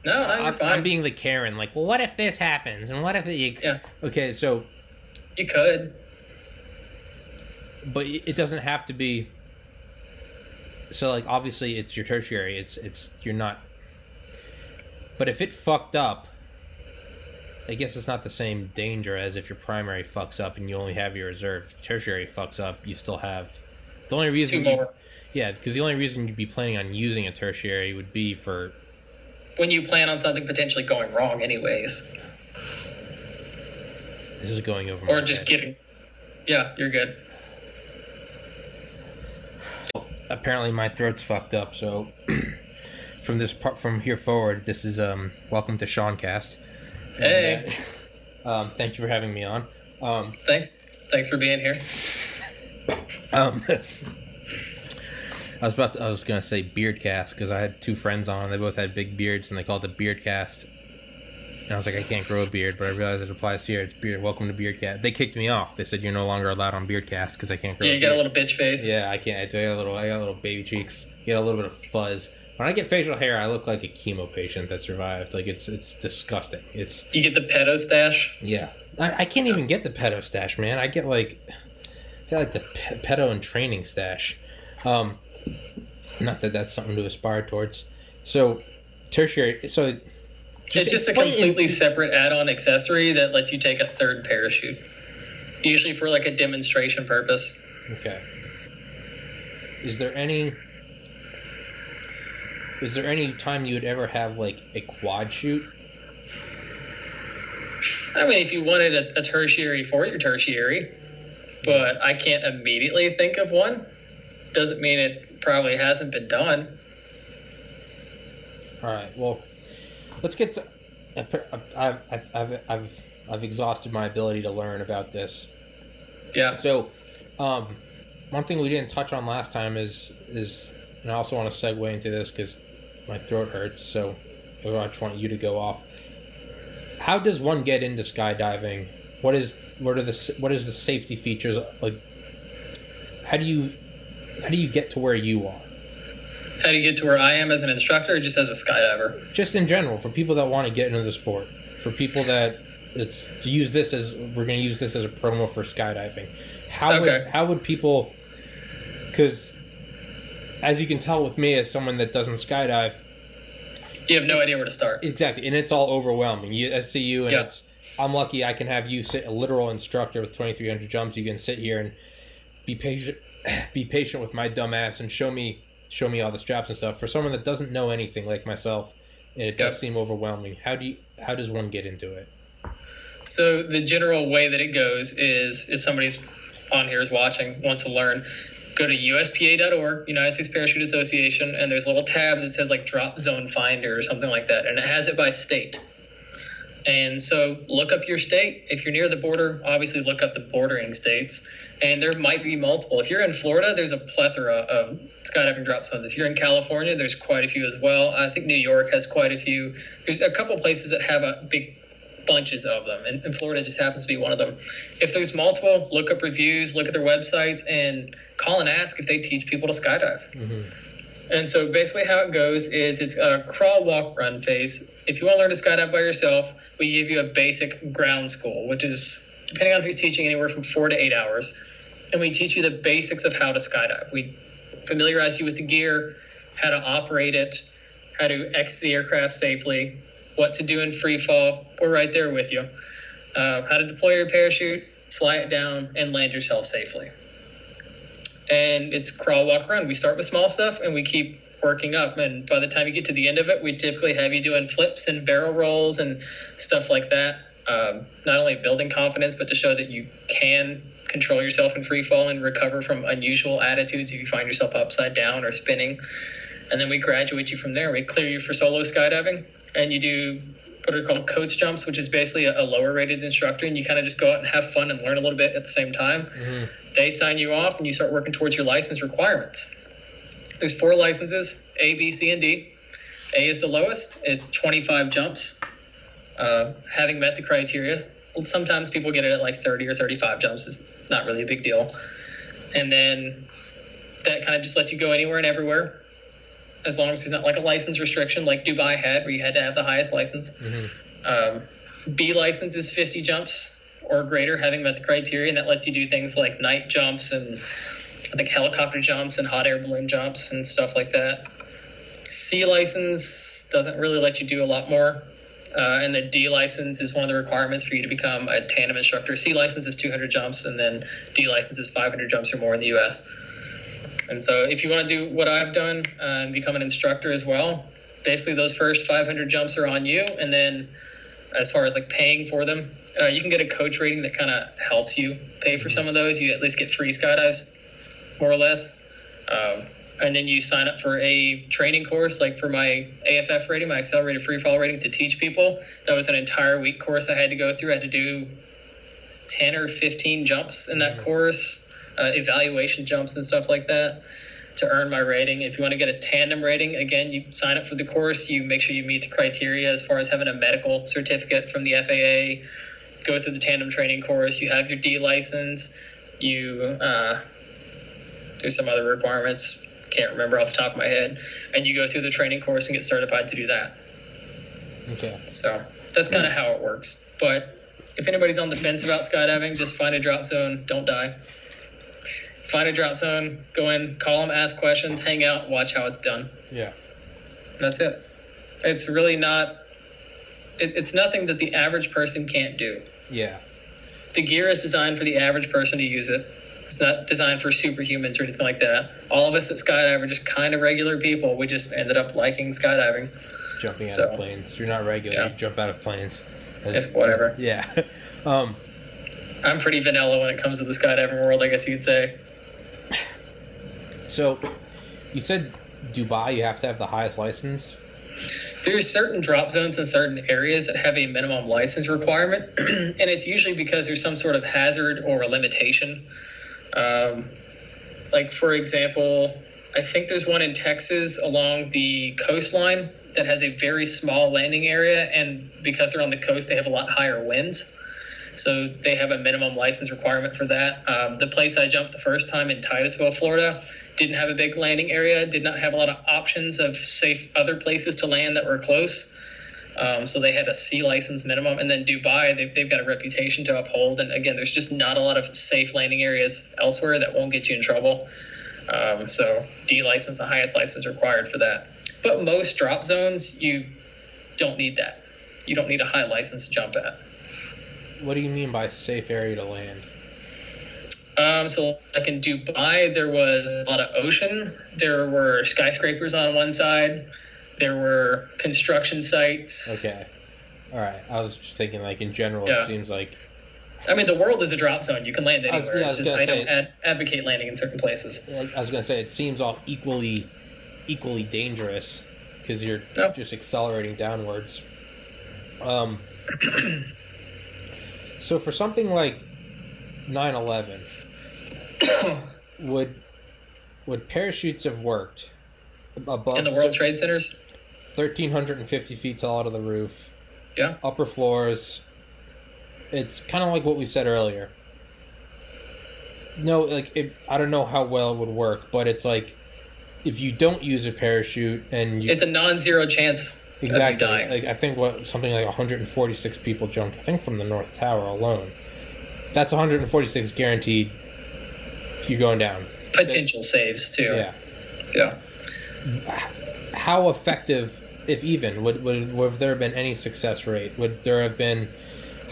No, no, you're fine. I'm being the Karen. Like, well, what if this happens, and what if it? Yeah. Okay, so. You could. But it doesn't have to be. So, like, obviously, it's your tertiary. It's it's you're not. But if it fucked up, I guess it's not the same danger as if your primary fucks up and you only have your reserve. If your tertiary fucks up, you still have. The only reason. Two more. You, yeah, because the only reason you'd be planning on using a tertiary would be for. When you plan on something potentially going wrong, anyways. This is going over. Or my just head. Kidding. Yeah, you're good. Apparently my throat's fucked up, so from this part from here forward, this is um welcome to Seancast. Hey, uh, um, thank you for having me on. Um, thanks, thanks for being here. Um, I was about to, I was gonna say Beardcast because I had two friends on. They both had big beards, and they called it Beardcast. And I was like, I can't grow a beard, but I realized it applies here. It's beard. Welcome to Beardcast. They kicked me off. They said you're no longer allowed on Beardcast because I can't grow. Yeah, you a got beard. A little bitch face. Yeah, I can't. I do. I got a little. I got little baby cheeks. You got a little bit of fuzz. When I get facial hair, I look like a chemo patient that survived. Like it's it's disgusting. It's. You get the pedo stash. Yeah, I, I can't even get the pedo stash, man. I get like, I get like the pe- pedo and training stash. Um, not that that's something to aspire towards. So, tertiary. So. It's just a completely separate add-on accessory that lets you take a third parachute, usually for like a demonstration purpose. Okay. Is there any? Is there any time you would ever have like a quad chute? I mean, if you wanted a, a tertiary for your tertiary, but I can't immediately think of one. Doesn't mean it probably hasn't been done. All right. Well. Let's get to, I've, I've, I've, I've, I've exhausted my ability to learn about this. Yeah. So, um, one thing we didn't touch on last time is, is, and I also want to segue into this because my throat hurts, so I just want you to go off. How does one get into skydiving? What is, what are the, what is the safety features? Like, how do you, how do you get to where you are? How do you get to where I am as an instructor or just as a skydiver? Just in general, for people that want to get into the sport, for people that it's to use this as we're going to use this as a promo for skydiving. How okay. would how would people? Because as you can tell with me, as someone that doesn't skydive, you have no idea where to start. Exactly, and it's all overwhelming. You see you, and yeah. it's I'm lucky I can have you sit a literal instructor with twenty-three hundred jumps. You can sit here and be patient, be patient with my dumb ass and show me. Show me all the straps and stuff. For someone that doesn't know anything like myself, and it does yep. seem overwhelming. How do you, how does one get into it? So the general way that it goes is, if somebody's on here is watching, wants to learn, go to U S P A dot org, United States Parachute Association, and there's a little tab that says like Drop Zone Finder or something like that, and it has it by state. And so look up your state. If you're near the border, obviously look up the bordering states. And there might be multiple. If you're in Florida, there's a plethora of skydiving drop zones. If you're in California, there's quite a few as well. I think New York has quite a few. There's a couple places that have a big bunches of them, and, and Florida just happens to be one of them. If there's multiple, look up reviews, look at their websites, and call and ask if they teach people to skydive. Mm-hmm. And so basically how it goes is it's a crawl, walk, run phase. If you want to learn to skydive by yourself, we give you a basic ground school, which is, depending on who's teaching, anywhere from four to eight hours. And we teach you the basics of how to skydive. We familiarize you with the gear, how to operate it, how to exit the aircraft safely, what to do in free fall. We're right there with you. uh, how to deploy your parachute, fly it down, and land yourself safely. And it's crawl, walk, run. We start with small stuff and we keep working up. And by the time you get to the end of it, we typically have you doing flips and barrel rolls and stuff like that. Um, not only building confidence, but to show that you can control yourself in free fall and recover from unusual attitudes if you find yourself upside down or spinning. And then we graduate you from there. We clear you for solo skydiving, and you do what are called coach jumps, which is basically a, a lower rated instructor, and you kind of just go out and have fun and learn a little bit at the same time. Mm-hmm. They sign you off, and you start working towards your license requirements. There's four licenses, A, B, C, and D. A is the lowest. It's twenty-five jumps. Uh, having met the criteria, sometimes people get it at like thirty or thirty-five jumps. It's not really a big deal. And then that kind of just lets you go anywhere and everywhere, as long as there's not like a license restriction like Dubai had, where you had to have the highest license. Mm-hmm. Um, B license is fifty jumps or greater, having met the criteria, and that lets you do things like night jumps and I think helicopter jumps and hot air balloon jumps and stuff like that. C license doesn't really let you do a lot more. Uh, and the D license is one of the requirements for you to become a tandem instructor. C license is two hundred jumps, and then D license is five hundred jumps or more in the U S. And so if you want to do what I've done uh, and become an instructor as well, basically those first five hundred jumps are on you. And then as far as like paying for them, uh, you can get a coach rating that kind of helps you pay for some of those. You at least get three skydives, more or less. Um, and then you sign up for a training course, like for my A F F rating, my accelerated free fall rating, to teach people. That was an entire week course I had to go through. I had to do ten or fifteen jumps in that mm-hmm. course, uh, evaluation jumps and stuff like that to earn my rating. If you want to get a tandem rating, again, you sign up for the course, you make sure you meet the criteria as far as having a medical certificate from the F A A, go through the tandem training course, you have your D license, you uh, do some other requirements. Can't remember off the top of my head, and you go through the training course and get certified to do that. Okay. So that's kind of how it works. But if anybody's on the fence about skydiving, just find a drop zone. Don't die. Find a drop zone. Go in, call them, ask questions, hang out, watch how it's done. Yeah. That's it. It's really not. It, it's nothing that the average person can't do. Yeah. The gear is designed for the average person to use it. It's not designed for superhumans or anything like that. All of us that skydive are just kind of regular people. We just ended up liking skydiving. Jumping out so, of planes. You're not regular. Yeah. You jump out of planes. If, whatever. Yeah. Um, I'm pretty vanilla when it comes to the skydiving world, I guess you could say. So you said Dubai, you have to have the highest license? There's certain drop zones in certain areas that have a minimum license requirement, and it's usually because there's some sort of hazard or a limitation. Um, like, for example, I think there's one in Texas along the coastline that has a very small landing area. And because they're on the coast, they have a lot higher winds. So they have a minimum license requirement for that. Um, the place I jumped the first time in Titusville, Florida, didn't have a big landing area, did not have a lot of options of safe other places to land that were close. Um, so they had a C license minimum. And then Dubai, they've, they've got a reputation to uphold. And again, there's just not a lot of safe landing areas elsewhere that won't get you in trouble. Um, so D license, the highest license required for that. But most drop zones, you don't need that. You don't need a high license to jump at. What do you mean by safe area to land? Um, so like in Dubai, there was a lot of ocean. There were skyscrapers on one side. There were construction sites. Okay. All right. I was just thinking, like, in general, yeah. It seems like... I mean, the world is a drop zone. You can land anywhere. I was, yeah, I was it's just I don't ad- advocate landing in certain places. I was going to say, it seems all equally equally dangerous because you're oh. just accelerating downwards. Um. So for something like nine eleven, would would parachutes have worked? Above in the World Trade Centers? one thousand three hundred fifty feet tall out of the roof. Yeah. Upper floors. It's kind of like what we said earlier. No, like, it, I don't know how well it would work, but it's like if you don't use a parachute and you... It's a non-zero chance exactly, of you dying. Like, I think what something like one hundred forty-six people jumped, I think, from the North Tower alone. That's one hundred forty-six guaranteed you going down. Potential that, saves, too. Yeah. Yeah. How effective, if even, would, would would have there been any success rate? Would there have been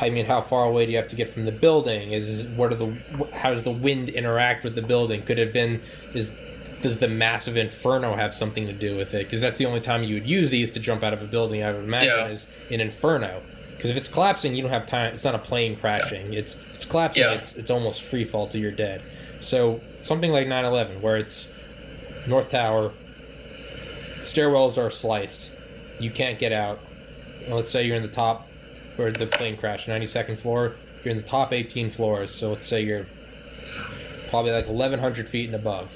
I mean, how far away do you have to get from the building? Is what are the how does the wind interact with the building? Could it have been is does the massive inferno have something to do with it? Because that's the only time you would use these to jump out of a building, I would imagine, yeah. is in inferno. Because if it's collapsing, you don't have time. It's not a plane crashing. Yeah. It's it's collapsing. Yeah. It's it's almost free fall till you're dead. So something like nine eleven, where it's North Tower, stairwells are sliced, you can't get out. Let's say you're in the top, or the plane crashed, ninety-second floor, you're in the top eighteen floors, so let's say you're probably like eleven hundred feet and above.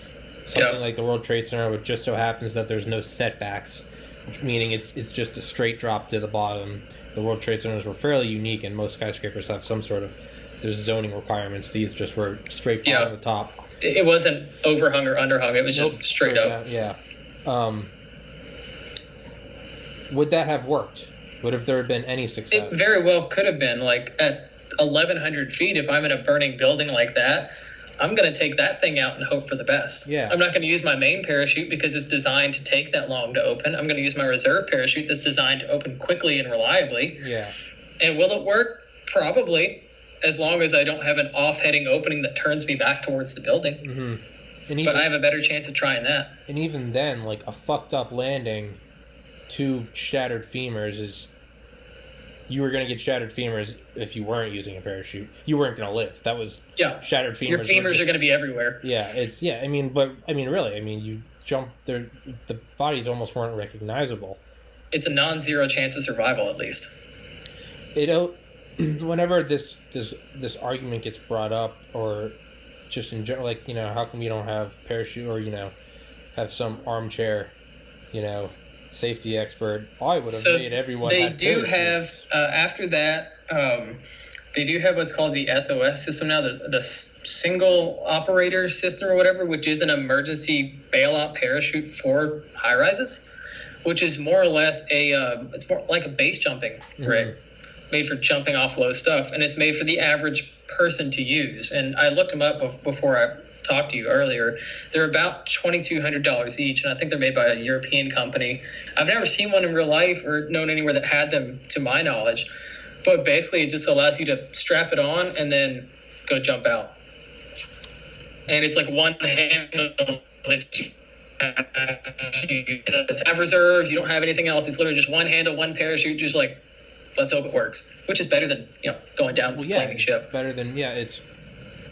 Something yep. like the World Trade Center, which just so happens that there's no setbacks, meaning it's it's just a straight drop to the bottom. The World Trade Centers were fairly unique, and most skyscrapers have some sort of, there's zoning requirements. These just were straight from yep. the top. It wasn't overhung or underhung, it was nope, just straight, straight up. Down, yeah. Um, would that have worked? Would if there had been any success? It very well could have been. Like, at eleven hundred feet, if I'm in a burning building like that, I'm going to take that thing out and hope for the best. Yeah. I'm not going to use my main parachute because it's designed to take that long to open. I'm going to use my reserve parachute that's designed to open quickly and reliably. Yeah. And will it work? Probably, as long as I don't have an off-heading opening that turns me back towards the building. Mm-hmm. And even, but I have a better chance of trying that. And even then, like, a fucked-up landing... two shattered femurs is you were going to get shattered femurs if you weren't using a parachute. You weren't going to live. That was yeah. shattered femurs. Your femurs just, are going to be everywhere. Yeah, it's yeah. I mean, but I mean, really, I mean, you jump there. The bodies almost weren't recognizable. It's a non-zero chance of survival, at least. You know, whenever this this this argument gets brought up, or just in general, like, you know, how come you don't have parachute, or, you know, have some armchair, you know, safety expert. I would have so made everyone. They do have uh, after that. Um, they do have what's called the S O S system now, the, the single operator system or whatever, which is an emergency bailout parachute for high rises, which is more or less a. Uh, it's more like a base jumping rig, mm-hmm. made for jumping off low stuff, and it's made for the average person to use. And I looked them up before I talked to you earlier. They're about twenty-two hundred dollars each, and I think they're made by a European company. I've never seen one in real life or known anywhere that had them, to my knowledge. But basically, it just allows you to strap it on and then go jump out. And it's like one handle that you have reserves. You don't have anything else. It's literally just one handle, one parachute, just like, let's hope it works. Which is better than, you know, going down with well, yeah, flaming ship. Better than, yeah, it's...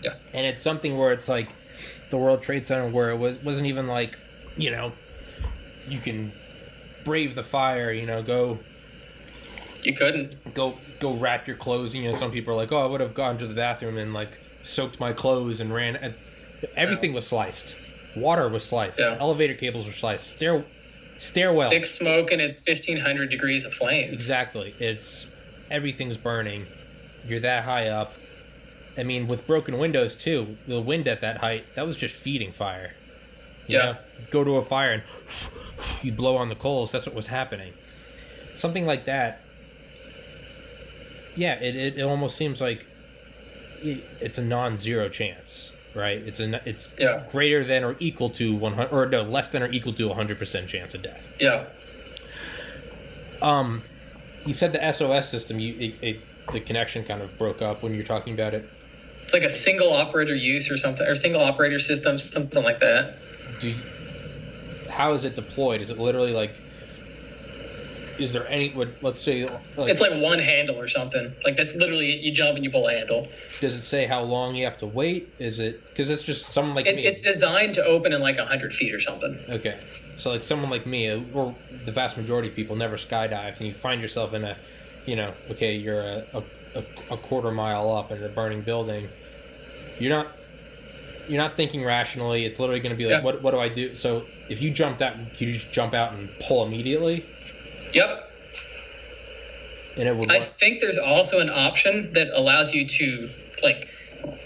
Yeah. And it's something where it's like the World Trade Center, where it was, wasn't even like, you know, you can brave the fire, you know, go. You couldn't. Go go wrap your clothes. You know, some people are like, oh, I would have gone to the bathroom and, like, soaked my clothes and ran. At, everything yeah. was sliced. Water was sliced. Yeah. Elevator cables were sliced. Stair, stairwell. Thick smoke, and it's fifteen hundred degrees of flames. Exactly. It's everything's burning. You're that high up. I mean, with broken windows, too, the wind at that height, that was just feeding fire. You yeah. know? Go to a fire and you blow on the coals. That's what was happening. Something like that. Yeah, it, it, it almost seems like it, it's a non-zero chance, right? It's a, it's yeah. greater than or equal to one hundred, or no, less than or equal to one hundred percent chance of death. Yeah. Um, you said the S O S system, you it, it, the connection kind of broke up when you're talking about it. It's like a single operator use or something, or single operator system, something like that. Do you, how is it deployed? Is it literally like, is there any, let's say... Like, it's like one handle or something. Like, that's literally, you jump and you pull a handle. Does it say how long you have to wait? Is it, because it's just someone like it, me. It's designed to open in like one hundred feet or something. Okay. So like someone like me, or the vast majority of people, never skydive, and you find yourself in a, you know, okay, you're a, a a quarter mile up in a burning building. You're not you're not thinking rationally. It's literally going to be like, yeah. what what do I do? So if you jumped out, you just jump out and pull immediately. Yep. And it would. I work. think there's also an option that allows you to like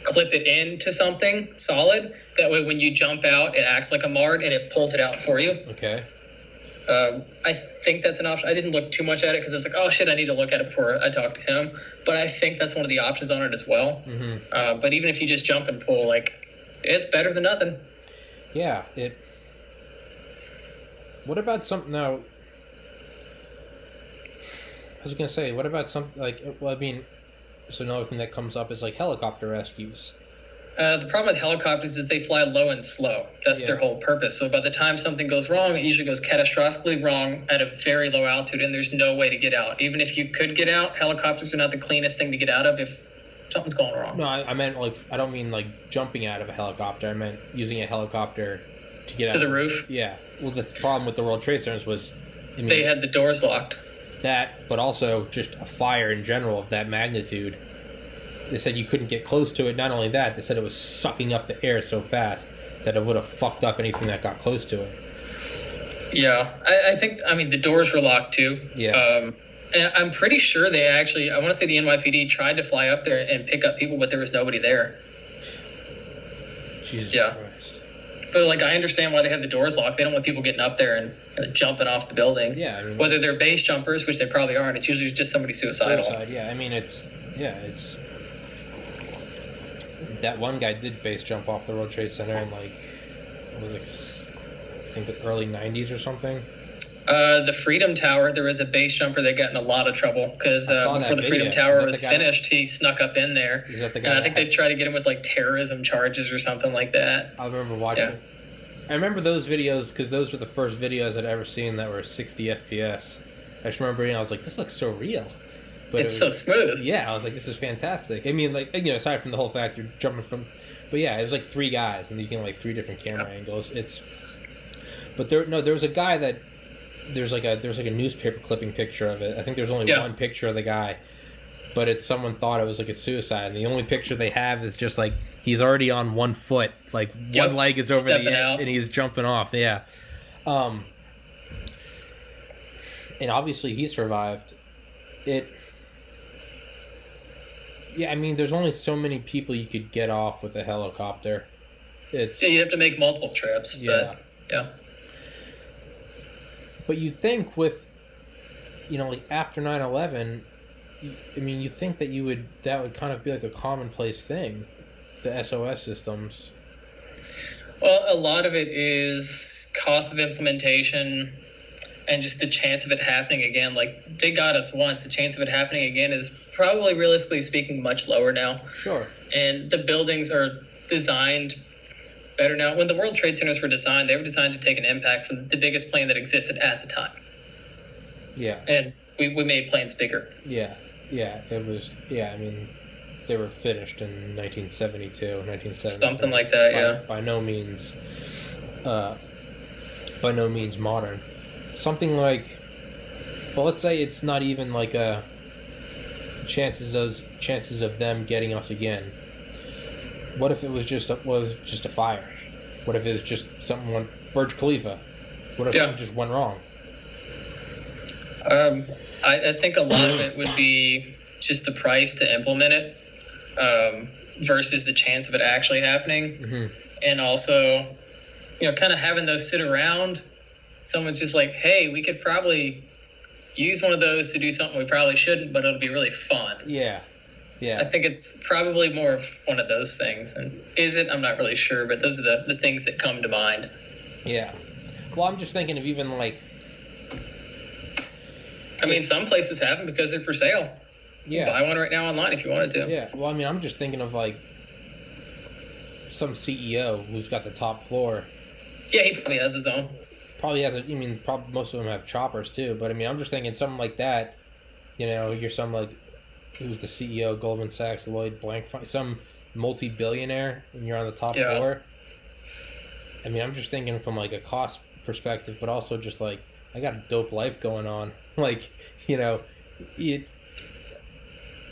clip it into something solid. That way, when you jump out, it acts like a MARD and it pulls it out for you. Okay. Uh, I think that's an option. I didn't look too much at it because I was like, oh, shit, I need to look at it before I talk to him. But I think that's one of the options on it as well. Mm-hmm. Uh, but even if you just jump and pull, like, it's better than nothing. Yeah. It. What about something now? I was going to say, what about something like, well, I mean, So another thing that comes up is like helicopter rescues. Uh, the problem with helicopters is they fly low and slow. That's yeah. their whole purpose. So by the time something goes wrong, it usually goes catastrophically wrong at a very low altitude, and there's no way to get out. Even if you could get out, helicopters are not the cleanest thing to get out of if something's going wrong. No, I, I meant like, I don't mean like jumping out of a helicopter. I meant using a helicopter to get to out. To the roof? Yeah. Well, the th- problem with the World Trade Centers was... I mean, they had the doors locked. That, but also just a fire in general of that magnitude. They said you couldn't get close to it. Not only that, they said it was sucking up the air so fast that it would have fucked up anything that got close to it. Yeah. I, I think, I mean, the doors were locked too. Yeah. Um, and I'm pretty sure they actually, I want to say the N Y P D tried to fly up there and pick up people, but there was nobody there. Jesus yeah. Christ. But, like, I understand why they had the doors locked. They don't want people getting up there and, and jumping off the building. Yeah. I mean, whether they're base jumpers, which they probably aren't, it's usually just somebody suicidal. Suicide, yeah. I mean, it's, yeah, it's... That one guy did base jump off the World Trade Center in like, it was like I think the early nineties or something. Uh, the Freedom Tower, there was a base jumper that got in a lot of trouble because uh, before the video. Freedom Tower was finished, that... he snuck up in there. Is that the guy? And I think had... they tried to get him with like terrorism charges or something like that. I remember watching. Yeah. I remember those videos because those were the first videos I'd ever seen that were sixty F P S. I just remember, you know, I was like, this looks so real. But it's it was, so smooth. Yeah, I was like, this is fantastic. I mean, like, you know, aside from the whole fact you're jumping from... But yeah, it was like three guys, and you can like three different camera yeah. angles. It's... But there, no, there was a guy that... There's like a there's like a newspaper clipping picture of it. I think there's only yeah. one picture of the guy, but it's someone thought it was like a suicide, and the only picture they have is just like, he's already on one foot. Like, yep. one leg is over Stepping the end, out. And he's jumping off. Yeah. Um, and obviously he survived. It... Yeah, I mean, there's only so many people you could get off with a helicopter. It's, yeah, you'd have to make multiple trips. Yeah. But, yeah. But you'd think with, you know, like after nine eleven, I mean, you think that you would, that would kind of be like a commonplace thing, the S O S systems. Well, a lot of it is cost of implementation and just the chance of it happening again. Like, they got us once. The chance of it happening again is probably, realistically speaking, much lower now. Sure. And the buildings are designed better now. When the World Trade Centers were designed, they were designed to take an impact from the biggest plane that existed at the time. Yeah. And we, we made planes bigger. Yeah. Yeah. It was, yeah, I mean, they were finished in nineteen seventy-two, nineteen seventy-three. Something like that, by, yeah. By no means, uh, by no means modern. Something like, well, let's say it's not even like a chances of chances of them getting us again. What if it was just a was just a fire? What if it was just something went Burj Khalifa? What if yeah. something just went wrong? Um, I, I think a lot of it would be just the price to implement it, um, versus the chance of it actually happening, mm-hmm. and also, you know, kind of having those sit around. Someone's just like, hey, we could probably use one of those to do something we probably shouldn't, but it'll be really fun. Yeah, yeah. I think it's probably more of one of those things. And is it? I'm not really sure, but those are the, the things that come to mind. Yeah. Well, I'm just thinking of even like... I mean, some places have them because they're for sale. Yeah. You can buy one right now online if you wanted to. Yeah. Well, I mean, I'm just thinking of like some C E O who's got the top floor. Yeah, he probably has his own. Probably has a, I mean, probably most of them have choppers too, but I mean, I'm just thinking something like that, you know, you're some like, who's the C E O of Goldman Sachs, Lloyd Blank, some multi-billionaire, and you're on the top yeah. floor. I mean, I'm just thinking from like a cost perspective, but also just like, I got a dope life going on. Like, you know, it,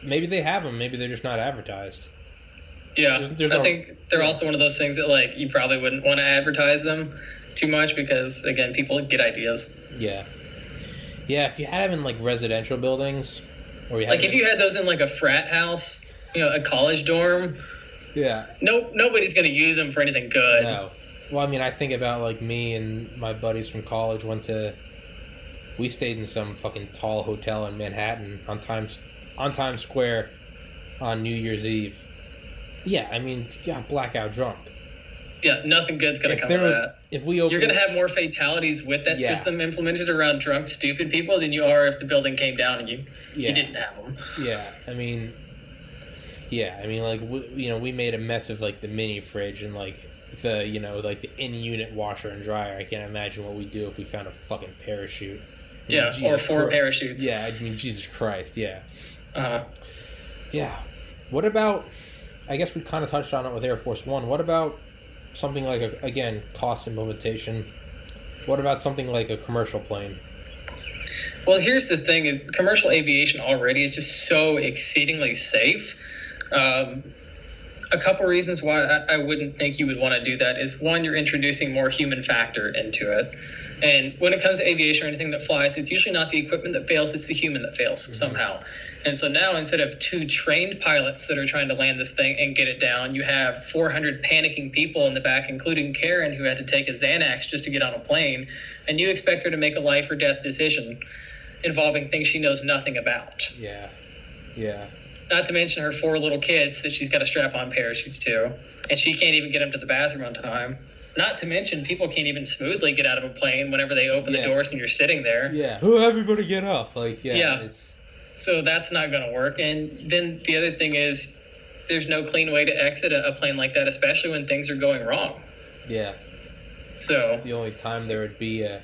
maybe they have them, maybe they're just not advertised. Yeah, there's, there's I no, think they're yeah. also one of those things that like, you probably wouldn't want to advertise them too much because, again, people get ideas. Yeah. Yeah, if you had them in, like, residential buildings. Or you like, if in... you had those in, like, a frat house, you know, a college dorm. Yeah. No, nobody's going to use them for anything good. No. Well, I mean, I think about, like, me and my buddies from college went to... We stayed in some fucking tall hotel in Manhattan on Times, on Times Square on New Year's Eve. Yeah, I mean, yeah, blackout drunk. Yeah, nothing good's going to come out of that. If we open You're going to have more fatalities with that yeah. system implemented around drunk, stupid people than you are if the building came down and you, yeah. you didn't have them. Yeah, I mean, Yeah, I mean, like, we, you know, we made a mess of, like, the mini fridge and, like, the, you know, like, the in-unit washer and dryer. I can't imagine what we'd do if we found a fucking parachute. I mean, yeah, Jesus or four Christ. Parachutes. Yeah, I mean, Jesus Christ, yeah. Uh-huh. Yeah. What about, I guess we kind of touched on it with Air Force One. What about something like, a, again, cost and limitation? What about something like a commercial plane? Well, here's the thing, is commercial aviation already is just so exceedingly safe. Um, a couple reasons why I, I wouldn't think you would want to do that is, one, you're introducing more human factor into it. And when it comes to aviation or anything that flies, it's usually not the equipment that fails, it's the human that fails mm-hmm. somehow. And so now, instead of two trained pilots that are trying to land this thing and get it down, you have four hundred panicking people in the back, including Karen, who had to take a Xanax just to get on a plane. And you expect her to make a life or death decision involving things she knows nothing about. Yeah, yeah. Not to mention her four little kids that she's got to strap on parachutes to. And she can't even get them to the bathroom on time. Not to mention, people can't even smoothly get out of a plane whenever they open yeah. the doors and you're sitting there. Yeah. Oh, everybody get up. Like, yeah. yeah. It's... So that's not going to work. And then the other thing is, there's no clean way to exit a plane like that, especially when things are going wrong. Yeah. So. The only time there would be a...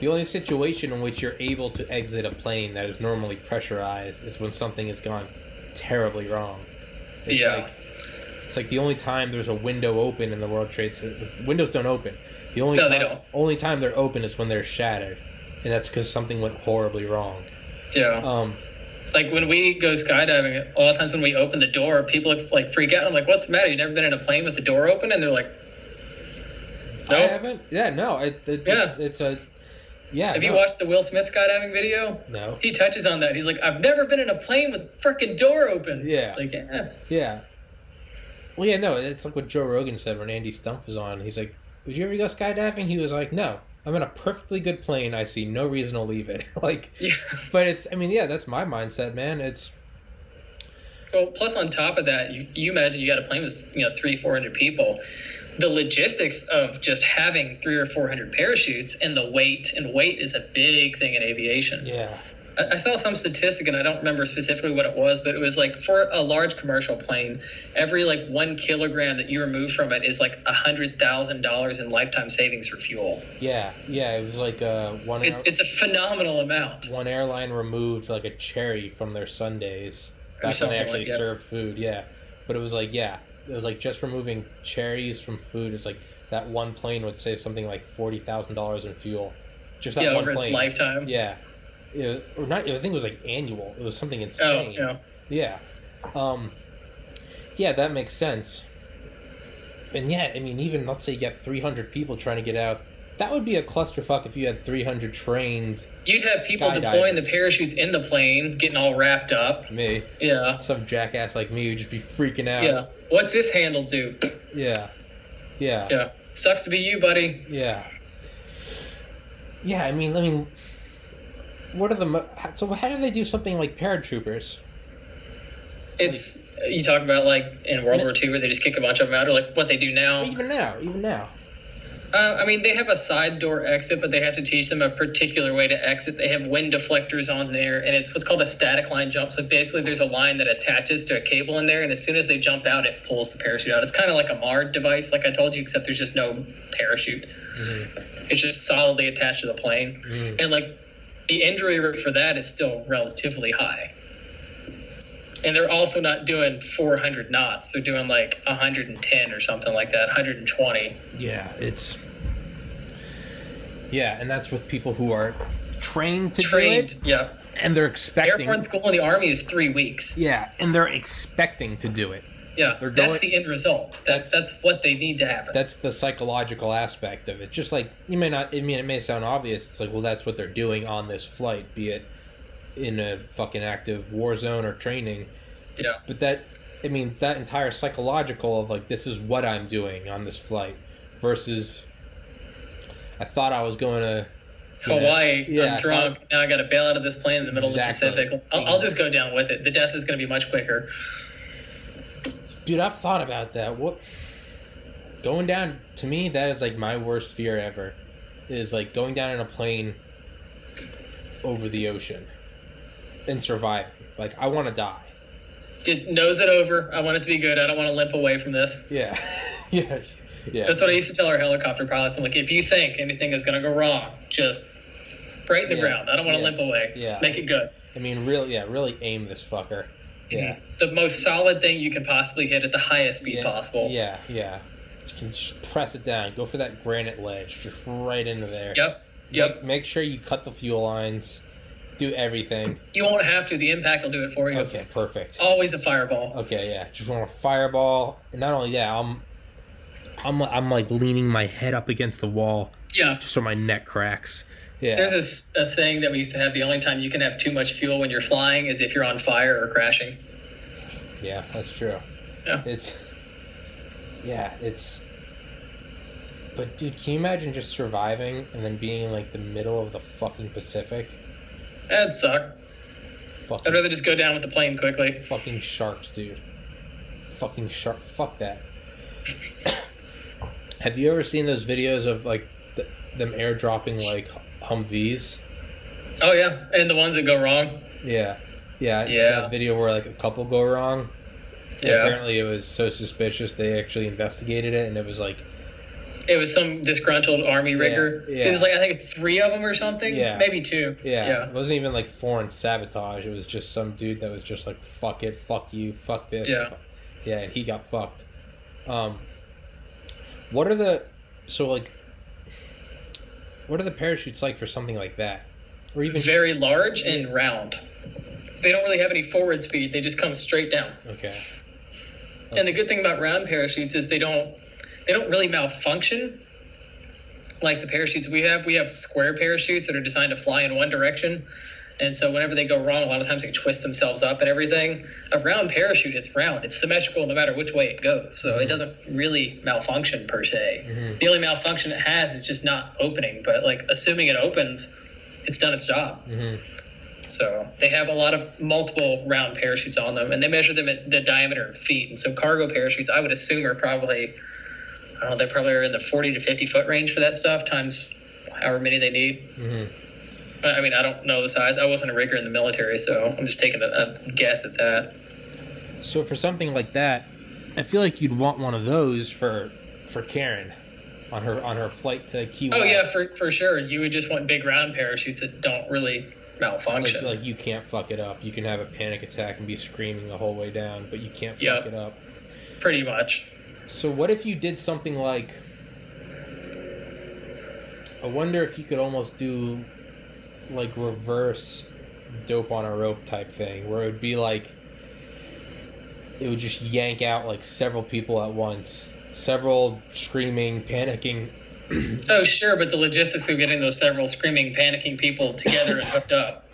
The only situation in which you're able to exit a plane that is normally pressurized is when something has gone terribly wrong. It's yeah. Like, it's like the only time there's a window open in the World Trade Center. Windows don't open. The only no, time, they don't. Only time they're open is when they're shattered, and that's because something went horribly wrong. Yeah. Um, like when we go skydiving, a lot of times when we open the door, people like freak out. I'm like, "What's the matter? You've never been in a plane with the door open?" And they're like, "No, I haven't." Yeah, no. I, it, yeah. It's, it's a. Yeah. Have no. you watched the Will Smith skydiving video? No. He touches on that. He's like, "I've never been in a plane with the frickin' door open." Yeah. Like, yeah. Yeah. Well, yeah, no, it's like what Joe Rogan said when Andy Stump was on. He's like, "Would you ever go skydiving?" He was like, "No, I'm in a perfectly good plane. I see no reason to leave it." Like, yeah. But it's, I mean, yeah, that's my mindset, man. It's. Well, plus on top of that, you, you imagine you got a plane with, you know, three, four hundred people. The logistics of just having three or four hundred parachutes and the weight, and weight is a big thing in aviation. Yeah. I saw some statistic, and I don't remember specifically what it was, but it was like for a large commercial plane, every like one kilogram that you remove from it is like one hundred thousand dollars in lifetime savings for fuel. Yeah, yeah, it was like uh, one air- it's, it's a phenomenal amount. One airline removed like a cherry from their sundaes back when they actually like served food, yeah. But it was like, yeah, it was like just removing cherries from food. It's like that one plane would save something like forty thousand dollars in fuel. Just that yeah, one over plane. Its lifetime. Yeah. It, or not, I think it was like annual. It was something insane. Oh, yeah. Yeah. Um, yeah, that makes sense. And yeah, I mean, even let's say you got three hundred people trying to get out. That would be a clusterfuck if you had three hundred trained. You'd have people deploying the parachutes in the plane, getting all wrapped up. Me. Yeah. Some jackass like me would just be freaking out. Yeah. What's this handle do? Yeah. Yeah. Yeah. Sucks to be you, buddy. Yeah. Yeah, I mean, I mean... What are the mo- so? How do they do something like paratroopers? It's like, you talk about like in World War Two where they just kick a bunch of them out, or like what they do now. Even now, even now. Uh, I mean, they have a side door exit, but they have to teach them a particular way to exit. They have wind deflectors on there, and it's what's called a static line jump. So basically, there's a line that attaches to a cable in there, and as soon as they jump out, it pulls the parachute out. It's kind of like a MARD device, like I told you, except there's just no parachute. Mm-hmm. It's just solidly attached to the plane, mm. and like. The injury rate for that is still relatively high. And they're also not doing four hundred knots. They're doing like one hundred ten or something like that, one hundred twenty. Yeah, it's... Yeah, and that's with people who are trained to trained, do it. Yeah. And they're expecting... Airborne school in the Army is three weeks. Yeah, and they're expecting to do it. Yeah, going, that's the end result. That, that's that's what they need to happen. That's the psychological aspect of it. Just like, you may not, I mean, it may sound obvious. It's like, well, that's what they're doing on this flight, be it in a fucking active war zone or training. Yeah. But that, I mean, that entire psychological of like, this is what I'm doing on this flight versus I thought I was going to. Hawaii, yeah, I'm drunk, now I got to bail out of this plane in the middle exactly. of the Pacific. I'll, I'll just go down with it. The death is going to be much quicker. Dude, I've thought about that. What going down to me, that is like my worst fear ever. Is like going down in a plane over the ocean and surviving. Like I want to die. did, nose it over. I want it to be good. I don't want to limp away from this. Yeah. Yes. Yeah. That's what I used to tell our helicopter pilots. I'm like, if you think anything is going to go wrong, just break right the yeah. ground. I don't want to yeah. limp away. Yeah. Make it good. I mean, really, yeah, really aim this fucker. Yeah. The most solid thing you can possibly hit at the highest speed yeah. possible. Yeah, yeah. You can just press it down. Go for that granite ledge. Just right into there. Yep, yep. Make, make sure you cut the fuel lines. Do everything. You won't have to. The impact will do it for you. Okay, perfect. Always a fireball. Okay, yeah. Just want a fireball. And not only that, I'm... I'm I'm like leaning my head up against the wall. Yeah. Just so my neck cracks. Yeah. There's a, a saying that we used to have: the only time you can have too much fuel when you're flying is if you're on fire or crashing. Yeah, that's true. Yeah. It's. Yeah, it's. But dude, can you imagine just surviving and then being in like the middle of the fucking Pacific? That'd suck. Fucking, I'd rather just go down with the plane quickly. Fucking sharks, dude. Fucking shark. Fuck that. Have you ever seen those videos of, like, the, them airdropping, like, Humvees? Oh, yeah. And the ones that go wrong? Yeah. Yeah. Yeah. That video where, like, a couple go wrong. Yeah. Apparently it was so suspicious they actually investigated it, and it was, like... It was some disgruntled army yeah, rigger. Yeah. It was, like, I think three of them or something? Yeah. Maybe two. Yeah. yeah. It wasn't even, like, foreign sabotage. It was just some dude that was just, like, fuck it, fuck you, fuck this. Yeah. Fuck. Yeah, and he got fucked. Um... What are the, so like, what are the parachutes like for something like that? Or even very large and round. They don't really have any forward speed. They just come straight down. Okay. okay. And the good thing about round parachutes is they don't, they don't really malfunction. Like the parachutes we have, we have square parachutes that are designed to fly in one direction. And so whenever they go wrong, a lot of times they twist themselves up and everything. A round parachute, it's round. It's symmetrical no matter which way it goes. So mm-hmm. it doesn't really malfunction per se. Mm-hmm. The only malfunction it has is just not opening. But, like, assuming it opens, it's done its job. Mm-hmm. So they have a lot of multiple round parachutes on them. And they measure them at the diameter in feet. And so cargo parachutes, I would assume, are probably, I don't know, they probably are in the forty to fifty foot range for that stuff, times however many they need. Mm-hmm. I mean, I don't know the size. I wasn't a rigger in the military, so I'm just taking a, a guess at that. So for something like that, I feel like you'd want one of those for for Karen on her on her flight to Key West. Oh, yeah, for for sure. You would just want big round parachutes that don't really malfunction. Like, like you can't fuck it up. You can have a panic attack and be screaming the whole way down, but you can't fuck yep. it up. Pretty much. So what if you did something like... I wonder if you could almost do... like reverse dope on a rope type thing where it would be like it would just yank out like several people at once, several screaming, panicking. Oh sure, but the logistics of getting those several screaming, panicking people together and hooked up,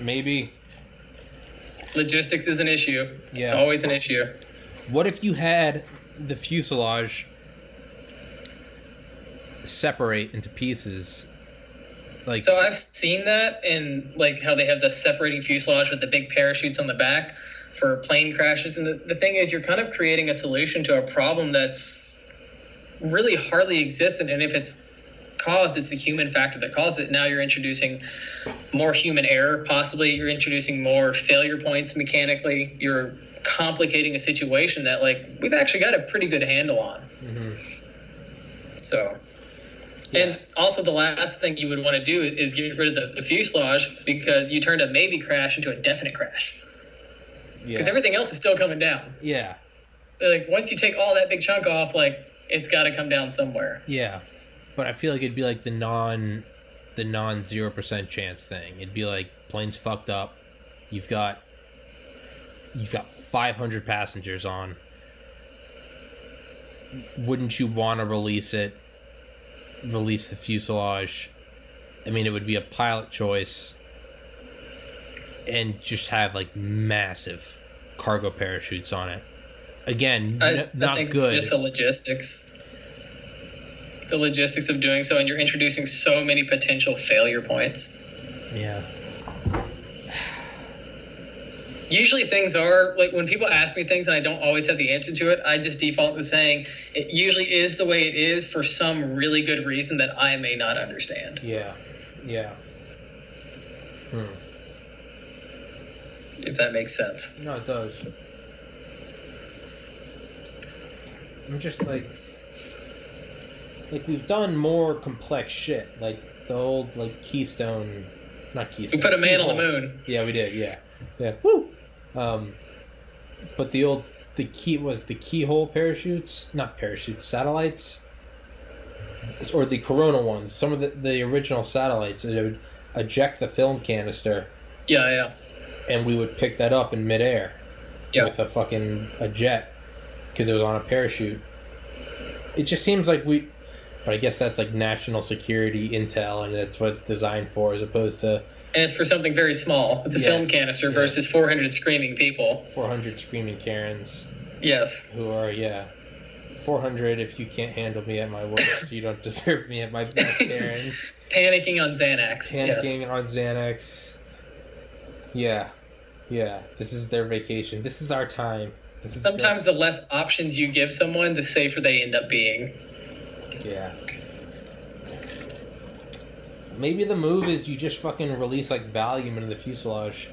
maybe logistics is an issue. Yeah. It's always an issue. What if you had the fuselage separate into pieces? Like, so I've seen that in, like, how they have the separating fuselage with the big parachutes on the back for plane crashes. And the, the thing is, you're kind of creating a solution to a problem that's really hardly existent. And if it's caused, it's the human factor that caused it. Now you're introducing more human error, possibly. You're introducing more failure points mechanically. You're complicating a situation that, like, we've actually got a pretty good handle on. Mm-hmm. So... And also the last thing you would want to do is get rid of the, the fuselage, because you turned a maybe crash into a definite crash. Because yeah. everything else is still coming down. Yeah. Like, once you take all that big chunk off, like, it's got to come down somewhere. Yeah. But I feel like it'd be like the non, the non zero percent chance thing. It'd be like, plane's fucked up. You've got, you've got five hundred passengers on. Wouldn't you want to release it? Release the fuselage. I mean, it would be a pilot choice, and just have like massive cargo parachutes on it. Again, I, n- I not think good. It's just the logistics. The logistics of doing so, and you're introducing so many potential failure points. Yeah. Usually things are, like, when people ask me things and I don't always have the answer to it, I just default to saying it usually is the way it is for some really good reason that I may not understand. Yeah. Yeah. Hmm. if that makes sense. No, it does. I'm just like, like we've done more complex shit, like the old like Keystone, not Keystone. We put a man Keystone. on the moon. Yeah, we did. Yeah, yeah. Woo. Um, but the old the key was the keyhole parachutes, not parachutes, satellites, or the Corona ones. Some of the the original satellites that would eject the film canister. Yeah, yeah. And we would pick that up in midair. Yeah. With a fucking a jet. Because it was on a parachute. It just seems like we... But I guess that's like national security intel, and that's what it's designed for, as opposed to... And it's for something very small. It's a yes, film canister yes. versus four hundred screaming people. four hundred screaming Karens. Yes. Who are, yeah. four hundred, if you can't handle me at my worst, you don't deserve me at my best, Karens. Panicking on Xanax. Panicking yes. on Xanax. Yeah. Yeah. This is their vacation. This is our time. Sometimes good. The less options you give someone, the safer they end up being. Yeah. Maybe the move is you just fucking release, like, Valium into the fuselage.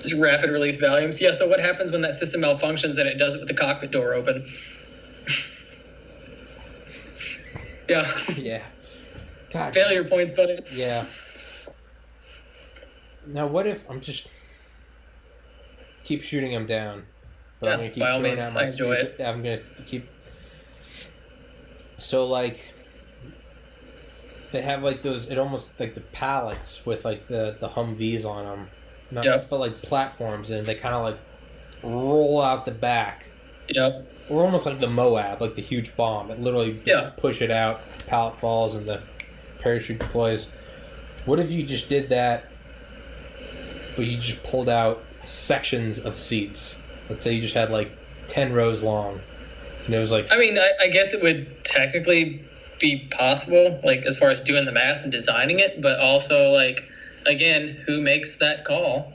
Just rapid release Valiums? Yeah, so what happens when that system malfunctions and it does it with the cockpit door open? yeah. Yeah. God. Failure God. points, buddy. Yeah. Now, what if... I'm just... Keep shooting him down. But yeah, I'm gonna keep by all means, I enjoy stupid, it. I'm gonna keep. So like, they have like those. It almost like the pallets with like the, the Humvees on them, not yep. but like platforms, and they kind of like roll out the back. Yep. We're almost like the Moab, like the huge bomb. It literally yeah. push it out. The pallet falls, and the parachute deploys. What if you just did that, but you just pulled out sections of seats? Let's say you just had like ten rows long, and it was like. I mean, I, I guess it would technically be possible, like as far as doing the math and designing it, but also like, again, who makes that call?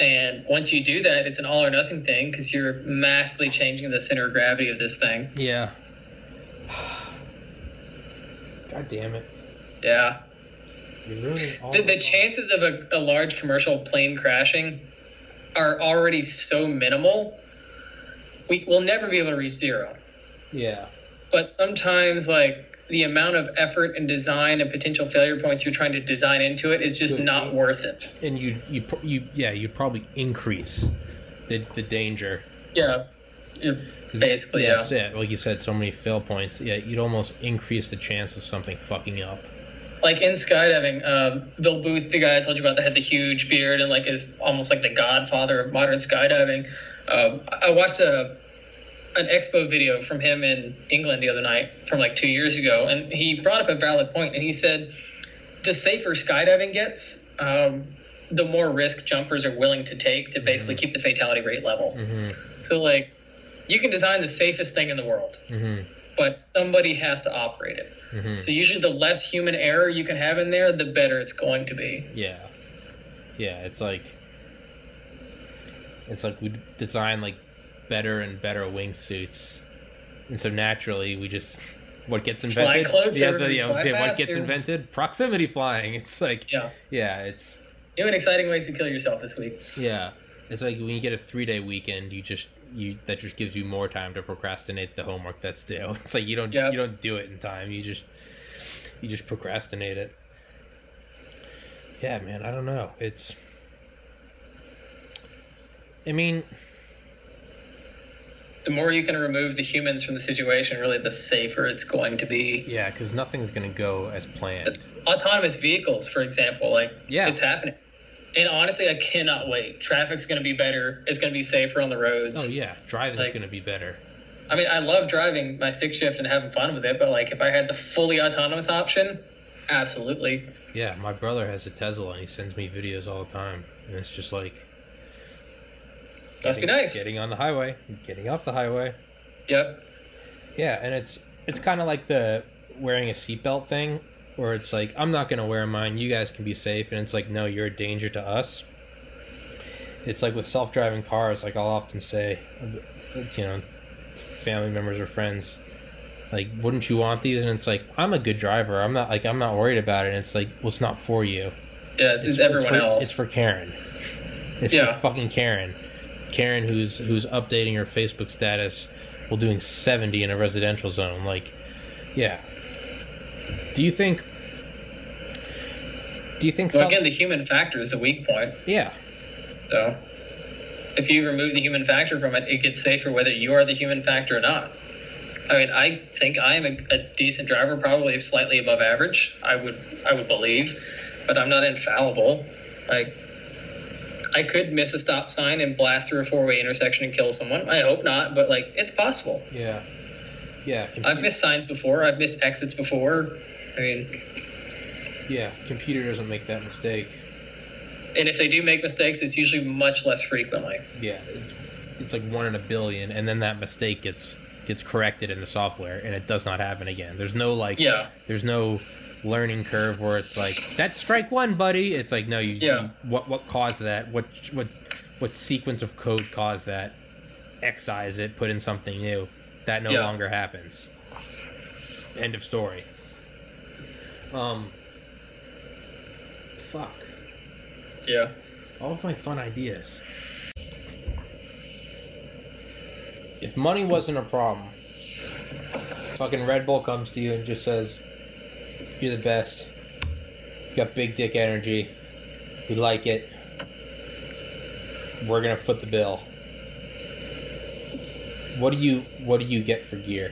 And once you do that, it's an all or nothing thing because you're massively changing the center of gravity of this thing. Yeah. God damn it. Yeah. You're ruining all the the chances of a, a large commercial plane crashing are already so minimal, we will never be able to reach zero. Yeah. But sometimes, like, the amount of effort and design and potential failure points you're trying to design into it is just so not you, worth it. And you, you, you, yeah, you'd probably increase the the danger. Yeah. yeah basically, yeah. That's it. Like you said, so many fail points. Yeah, you'd almost increase the chance of something fucking up. Like in skydiving, um, Bill Booth, the guy I told you about that had the huge beard and like is almost like the godfather of modern skydiving. Um, I watched a an expo video from him in England the other night from like two years ago, and he brought up a valid point, and he said the safer skydiving gets, um, the more risk jumpers are willing to take to basically mm-hmm. keep the fatality rate level. Mm-hmm. So like you can design the safest thing in the world. Mm-hmm. But somebody has to operate it. Mm-hmm. So usually the less human error you can have in there, the better it's going to be. Yeah. Yeah, it's like... It's like we design, like, better and better wingsuits. And so naturally, we just... What gets invented? Fly closer. Yes, but, yeah, fly faster. What gets invented? Proximity flying. It's like... Yeah. Yeah, it's... New and exciting ways to kill yourself this week. Yeah. It's like when you get a three-day weekend, you just... You, that just gives you more time to procrastinate the homework that's due. It's like you don't yep. you don't do it in time. You just you just procrastinate it. Yeah, man. I don't know. It's. I mean, the more you can remove the humans from the situation, really, the safer it's going to be. Yeah, because nothing's going to go as planned. Autonomous vehicles, for example, like yeah. it's happening. And honestly, I cannot wait. Traffic's going to be better. It's going to be safer on the roads. Oh, yeah. Driving's like, going to be better. I mean, I love driving my stick shift and having fun with it, but, like, if I had the fully autonomous option, absolutely. Yeah, my brother has a Tesla, and he sends me videos all the time. And it's just, like... Getting, must be nice. Getting on the highway. Getting off the highway. Yep. Yeah, and it's it's kind of like the wearing a seatbelt thing. Or it's like, I'm not going to wear mine. You guys can be safe. And it's like, no, you're a danger to us. It's like with self-driving cars, like I'll often say, you know, family members or friends, like, wouldn't you want these? And it's like, I'm a good driver. I'm not like, I'm not worried about it. And it's like, well, it's not for you. Yeah, it's, it's everyone for, else. It's for Karen. It's yeah. fucking Karen. Karen, who's who's updating her Facebook status while doing seventy in a residential zone. Like, yeah. Do you think? Do you think? Well, some, again, the human factor is a weak point. Yeah. So, if you remove the human factor from it, it gets safer whether you are the human factor or not. I mean, I think I am a, a decent driver, probably slightly above average. I would, I would believe, but I'm not infallible. Like, I could miss a stop sign and blast through a four-way intersection and kill someone. I hope not, but like, it's possible. Yeah, yeah. Computer. I've missed signs before. I've missed exits before. I mean, yeah, computer doesn't make that mistake. And if they do make mistakes, it's usually much less frequently. Yeah, it's, it's like one in a billion, and then that mistake gets. gets corrected in the software and it does not happen again. There's no like yeah. there's no learning curve where it's like, that's strike one, buddy. It's like, no, you, yeah. you what what caused that? What what what sequence of code caused that? Excise it, put in something new. That no yeah. longer happens. End of story. Um fuck. Yeah. All of my fun ideas. If money wasn't a problem, fucking Red Bull comes to you and just says, you're the best. You got big dick energy. We like it. We're gonna foot the bill. What do you what do you get for gear?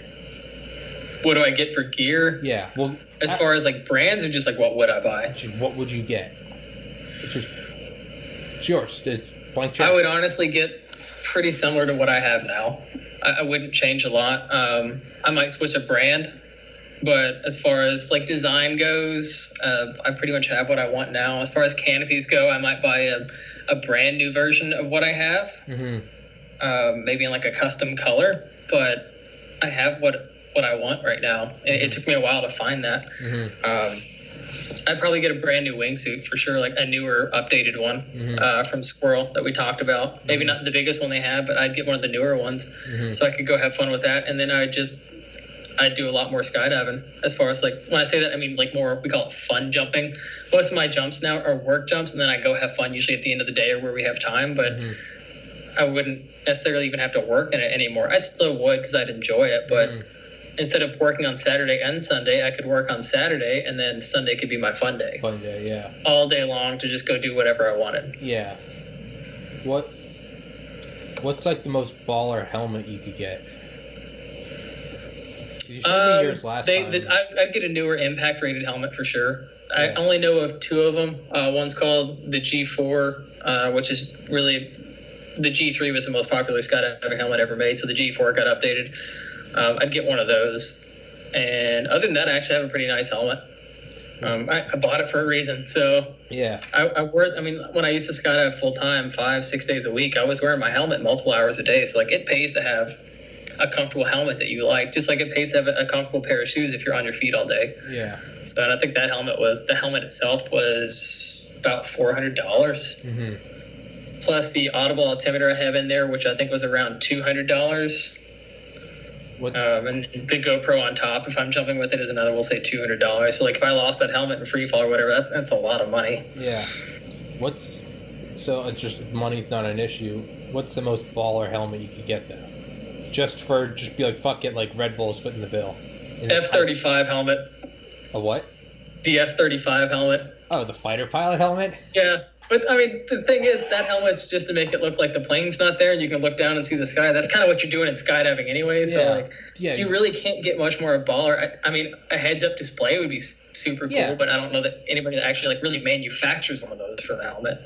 What do I get for gear? Yeah. Well, as I, far as like brands, or just like what would I buy? What would you get? It's just it's yours. It's blank check. I would honestly get pretty similar to what I have now. I, I wouldn't change a lot. Um, I might switch a brand, but as far as like design goes, uh, I pretty much have what I want now. As far as canopies go, I might buy a, a brand new version of what I have, mm-hmm. um, maybe in like a custom color, but I have what, what I want right now. Mm-hmm. It, it took me a while to find that. Mm-hmm. Um, I'd probably get a brand new wingsuit for sure, like a newer, updated one mm-hmm. uh, from Squirrel that we talked about. Mm-hmm. Maybe not the biggest one they have, but I'd get one of the newer ones mm-hmm. so I could go have fun with that. And then I just, I'd do a lot more skydiving as far as like, when I say that, I mean like more, we call it fun jumping. Most of my jumps now are work jumps, and then I go have fun usually at the end of the day or where we have time, but mm-hmm. I wouldn't necessarily even have to work in it anymore. I'd still would because I'd enjoy it, but... Mm-hmm. Instead of working on Saturday and Sunday, I could work on Saturday, and then Sunday could be my fun day. Fun day, yeah. All day long to just go do whatever I wanted. Yeah. What? What's like the most baller helmet you could get? You showed me yours last time. They, I, I'd get a newer impact rated helmet for sure. Yeah. I only know of two of them. Uh, one's called the G four, uh, which is really the G three was the most popular skydiving helmet ever made, so the G four got updated. Um, I'd get one of those. And other than that, I actually have a pretty nice helmet. Um, I, I bought it for a reason. So yeah, I, I wore. I mean, when I used to skydive full time, five, six days a week, I was wearing my helmet multiple hours a day. So like, it pays to have a comfortable helmet that you like, just like it pays to have a comfortable pair of shoes if you're on your feet all day. Yeah. So and I think that helmet was the helmet itself was about four hundred dollars. Mm-hmm. Plus the audible altimeter I have in there, which I think was around two hundred dollars. What's... Um, and the GoPro on top, if I'm jumping with it, is another, we'll say two hundred dollars. So, like, if I lost that helmet in free fall or whatever, that's, that's a lot of money. Yeah. What's... So, it's just money's not an issue. What's the most baller helmet you could get, though? Just for... Just be like, fuck it, like, Red Bull's footing the bill. F thirty-five helmet. A what? The F thirty-five helmet. Oh, the fighter pilot helmet? Yeah. But, I mean, the thing is, that helmet's just to make it look like the plane's not there and you can look down and see the sky. That's kind of what you're doing in skydiving anyway. So, yeah. like, yeah, you yeah. really can't get much more a baller. I, I mean, a heads-up display would be super yeah. cool, but I don't know that anybody that actually, like, really manufactures one of those for the helmet.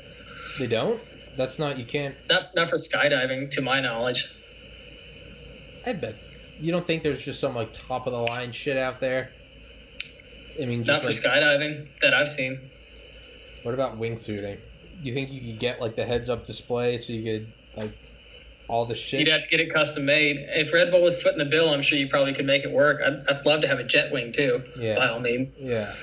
They don't? That's not, you can't... That's not for skydiving, to my knowledge. I bet. You don't think there's just some, like, top-of-the-line shit out there? I mean, just Not like... for skydiving, that I've seen. What about wingsuiting? You think you could get like the heads-up display so you could like all the shit? You'd have to get it custom made. If Red Bull was footing the bill, I'm sure you probably could make it work. I'd, I'd love to have a jet wing too, yeah. by all means. Yeah,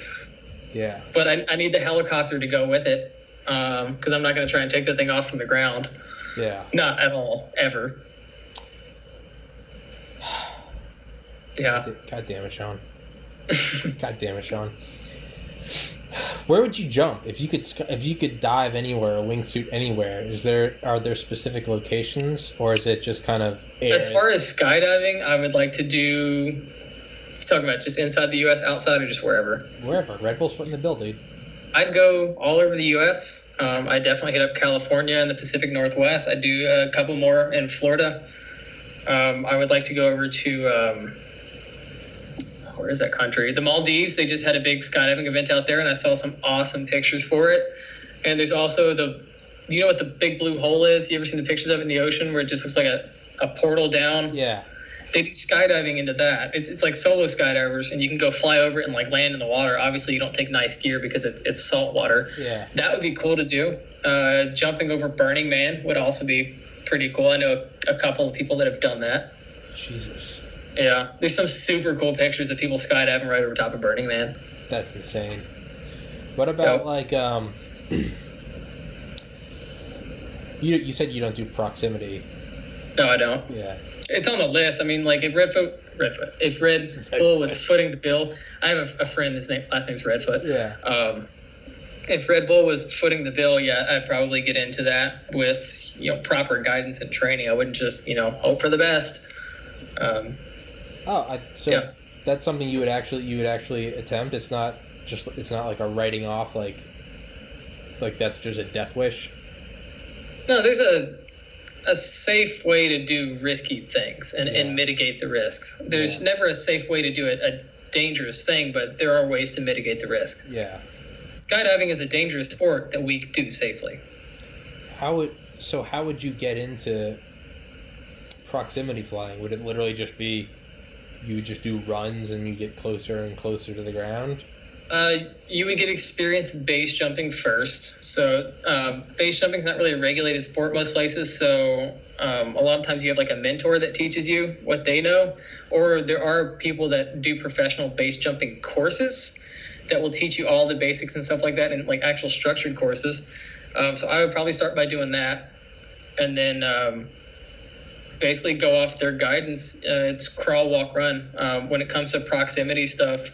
yeah. But I, I need the helicopter to go with it because um, I'm not going to try and take that thing off from the ground. Yeah. Not at all, ever. yeah. God, God damn it, Sean. God damn it, Sean. Where would you jump if you could? If you could dive anywhere, or wingsuit anywhere, is there are there specific locations, or is it just kind of air? As far as skydiving, I would like to do. You're talking about just inside the U S, outside, or just wherever? Wherever. Red Bull's foot in the bill, dude. I'd go all over the U S. Um, I definitely hit up California and the Pacific Northwest. I do a couple more in Florida. Um, I would like to go over to, um, where is that country? The Maldives. They just had a big skydiving event out there, and I saw some awesome pictures for it. And there's also the, you know what the big blue hole is? You ever seen the pictures of it in the ocean where it just looks like a, a portal down? Yeah. They do skydiving into that. It's it's like solo skydivers, and you can go fly over it and like land in the water. Obviously, you don't take nice gear because it's it's salt water. Yeah, that would be cool to do. Uh, jumping over Burning Man would also be pretty cool. I know a, a couple of people that have done that. Jesus. Yeah, there's some super cool pictures of people skydiving right over top of Burning Man. That's insane. What about yep. like um? you you said you don't do proximity. No, I don't. Yeah. It's on the list. I mean, like if Redfoot, Redfoot, if Red Bull was footing the bill, I have a, a friend. His name, last name's Redfoot. Yeah. Um, if Red Bull was footing the bill, yeah, I'd probably get into that with you know proper guidance and training. I wouldn't just you know hope for the best. Um, oh, I, so yeah. That's something you would actually you would actually attempt. It's not just it's not like a writing off like like that's just a death wish. No, there's a. a safe way to do risky things and, yeah. and mitigate the risks. There's yeah. never a safe way to do it, a dangerous thing, but there are ways to mitigate the risk. Yeah. Skydiving is a dangerous sport that we do safely. How would, so how would you get into proximity flying? Would it literally just be, you would just do runs and you get closer and closer to the ground? Uh, you would get experience base jumping first. So uh, base jumping is not really a regulated sport most places. So um, a lot of times you have like a mentor that teaches you what they know, or there are people that do professional base jumping courses that will teach you all the basics and stuff like that, and like actual structured courses. Um, so I would probably start by doing that, and then um, basically go off their guidance. Uh, it's crawl, walk, run. Um, when it comes to proximity stuff,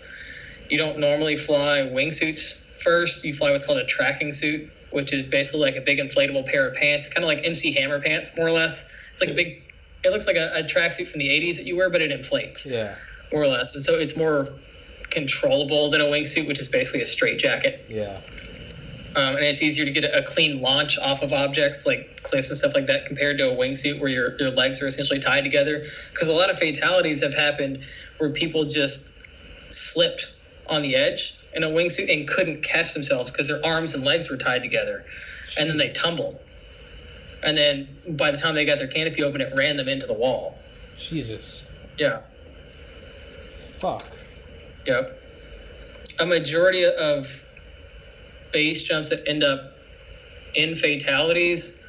you don't normally fly wingsuits first. You fly what's called a tracking suit, which is basically like a big inflatable pair of pants, kind of like M C Hammer pants, more or less. It's like a big, it looks like a, a tracksuit from the eighties that you wear, but it inflates, yeah, more or less. And so it's more controllable than a wingsuit, which is basically a straight jacket. Yeah. Um, and it's easier to get a clean launch off of objects like cliffs and stuff like that compared to a wingsuit where your, your legs are essentially tied together. Because a lot of fatalities have happened where people just slipped on the edge in a wingsuit and couldn't catch themselves because their arms and legs were tied together. And then they tumbled. And then by the time they got their canopy open, it ran them into the wall. Jesus. Yeah. Fuck. Yep. A majority of base jumps that end up in fatalities,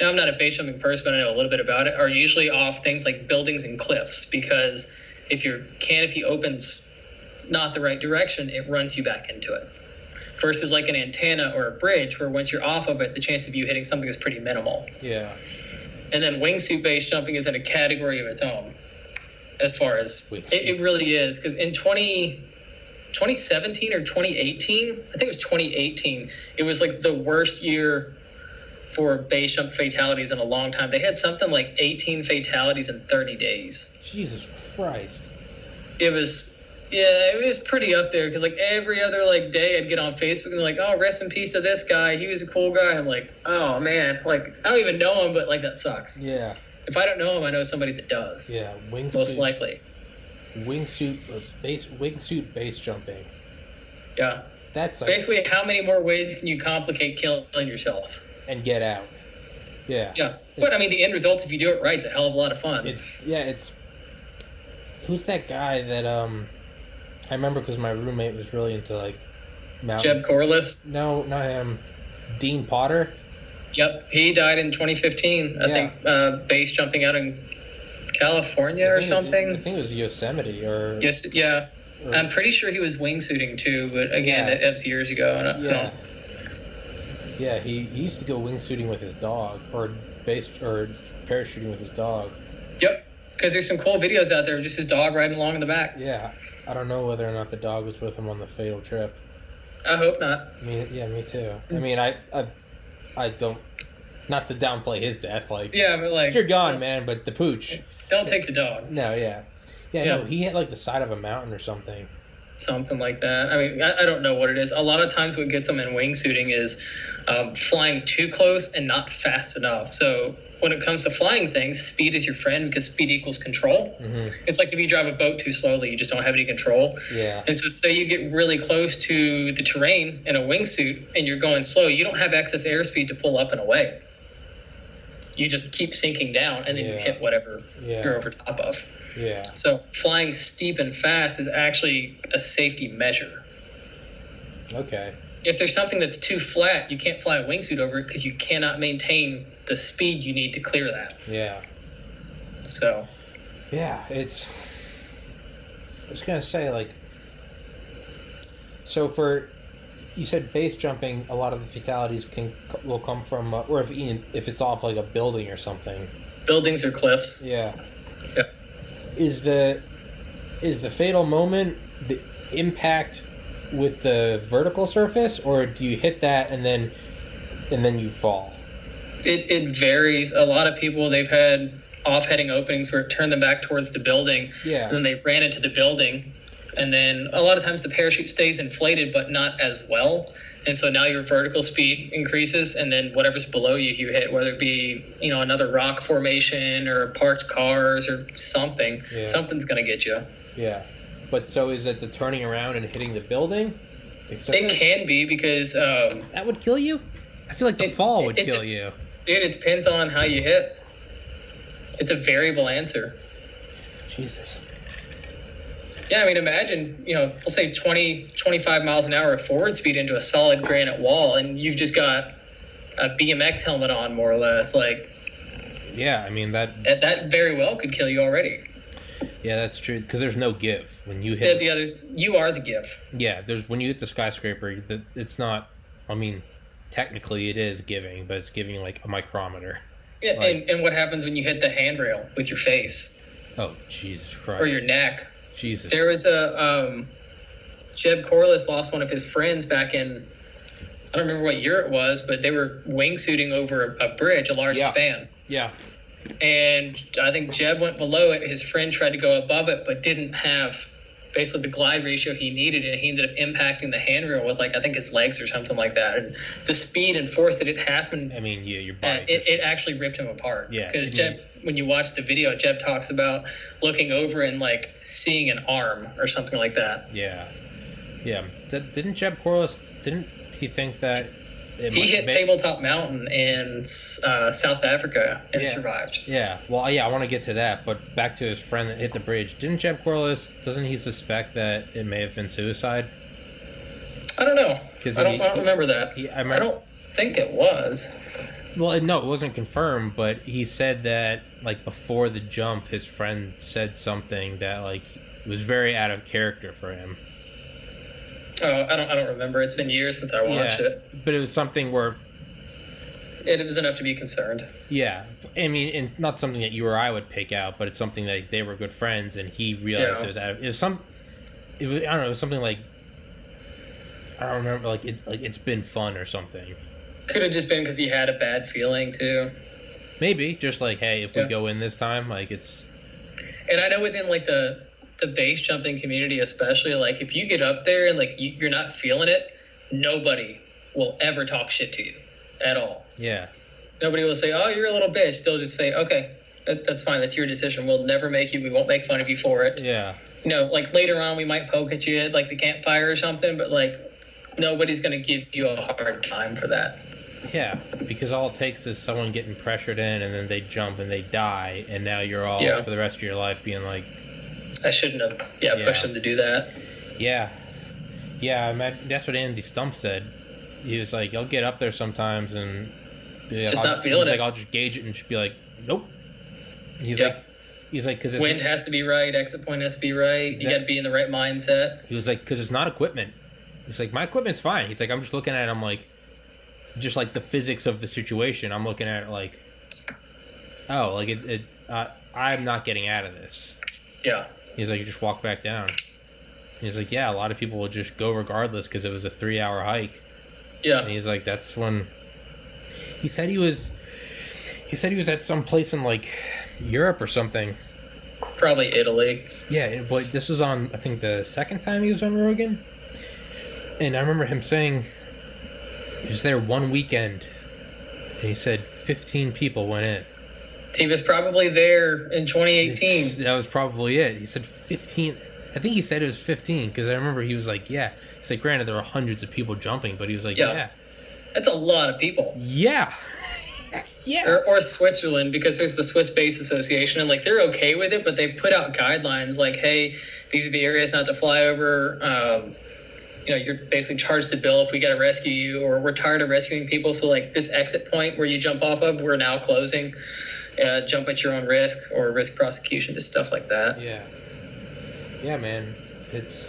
now I'm not a base jumping person, but I know a little bit about it, are usually off things like buildings and cliffs, because if your canopy opens not the right direction, it runs you back into it. Versus like an antenna or a bridge, where once you're off of it, the chance of you hitting something is pretty minimal. Yeah. And then wingsuit base jumping is in a category of its own, as far as it, it really is. Because in twenty, twenty seventeen or twenty eighteen, I think it was twenty eighteen, it was like the worst year for base jump fatalities in a long time. They had something like eighteen fatalities in thirty days. Jesus Christ. It was... Yeah, it was pretty up there, because like every other like day I'd get on Facebook and be like, oh, rest in peace to this guy. He was a cool guy. I'm like, oh, man, like I don't even know him, but like that sucks. Yeah. If I don't know him, I know somebody that does. Yeah, wingsuit. Most likely. Wingsuit or base, wingsuit base jumping. Yeah. That's like... basically how many more ways can you complicate killing yourself? And get out. Yeah. Yeah. It's... But I mean, the end result, if you do it right, it's a hell of a lot of fun. It's, yeah, it's... Who's that guy that, um... I remember because my roommate was really into like mountain... Jeb Corliss? No, not him. Dean Potter? Yep. He died in twenty fifteen, I yeah. think, uh, base jumping out in California or something. Was, I think it was Yosemite or... Yes, yeah. Or... I'm pretty sure he was wingsuiting too, but again, yeah. that was years ago. And I, yeah. I don't... yeah, he, he used to go wingsuiting with his dog or base or parachuting with his dog. Yep, because there's some cool videos out there of just his dog riding along in the back. Yeah. I don't know whether or not the dog was with him on the fatal trip. I hope not. Me, yeah, me too. I mean, I, I, I don't. Not to downplay his death, like yeah, but like you're gone, man. But the pooch. Don't take the dog. No, yeah, yeah, yeah. No, he hit like the side of a mountain or something. Something like that. I mean, I, I don't know what it is. A lot of times, what gets them in wingsuiting is um, flying too close and not fast enough. So when it comes to flying things, speed is your friend because speed equals control. Mm-hmm. It's like if you drive a boat too slowly, you just don't have any control. Yeah. And so say you get really close to the terrain in a wingsuit and you're going slow, you don't have excess airspeed to pull up and away. You just keep sinking down and then yeah. you hit whatever yeah. you're over top of. Yeah. So flying steep and fast is actually a safety measure. Okay. If there's something that's too flat, you can't fly a wingsuit over it because you cannot maintain the speed you need to clear that. Yeah. So. Yeah, it's. I was gonna say like. So for, you said base jumping. A lot of the fatalities can will come from, uh, or if if it's off like a building or something. Buildings or cliffs. Yeah. Yeah. Is the, is the fatal moment the impact with the vertical surface, or do you hit that and then and then you fall? It it varies. A lot of people, they've had off-heading openings where it turned them back towards the building. Yeah. And then they ran into the building. And then a lot of times the parachute stays inflated, but not as well. And so now your vertical speed increases, and then whatever's below you, you hit, whether it be, you know, another rock formation or parked cars or something. Yeah. Something's going to get you. Yeah. But so is it the turning around and hitting the building? Except it can be because... Um, that would kill you? I feel like the it, fall would it, kill it, you. Dude, it depends on how you hit. It's a variable answer. Jesus. Yeah, I mean, imagine, you know, we'll say twenty, twenty-five miles an hour of forward speed into a solid granite wall, and you've just got a B M X helmet on, more or less. Like, yeah, I mean, that... That, that very well could kill you already. Yeah, that's true, because there's no give when you hit... The, the others, you are the give. Yeah, there's when you hit the skyscraper, it's not, I mean... Technically, it is giving, but it's giving like a micrometer. Yeah, like, and, and what happens when you hit the handrail with your face? Oh, Jesus Christ. Or your neck. Jesus. There was a, um, Jeb Corliss lost one of his friends back in, I don't remember what year it was, but they were wingsuiting over a, a bridge, a large yeah. span. Yeah. And I think Jeb went below it. His friend tried to go above it, but didn't have basically the glide ratio he needed, and he ended up impacting the handrail with, like, I think his legs or something like that. And the speed and force that it happened, I mean, yeah, your body, uh, it, it actually ripped him apart. Yeah, because Jeb, when you watch the video, Jeb talks about looking over and like seeing an arm or something like that. Yeah, yeah. That, didn't Jeb Corliss? Didn't he think that it he hit Tabletop Mountain in uh, South Africa and yeah. survived? Yeah. Well, yeah, I want to get to that, but back to his friend that hit the bridge. Didn't Jeb Corliss, doesn't he suspect that it may have been suicide? I don't know. I don't, he, I don't remember that. He, I, remember, I don't think it was. Well, no, it wasn't confirmed, but he said that, like, before the jump, his friend said something that, like, was very out of character for him. Oh, I don't. I don't remember. It's been years since I watched yeah, it. But it was something where it was enough to be concerned. Yeah, I mean, and not something that you or I would pick out, but it's something that they were good friends, and he realized yeah. it was out of. It was some. It was, I don't know. It was something like I don't remember. Like it's like it's been fun or something. Could have just been because he had a bad feeling too. Maybe just like, hey, if yeah. we go in this time, like it's. And I know within like the. the base jumping community especially, like if you get up there and like you, you're not feeling it, nobody will ever talk shit to you at all. Yeah, nobody will say, oh, you're a little bitch. They'll just say, okay, that, that's fine, that's your decision, we'll never make you, we won't make fun of you for it. Yeah, you know, like later on we might poke at you at like the campfire or something, but like nobody's gonna give you a hard time for that. Yeah, because all it takes is someone getting pressured in, and then they jump and they die, and now you're all yeah. for the rest of your life being like, I shouldn't have yeah, yeah. pushed him to do that. Yeah. Yeah, I mean, that's what Andy Stump said. He was like, I'll get up there sometimes and... Be like, just I'll, not feeling he's it. He's like, I'll just gauge it and just be like, nope. He's yep. like... He's like, cause it's... Wind has to be right, exit point has to be right, exactly. You gotta be in the right mindset. He was like, because it's not equipment. He's like, my equipment's fine. He's like, I'm just looking at it, I'm like... Just like the physics of the situation, I'm looking at it like... Oh, like it... it uh, I'm not getting out of this. Yeah. He's like, you just walk back down. He's like, yeah, a lot of people will just go regardless because it was a three-hour hike. Yeah. And he's like, that's when... He said he was... He said he was at some place in, like, Europe or something. Probably Italy. Yeah, but this was on, I think, the second time he was on Rogan. And I remember him saying he was there one weekend. And he said fifteen people went in. He was probably there in twenty eighteen. It's, that was probably it. He said fifteen... I think he said it was fifteen, because I remember he was like, yeah. He said, granted, there were hundreds of people jumping, but he was like, yeah. yeah. That's a lot of people. Yeah. yeah. Or, or Switzerland, because there's the Swiss Space Association, and, like, they're okay with it, but they put out guidelines like, hey, these are the areas not to fly over. Um, you know, you're basically charged the bill if we got to rescue you, or we're tired of rescuing people. So, like, this exit point where you jump off of, we're now closing. Uh, jump at your own risk or risk prosecution, just stuff like that. Yeah. Yeah, man, it's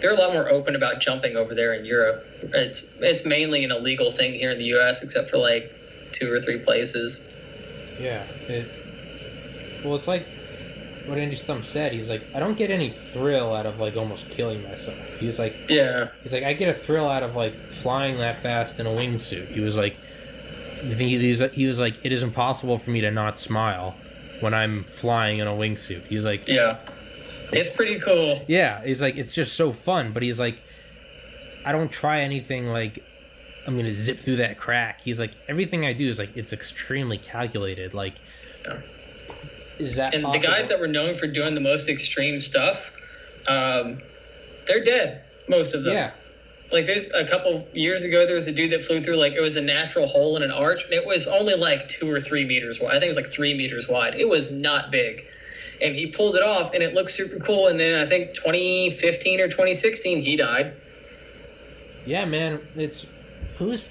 they're a lot more open about jumping over there in Europe. It's it's mainly an illegal thing here in the U S, except for like two or three places. Yeah. It, well, it's like what Andy Stump said. He's like, I don't get any thrill out of like almost killing myself. He's like, yeah. He's like, I get a thrill out of like flying that fast in a wingsuit. He was like, he was he was like, it is impossible for me to not smile when I'm flying in a wingsuit. He was like, yeah. It's, it's pretty cool. Yeah, he's like, it's just so fun. But he's like, I don't try anything like, I'm going to zip through that crack. He's like, everything I do is like, it's extremely calculated. Like, yeah. Is that And possible? The guys that were known for doing the most extreme stuff, um, they're dead, most of them. Yeah. Like, there's a couple years ago, there was a dude that flew through, like, it was a natural hole in an arch. And it was only like two or three meters wide. I think it was like three meters wide. It was not big. And he pulled it off, and it looked super cool. And then I think twenty fifteen or twenty sixteen, he died. Yeah, man. It's who's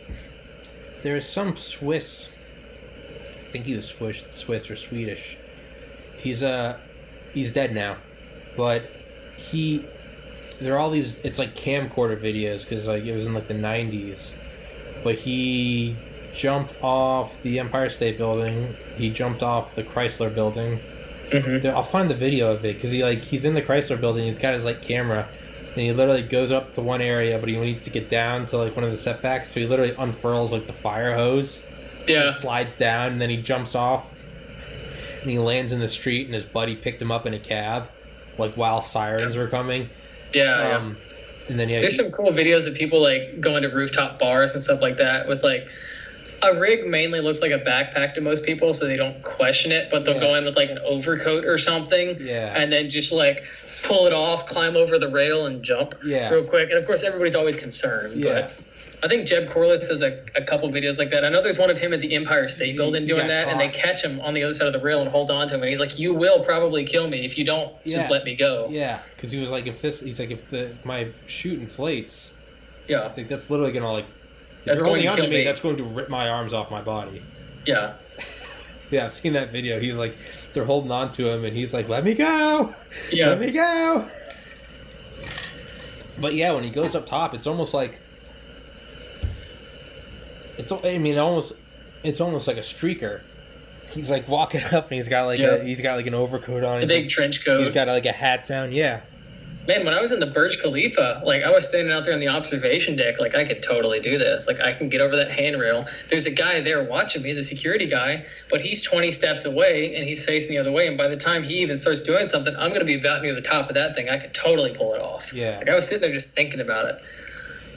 there's some Swiss. I think he was Swiss, Swiss or Swedish. He's uh he's dead now, but he there are all these. It's like camcorder videos because like it was in like the nineties, but he jumped off the Empire State Building. He jumped off the Chrysler Building. Mm-hmm. I'll find the video of it because he like he's in the Chrysler Building. He's got his like camera, and he literally goes up to one area, but he needs to get down to like one of the setbacks. So he literally unfurls like the fire hose, yeah, and slides down, and then he jumps off, and he lands in the street. And his buddy picked him up in a cab, like while sirens yeah. were coming. Yeah, um, yeah. And then yeah, there's some cool videos of people like going to rooftop bars and stuff like that with like. A rig mainly looks like a backpack to most people, so they don't question it, but they'll yeah. go in with, like, an overcoat or something, yeah. and then just, like, pull it off, climb over the rail, and jump yeah. real quick. And, of course, everybody's always concerned. Yeah. But I think Jeb Corliss has a, a couple videos like that. I know there's one of him at the Empire State Building he, he doing that, caught. And they catch him on the other side of the rail and hold on to him, and he's like, you will probably kill me if you don't yeah. just let me go. Yeah, because he was like, if this, he's like, if the, my chute inflates, yeah, it's like, that's literally going to, like, If that's going to kill me, me. That's going to rip my arms off my body. Yeah. yeah, I've seen that video. He's like, they're holding on to him, and he's like, let me go! Yeah. Let me go! But yeah, when he goes up top, it's almost like... It's, I mean, almost, it's almost like a streaker. He's like walking up, and he's got like yeah. a, he's got like an overcoat on. A big like, trench coat. He's got like a hat down, yeah. Man, when I was in the Burj Khalifa, like, I was standing out there on the observation deck, like, I could totally do this. Like, I can get over that handrail. There's a guy there watching me, the security guy, but he's twenty steps away, and he's facing the other way, and by the time he even starts doing something, I'm going to be about near the top of that thing. I could totally pull it off. Yeah. Like, I was sitting there just thinking about it.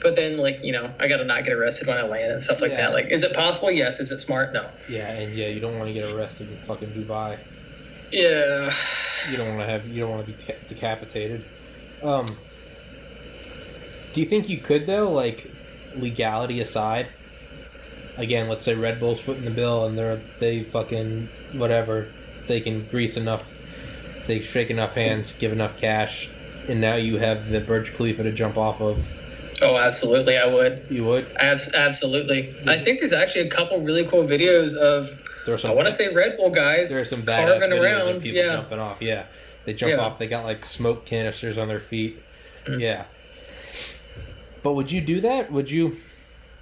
But then, like, you know, I got to not get arrested when I land and stuff like yeah. that. Like, is it possible? Yes. Is it smart? No. Yeah, and, yeah, you don't want to get arrested in fucking Dubai. Yeah. You don't want to have, you don't want to be de- decapitated. Um, do you think you could, though, like, legality aside, again, let's say Red Bull's footing the bill and they're, they fucking, whatever, they can grease enough, they shake enough hands, give enough cash, and now you have the Burj Khalifa to jump off of? Oh, absolutely, I would. You would? Abs- absolutely. Did I think there's actually a couple really cool videos of, some, I want to say Red Bull guys, there are some badass carving around. Of people yeah. jumping off, yeah. They jump yeah. off. They got, like, smoke canisters on their feet. Mm-hmm. Yeah. But would you do that? Would you...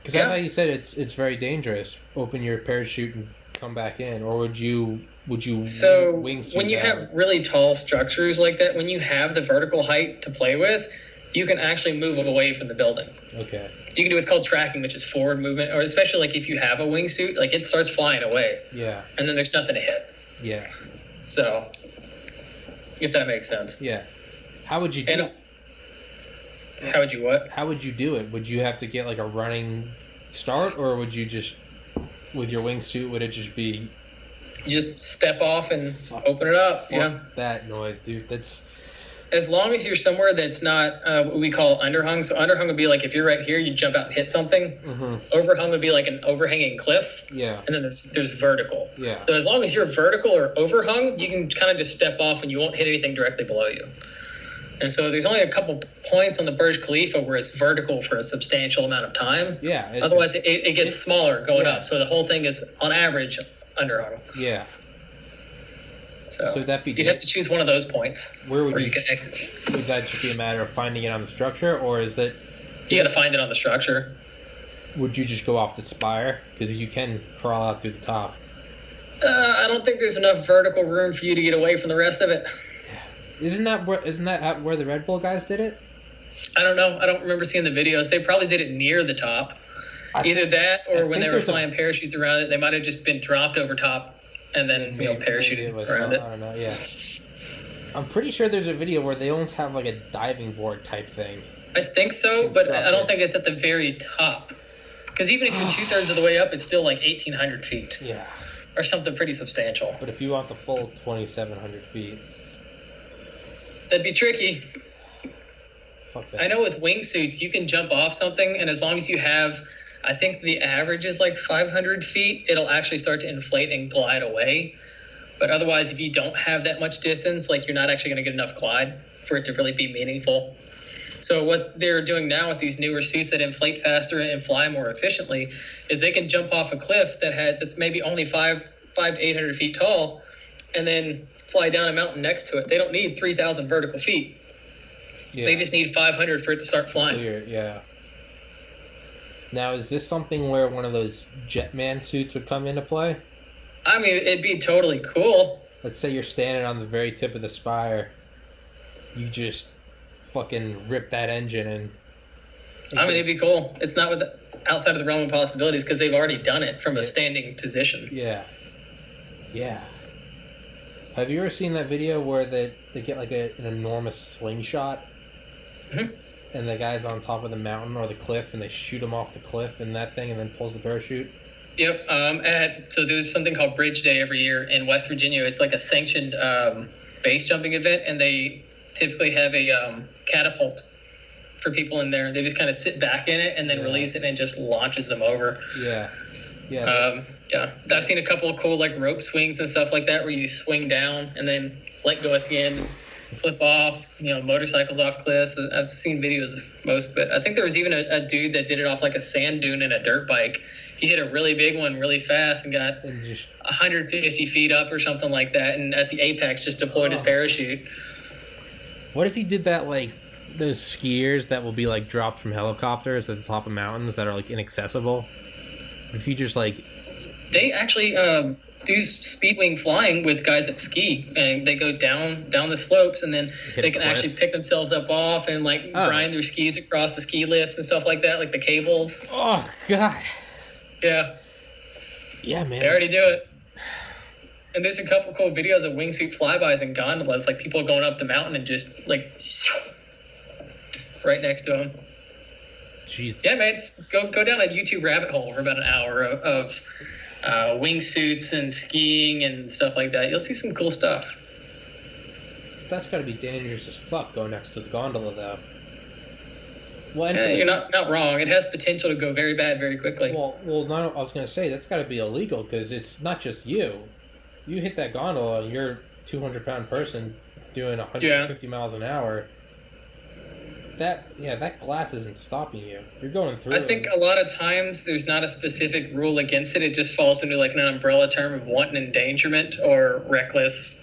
Because yeah. I thought you said it's it's very dangerous. Open your parachute and come back in. Or would you... Would you so, wingsuit when you down? Have really tall structures like that, when you have the vertical height to play with, you can actually move away from the building. Okay. You can do what's called tracking, which is forward movement, or especially like if you have a wingsuit, like it starts flying away. Yeah. And then there's nothing to hit. Yeah. So, if that makes sense. Yeah. How would you do and, it? How would you what? How would you do it? Would you have to get like a running start, or would you just, with your wingsuit, would it just be... You just step off and open it up. Yeah. That noise, dude. That's... As long as you're somewhere that's not uh, what we call underhung. So underhung would be like if you're right here, you jump out and hit something. Mm-hmm. Overhung would be like an overhanging cliff. Yeah. And then there's there's vertical. Yeah. So as long as you're vertical or overhung, you can kind of just step off and you won't hit anything directly below you. And so there's only a couple points on the Burj Khalifa where it's vertical for a substantial amount of time. Yeah. It, Otherwise, it, it gets smaller going yeah. up. So the whole thing is, on average, underhung. Yeah. So, so that'd be you'd good. have to choose one of those points. Where would where you, you can exit? Would that just be a matter of finding it on the structure, or is that... You got to find it on the structure. Would you just go off the spire? Because you can crawl out through the top. Uh, I don't think there's enough vertical room for you to get away from the rest of it. Yeah. Isn't that where, isn't that where the Red Bull guys did it? I don't know. I don't remember seeing the videos. They probably did it near the top. I Either th- that or I when they were flying a... parachutes around it, they might have just been dropped over top. And then, maybe, you know, parachuting it was, around it. I don't know, yeah. I'm pretty sure there's a video where they almost have, like, a diving board type thing. I think so, but I don't think it's at the very top. Because even if you're two-thirds of the way up, it's still, like, eighteen hundred feet. Yeah. Or something pretty substantial. But if you want the full twenty-seven hundred feet... That'd be tricky. Fuck that. I know with wingsuits, you can jump off something, and as long as you have... I think the average is like five hundred feet. It'll actually start to inflate and glide away. But otherwise, if you don't have that much distance, like you're not actually going to get enough glide for it to really be meaningful. So what they're doing now with these newer suits that inflate faster and fly more efficiently is they can jump off a cliff that had that maybe only five, five, eight hundred feet tall, and then fly down a mountain next to it. They don't need three thousand vertical feet. Yeah. They just need five hundred for it to start flying. Clear, yeah. Now, is this something where one of those Jetman suits would come into play? I mean, it'd be totally cool. Let's say you're standing on the very tip of the spire. You just fucking rip that engine and... I mean, it'd be cool. It's not with the, outside of the realm of possibilities because they've already done it from a standing position. Yeah. Yeah. Have you ever seen that video where they, they get like a, an enormous slingshot? Mm-hmm. And the guy's on top of the mountain or the cliff, and they shoot him off the cliff and that thing, and then pulls the parachute. Yep. Um, at, so there's something called Bridge Day every year in West Virginia. It's like a sanctioned um, base jumping event, and they typically have a um, catapult for people in there. They just kind of sit back in it and then yeah. release it, and it just launches them over. Yeah. Yeah. Um, yeah. I've seen a couple of cool like rope swings and stuff like that where you swing down and then let go at the end. Flip off, you know, motorcycles off cliffs. I've seen videos of most, but I think there was even a, a dude that did it off like a sand dune and a dirt bike. He hit a really big one really fast and got and just, one hundred fifty feet up or something like that, and at the apex just deployed oh. his parachute. What if he did that like those skiers that will be like dropped from helicopters at the top of mountains that are like inaccessible? If you just like... They actually... um do speedwing flying with guys that ski, and they go down down the slopes, and then Hit they can cliff. actually pick themselves up off and like oh. grind their skis across the ski lifts and stuff like that, like the cables. Oh god. Yeah. Yeah, man. They already do it. And there's a couple cool videos of wingsuit flybys and gondolas, like people going up the mountain and just like right next to them. Jeez. Yeah, man. Let's, let's go go down a YouTube rabbit hole for about an hour of. of Uh, wingsuits and skiing and stuff like that. You'll see some cool stuff. That's gotta be dangerous as fuck going next to the gondola, though. Well, yeah, you're not not wrong. It has potential to go very bad very quickly. Well, well, no, I was gonna say that's gotta be illegal because it's not just you. You hit that gondola, you're a two hundred pound person doing one hundred fifty yeah. miles an hour. That yeah, that glass isn't stopping you. You're going through. I think a lot of times there's not a specific rule against it. It just falls into like an umbrella term of wanton endangerment or reckless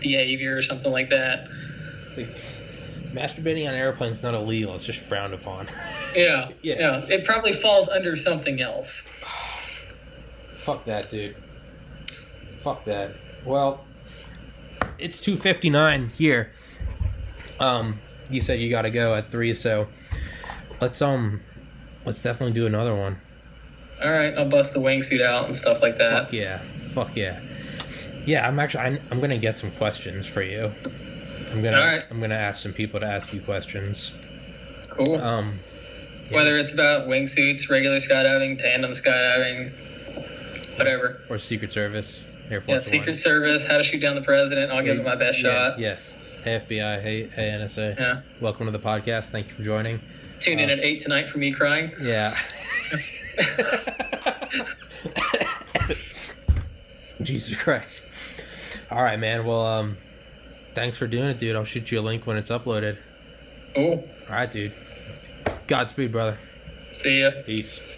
behavior or something like that. Like, masturbating on airplanes is not illegal. It's just frowned upon. Yeah, yeah, yeah. It probably falls under something else. Fuck that, dude. Fuck that. Well, it's two fifty-nine here. Um. you said you got to go at three, so let's um let's definitely do another one. All right, I'll bust the wingsuit out and stuff like that. Fuck yeah, fuck yeah, yeah. I'm actually I'm, I'm gonna get some questions for you. I'm gonna All right. I'm gonna ask some people to ask you questions. Cool. Um, yeah. Whether it's about wingsuits, regular skydiving, tandem skydiving, whatever, or Secret Service, Air Force. Yeah, Secret One. Service. How to shoot down the president? I'll hey, give it my best yeah, shot. Yes. Hey F B I. Hey, hey N S A. Yeah. Welcome to the podcast. Thank you for joining. Tune in um, at eight tonight for me crying. Yeah. Jesus Christ. All right, man. Well, um, thanks for doing it, dude. I'll shoot you a link when it's uploaded. Cool. All right, dude. Godspeed, brother. See ya. Peace.